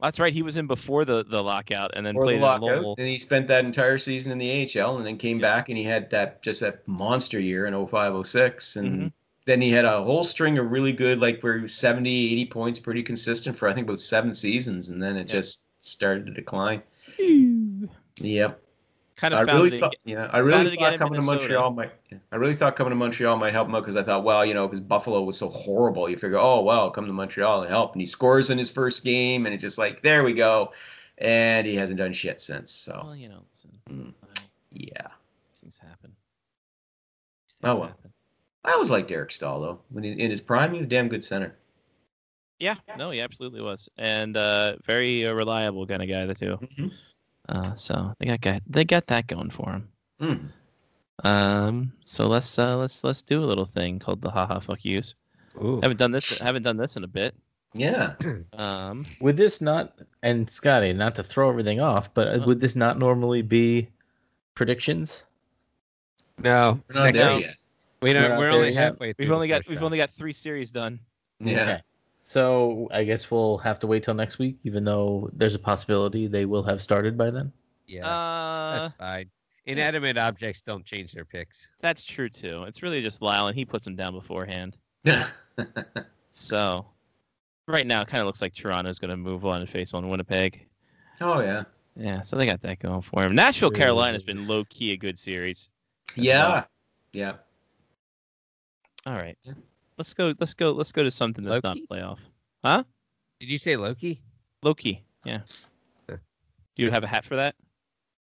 that's right. He was in before the, the lockout and then before played the lockout, in Louisville. And he spent that entire season in the A H L and then came yeah. back and he had that just that monster year in oh five oh six. And mm-hmm. then he had a whole string of really good, like for seventy, eighty points, pretty consistent for I think about seven seasons. And then it yeah. just started to decline. Yep. Kind of I really it, thought, yeah, I really thought coming to Montreal might. I really thought coming to Montreal might help him out because I thought, well, you know, because Buffalo was so horrible, you figure, oh, well, come to Montreal and help. And he scores in his first game, and it's just like, there we go. And he hasn't done shit since. So, well, you know, so, mm. yeah, things happen. Things oh well, happen. I always liked Derek Stahl though. When he, in his prime, he was a damn good center. Yeah, yeah. no, he absolutely was, and uh, very uh, reliable kind of guy too. Mm-hmm. Uh, so they got they got that going for him. Mm. Um, so let's uh, let's let's do a little thing called the haha fuck yous. Ooh. Haven't done this. Haven't done this in a bit. Yeah. Um, would this not? And Scotty, not to throw everything off, but uh, would this not normally be predictions? No, we're not there yet. We don't. We're, we're only halfway through. We've only got we've only got three series done. Yeah. Okay. So I guess we'll have to wait till next week, even though there's a possibility they will have started by then. Yeah, uh, that's fine. Inanimate that's... objects don't change their picks. That's true, too. It's really just Lyle, and he puts them down beforehand. So right now it kind of looks like Toronto's going to move on and face on Winnipeg. Oh, yeah. Yeah, so they got that going for him. Nashville, really? Carolina's been low-key a good series. Yeah. Well. Yeah. All right. Yeah. Let's go. Let's go. Let's go to something that's Loki? Not playoff, huh? Did you say Loki? Loki. Yeah. Do you have a hat for that?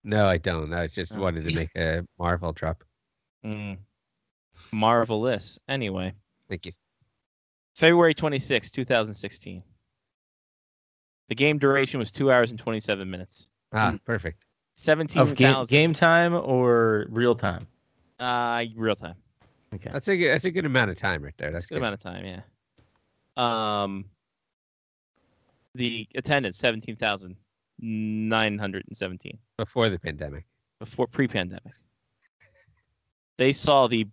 No, I don't. I just oh. wanted to make a Marvel drop. Mm. Marvelous. Anyway. Thank you. February twenty-sixth, twenty sixteen. The game duration was two hours and twenty-seven minutes. Ah, mm. perfect. Seventeen of ga- game time or real time? Uh, real time. Okay. That's a good, that's a good amount of time right there. That's a good, good amount of time, yeah. Um, the attendance seventeen thousand nine hundred and seventeen before the pandemic, before pre-pandemic. They saw the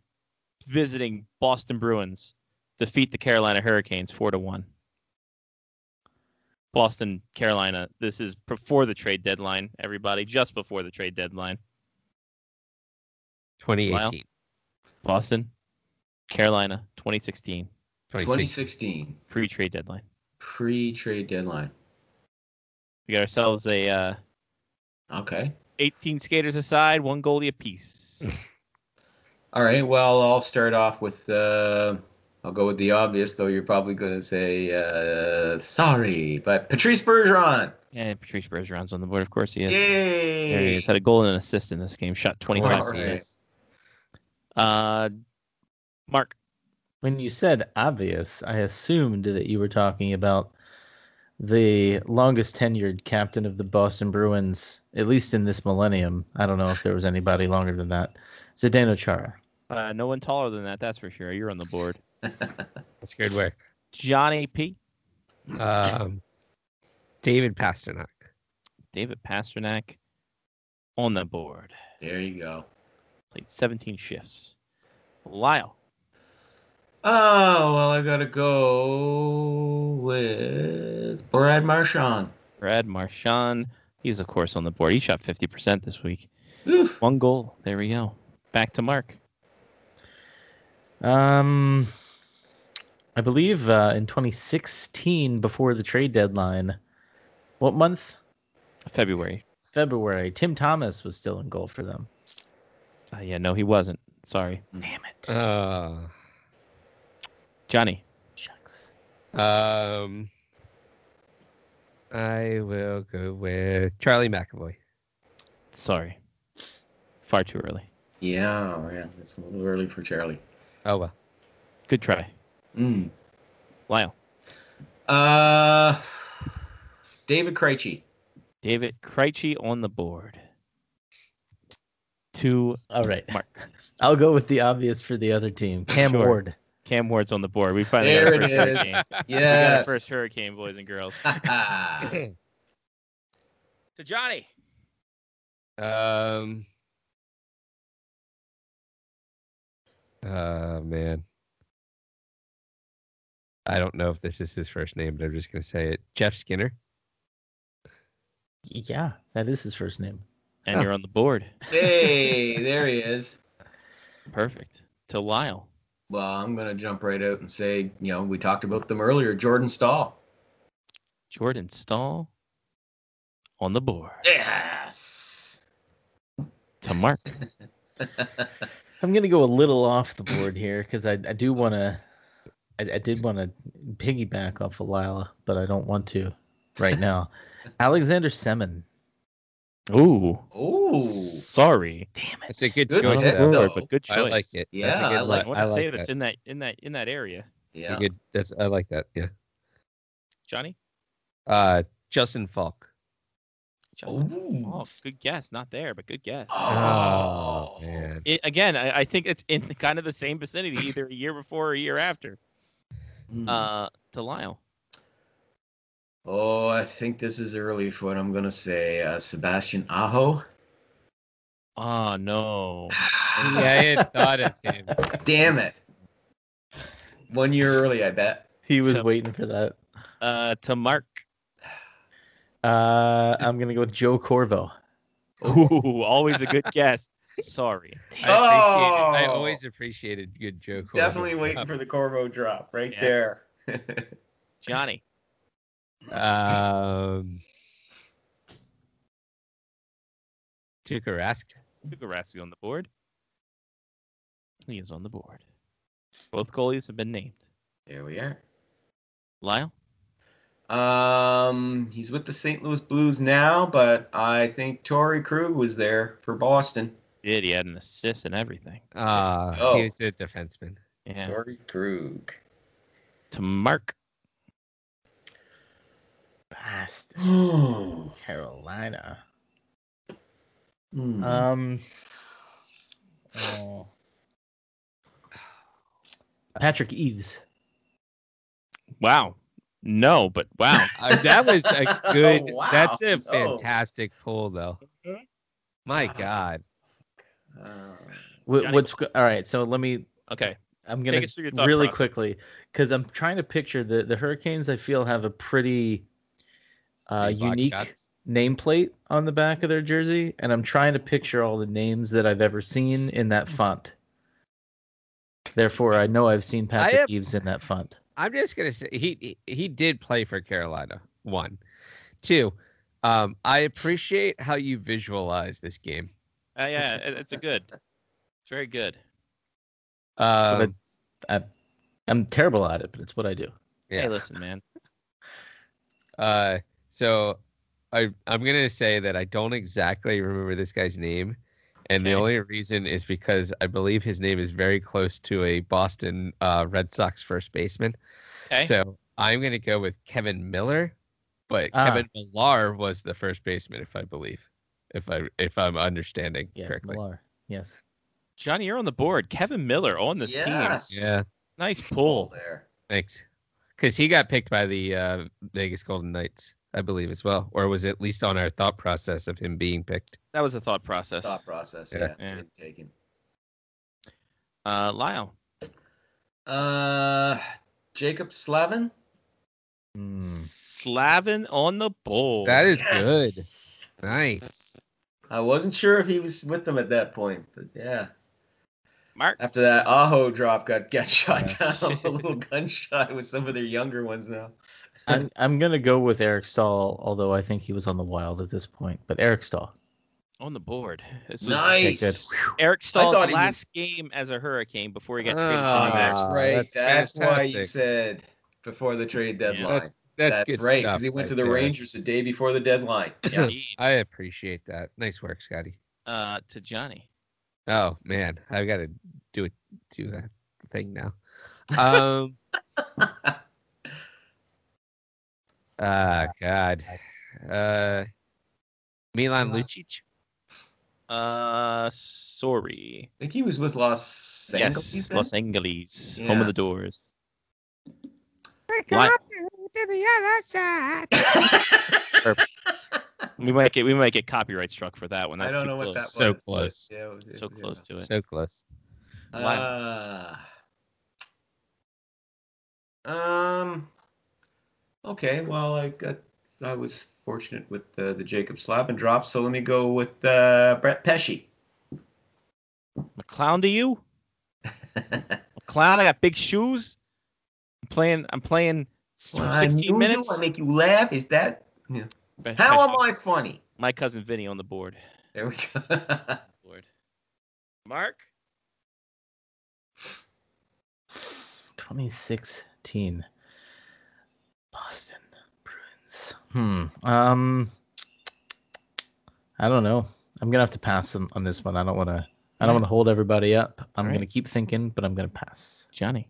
visiting Boston Bruins defeat the Carolina Hurricanes four to one. Boston, Carolina. This is before the trade deadline. Everybody, just before the trade deadline. Twenty eighteen. Boston, Carolina, twenty sixteen. twenty sixteen. Pre-trade deadline. Pre-trade deadline. We got ourselves a... Uh, okay. eighteen skaters aside, one goalie apiece. All right, well, I'll start off with uh, I'll go with the obvious, though you're probably going to say, uh, sorry, but Patrice Bergeron. Yeah, Patrice Bergeron's on the board. Of course he is. Yay! There he is. Had a goal and an assist in this game. Shot twenty-five percent. Uh, Mark. When you said obvious, I assumed that you were talking about the longest tenured captain of the Boston Bruins, at least in this millennium. I don't know if there was anybody longer than that. Zdeno Chara. Uh, no one taller than that, that's for sure. You're on the board. That's good work. Johnny P. Um, David Pasternak. David Pasternak on the board. There you go. Played seventeen shifts. Lyle. Oh, well, I got to go with Brad Marchand. Brad Marchand. He was, of course, on the board. He shot fifty percent this week. Oof. One goal. There we go. Back to Mark. Um, I believe uh, in twenty sixteen, before the trade deadline, what month? February. February. Tim Thomas was still in goal for them. Uh, yeah, no, he wasn't. Sorry. Damn it. Uh... Johnny. Shucks. Um, I will go with Charlie McAvoy. Sorry. Far too early. Yeah, yeah. It's a little early for Charlie. Oh, well. Good try. Mm. Lyle. Uh, David Krejci. David Krejci on the board. Two. All right. Mark. I'll go with the obvious for the other team. Cam sure. Ward. Cam Ward's on the board. We finally there got our first is. Hurricane. Yes. We got our first hurricane, boys and girls. So, Johnny. Um. Uh, man. I don't know if this is his first name, but I'm just going to say it. Jeff Skinner. Yeah, that is his first name. And oh. You're on the board. Hey, there he is. Perfect. To Lyle. Well, I'm going to jump right out and say, you know, we talked about them earlier. Jordan Staal. Jordan Staal on the board. Yes. To Mark. I'm going to go a little off the board here because I, I do want to, I, I did want to piggyback off of Lila, but I don't want to right now. Alexander Semin. Ooh. Ooh. Sorry. Damn it. It's a good, good choice. Hit, though. But good choice. I like it. Yeah, that's a good I like. I want to I like say that it's in that in that in that area. Yeah. That's a good, that's I like that. Yeah. Johnny? Uh Justin Falk. Justin Ooh. Falk. Good guess. Not there, but good guess. Oh, oh man. It, again, I, I think it's in kind of the same vicinity, either a year before or a year after. Mm. Uh to Lyle. Oh, I think this is early for what I'm going to say. Uh, Sebastian Aho. Oh, no. Yeah, I thought it came. Damn it. One year early, I bet. He was so, waiting for that. Uh, to Mark. Uh, I'm going to go with Joe Corvo. Ooh, always a good guess. Sorry. I, oh, I always appreciated good Joe Corvo. Definitely waiting drop. for the Corvo drop right yeah. there. Johnny. Um, Tuukka Rask. Tuukka Rask on the board. He is on the board. Both goalies have been named. There we are. Lyle. Um, he's with the Saint Louis Blues now, but I think Torey Krug was there for Boston. He did he had an assist and everything? Uh oh. He was the defenseman. Yeah. Torey Krug. To Mark. Boston, Carolina. Mm. Um, oh. Patrick Eaves. Wow. No, but wow. uh, that was a good. Oh, wow. That's a fantastic oh. pull, though. My wow. God. Uh, what, what's all right? So let me. Okay. I'm gonna really process. quickly because I'm trying to picture the the Hurricanes. I feel have a pretty. Uh, unique nameplate on the back of their jersey, and I'm trying to picture all the names that I've ever seen in that font. Therefore, I know I've seen Patrick have, Eaves in that font. I'm just gonna say he he, he did play for Carolina. One, two. Um, I appreciate how you visualize this game. Uh, yeah, it's a good. It's very good. Um, I, I'm terrible at it, but it's what I do. Yeah. Hey, listen, man. uh, so I I'm gonna say that I don't exactly remember this guy's name, and okay. the only reason is because I believe his name is very close to a Boston uh, Red Sox first baseman. Okay. So I'm gonna go with Kevin Miller, but ah. Kevin Millar was the first baseman, if I believe, if I if I'm understanding yes, correctly. Millar. Yes. Johnny, you're on the board. Kevin Miller on this yes. team. Yeah. Nice pull there. Thanks. Because he got picked by the uh, Vegas Golden Knights, I believe, as well. Or was it at least on our thought process of him being picked? That was a thought process. Thought process, yeah. yeah. yeah. Taken. Uh, Lyle. Uh, Jacob Slavin. Mm. Slavin on the board. That is yes. good. Nice. I wasn't sure if he was with them at that point, but yeah. Mark. After that Aho drop got get shot yeah. down, a little gunshot with some of their younger ones now. I'm, I'm going to go with Eric Stahl, although I think he was on the Wild at this point. But Eric Stahl. On the board. This was nice. Eric Stahl's last was... game as a Hurricane before he got traded. Oh, that's right. That's, that's why you said before the trade deadline. Yeah, that's that's, that's good right, because he went right to the there. Rangers a day before the deadline. Yeah. I appreciate that. Nice work, Scotty. Uh, to Johnny. Oh, man, I've got to do it, do that thing now. Um, ah, God. Uh, Milan Lucic? Uh, sorry. I think he was with Los Angeles. Yes, Los Angeles, yeah. Home of the Doors. We're going to the other side. We might get we might get copyright struck for that one. That's I don't know close. What that was. So close. Yeah, it was, it, so yeah. close to it. So close. Uh, um. Okay. Well, I got. I was fortunate with uh, the Jacob Slavin drop, so let me go with uh, Brett Pesci. McClown to you. McClown. I got big shoes. I'm playing. I'm playing. Well, Sixteen I'm minutes. I make you laugh. Is that? Yeah. How am I funny? My cousin Vinny on the board. There we go. Board. Mark? twenty sixteen. Boston Bruins. Hmm. Um. I don't know. I'm gonna have to pass on, on this one. I don't want to. I don't want to hold everybody up. I'm right. gonna keep thinking, but I'm gonna pass. Johnny.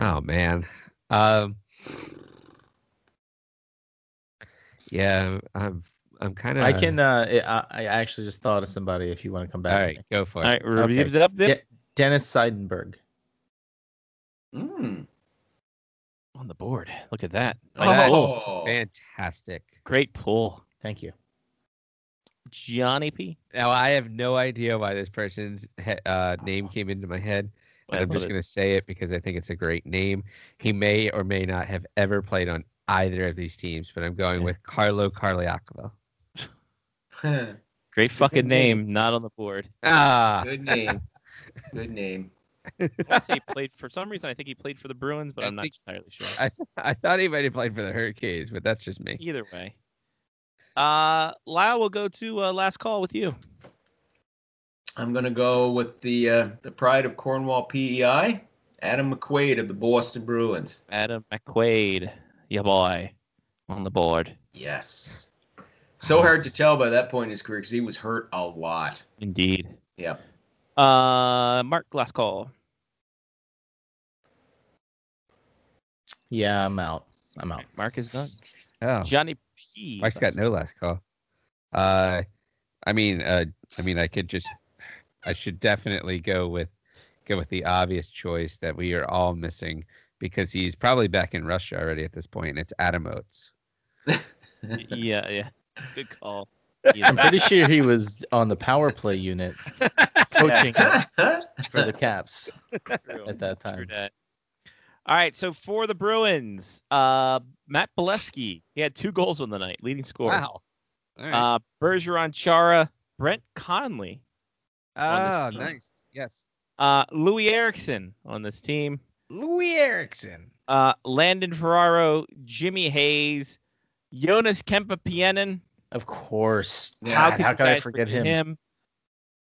Oh man. Um. Yeah, I'm. I'm kind of. I can. Uh, I, I actually just thought of somebody. If you want to come back, all right, go for it. All right, review okay. it up. There. De- Dennis Seidenberg. Mm. On the board. Look at that. Oh, oh, fantastic! Great pull. Thank you, Johnny P. Now I have no idea why this person's he- uh, name came into my head, well, and I'm just it. gonna say it because I think it's a great name. He may or may not have ever played on either of these teams, but I'm going yeah. with Carlo Carliacomo. Great fucking name. name, not on the board. Ah, good name. Good name. I say he played for some reason. I think he played for the Bruins, but I I'm not entirely sure. I, I thought he might have played for the Hurricanes, but that's just me. Either way, uh, Lyle, will go to uh, last call with you. I'm gonna go with the uh, the pride of Cornwall, P E I, Adam McQuaid of the Boston Bruins. Adam McQuaid. Yeah, boy, on the board. Yes. So hard to tell by that point in his career because he was hurt a lot. Indeed. Yeah. Uh, Mark, last call. Yeah, I'm out. I'm out. Mark is done. Oh. Johnny P. Mark's got no last call. Uh, I mean, uh, I mean, I could just, I should definitely go with, go with the obvious choice that we are all missing. Because he's probably back in Russia already at this point, and it's Adam Oates. yeah, yeah. Good call. Yeah. I'm pretty sure he was on the power play unit coaching for the Caps True. At that time. All right, so for the Bruins, uh, Matt Bolesky, he had two goals on the night, leading scorer. Wow. Right. Uh, Bergeron, Chara, Brent Conley. Oh, nice. Yes. Uh, Louis Eriksson on this team. Louis Eriksson, uh, Landon Ferraro, Jimmy Hayes, Jonas Kempe-Pienen. Of course. God, how could, how could I forget him? him?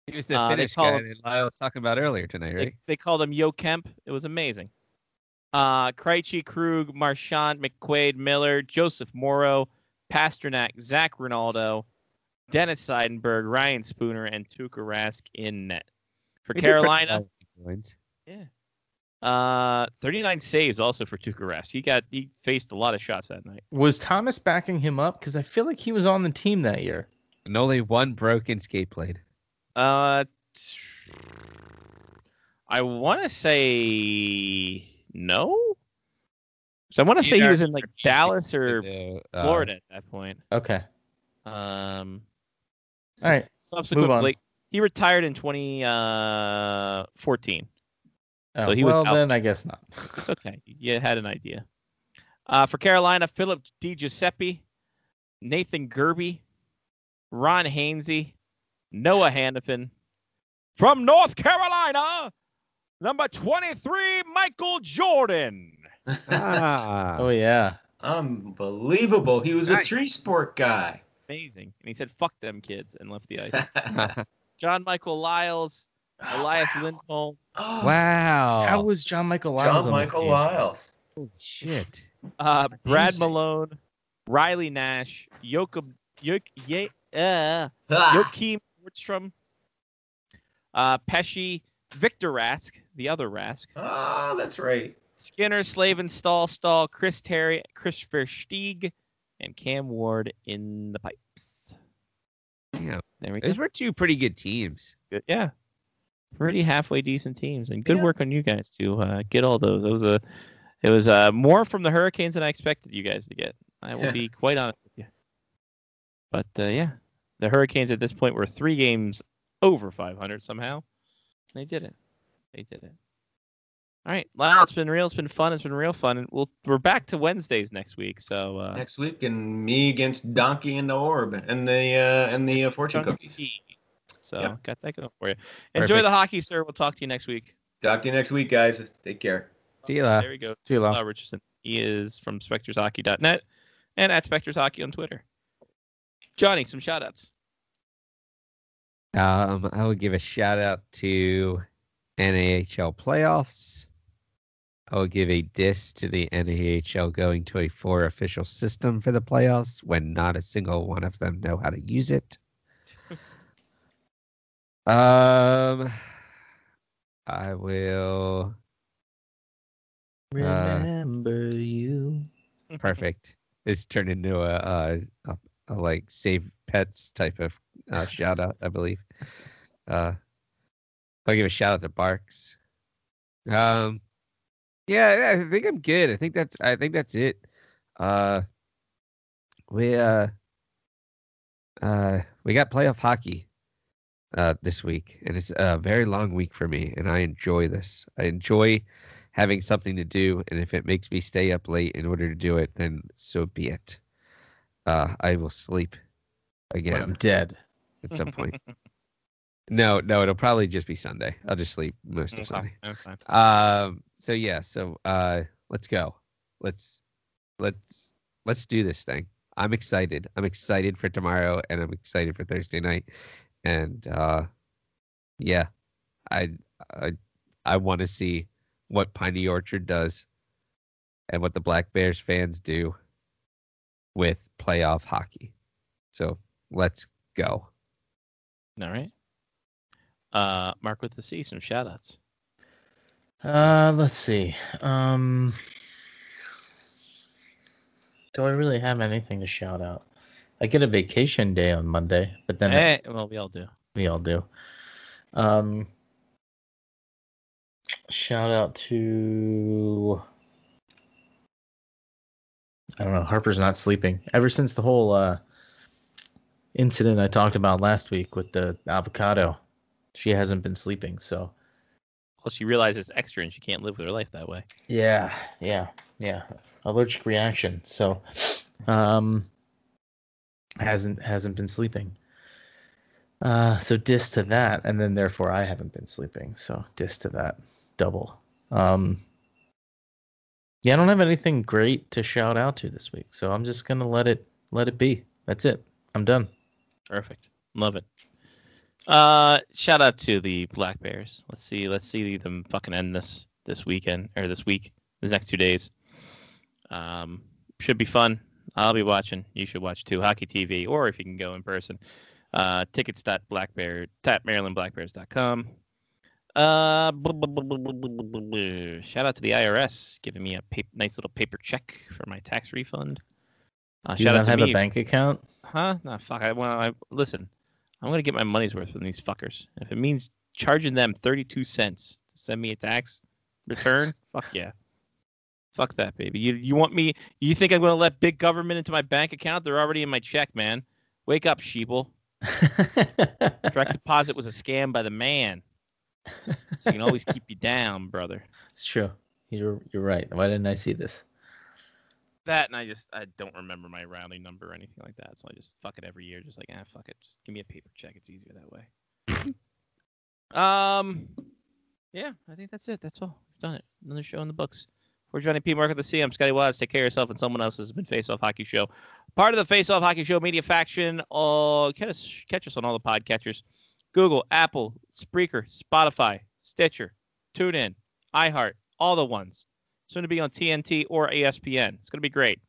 He was the uh, Finnish guy that Lyle was talking about earlier tonight, right? They, they called him Yo Kemp. It was amazing. Uh, Krejci, Krug, Marchand, McQuaid, Miller, Joseph Morrow, Pasternak, Zach Ronaldo, Dennis Seidenberg, Ryan Spooner, and Tuukka Rask in net. For Carolina, yeah, uh, thirty-nine saves also for Tuukka Rask. He got he faced a lot of shots that night. Was Thomas backing him up? Because I feel like he was on the team that year. And only one broken skate blade. Uh, I want to say no. So I want to say he was in like Dallas or do, uh, Florida at that point. Okay. Um. All right. Subsequently, he retired in twenty fourteen. Oh, so he well, was out. Then I guess not. It's okay. You had an idea. Uh, for Carolina, Philip DiGiuseppe, Nathan Gerby, Ron Hainsey, Noah Hannafin. From North Carolina, number twenty-three, Michael Jordan. Ah. Oh, yeah. Unbelievable. He was nice. A three-sport guy. Amazing. And he said, fuck them kids, and left the ice. John Michael Lyles, Elias oh, wow. Lindholm. Oh, wow. How was John Michael Lyles John Michael Lyles. Holy shit. Uh, Brad Malone, Riley Nash, Joachim Joachim uh, Nordstrom, uh, Pesci, Victor Rask, the other Rask. Oh, that's right. Skinner, Slavin, Stahl, Stahl, Chris Terry, Christopher Stieg, and Cam Ward in the pipes. Yeah, there we go. Those were two pretty good teams. Good. Yeah, pretty halfway decent teams, and good yeah. work on you guys to uh, get all those. It was a, it was uh, more from the Hurricanes than I expected you guys to get. I will be quite honest with you. But uh, yeah, the Hurricanes at this point were three games over five hundred somehow. They did it. They did it. All right, well, it's been real. It's been fun. It's been real fun. And we'll, we're back to Wednesdays next week. So uh, next week, and me against Donkey and the Orb and the uh, and the uh, fortune Donkey. Cookies. So yep. Got that going for you. Enjoy Perfect. The hockey, sir. We'll talk to you next week. Talk to you next week, guys. Take care. See you. There we go. See you. Uh, Richardson. He is from Specters Hockey dot net and at Specters Hockey on Twitter. Johnny, some shout outs. Um, I would give a shout out to N A H L playoffs. I will give a diss to the N A H L going to a four official system for the playoffs when not a single one of them know how to use it. um, I will remember uh, you. Perfect. It's turned into a, a, a, a like save pets type of uh, shout out, I believe. Uh, I'll give a shout out to Barks. Um. Yeah, I think I'm good. I think that's I think that's it. Uh, we uh, uh, we got playoff hockey uh, this week, and it's a very long week for me, and I enjoy this. I enjoy having something to do, and if it makes me stay up late in order to do it, then so be it. Uh, I will sleep again. Well, I'm dead at some point. No, no, it'll probably just be Sunday. I'll just sleep most of Sunday. Okay. Um. So yeah, so uh, let's go. Let's let's let's do this thing. I'm excited. I'm excited for tomorrow, and I'm excited for Thursday night. And uh, yeah, I I I want to see what Piney Orchard does and what the Black Bears fans do with playoff hockey. So let's go. All right. Uh, Mark with the C, some shout outs. Uh, let's see. Um, do I really have anything to shout out? I get a vacation day on Monday, but then hey, I, well, we all do. We all do. Um, shout out to I don't know. Harper's not sleeping ever since the whole uh incident I talked about last week with the avocado. She hasn't been sleeping, so. Well, she realizes extra and she can't live with her life that way. Yeah, yeah, yeah. Allergic reaction. So, um, hasn't hasn't been sleeping. Uh, so diss to that, and then therefore I haven't been sleeping. So diss to that, double. Um, yeah, I don't have anything great to shout out to this week, so I'm just gonna let it let it be. That's it. I'm done. Perfect. Love it. Uh, shout out to the Black Bears. Let's see, let's see them fucking end this this weekend or this week. these next two days. Um, should be fun. I'll be watching. You should watch too. Hockey T V, or if you can go in person, uh, tickets dot blackbear tap maryland black bears dot com. Uh, blah, blah, blah, blah, blah, blah, blah. Shout out to the I R S giving me a pa- nice little paper check for my tax refund. Uh, Do shout you not out to have me. a bank account? Huh? No, fuck. I well, I listen. I'm gonna get my money's worth from these fuckers. If it means charging them thirty-two cents to send me a tax return, fuck yeah. Fuck that, baby. You you want me? You think I'm gonna let big government into my bank account? They're already in my check, man. Wake up, sheeple. Direct deposit was a scam by the man. So you can always keep you down, brother. It's true. You're you're right. Why didn't I see this? That and I just I don't remember my rounding number or anything like that. So I just fuck it every year. Just like ah, fuck it. Just give me a paper check. It's easier that way. um, yeah. I think that's it. That's all. We've done it. Another show in the books. We're Johnny P. Mark of the C. I'm Scotty Waz. Take care of yourself and someone else. This has been Face Off Hockey Show, part of the Face Off Hockey Show media faction. Oh, catch us, catch us on all the podcatchers: Google, Apple, Spreaker, Spotify, Stitcher, TuneIn, iHeart, all the ones. It's going to be on T N T or E S P N. It's going to be great.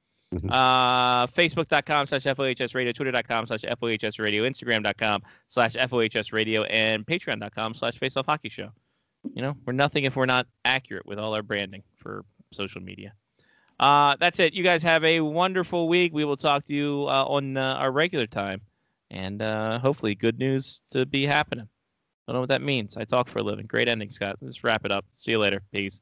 Uh, Facebook dot com slash F O H S Radio, Twitter dot com slash F O H S Radio, Instagram dot com slash F O H S Radio, and Patreon dot com slash Face Off Hockey Show. You know, we're nothing if we're not accurate with all our branding for social media. Uh, that's it. You guys have a wonderful week. We will talk to you uh, on uh, our regular time, and uh, hopefully good news to be happening. I don't know what that means. I talk for a living. Great ending, Scott. Let's wrap it up. See you later. Peace.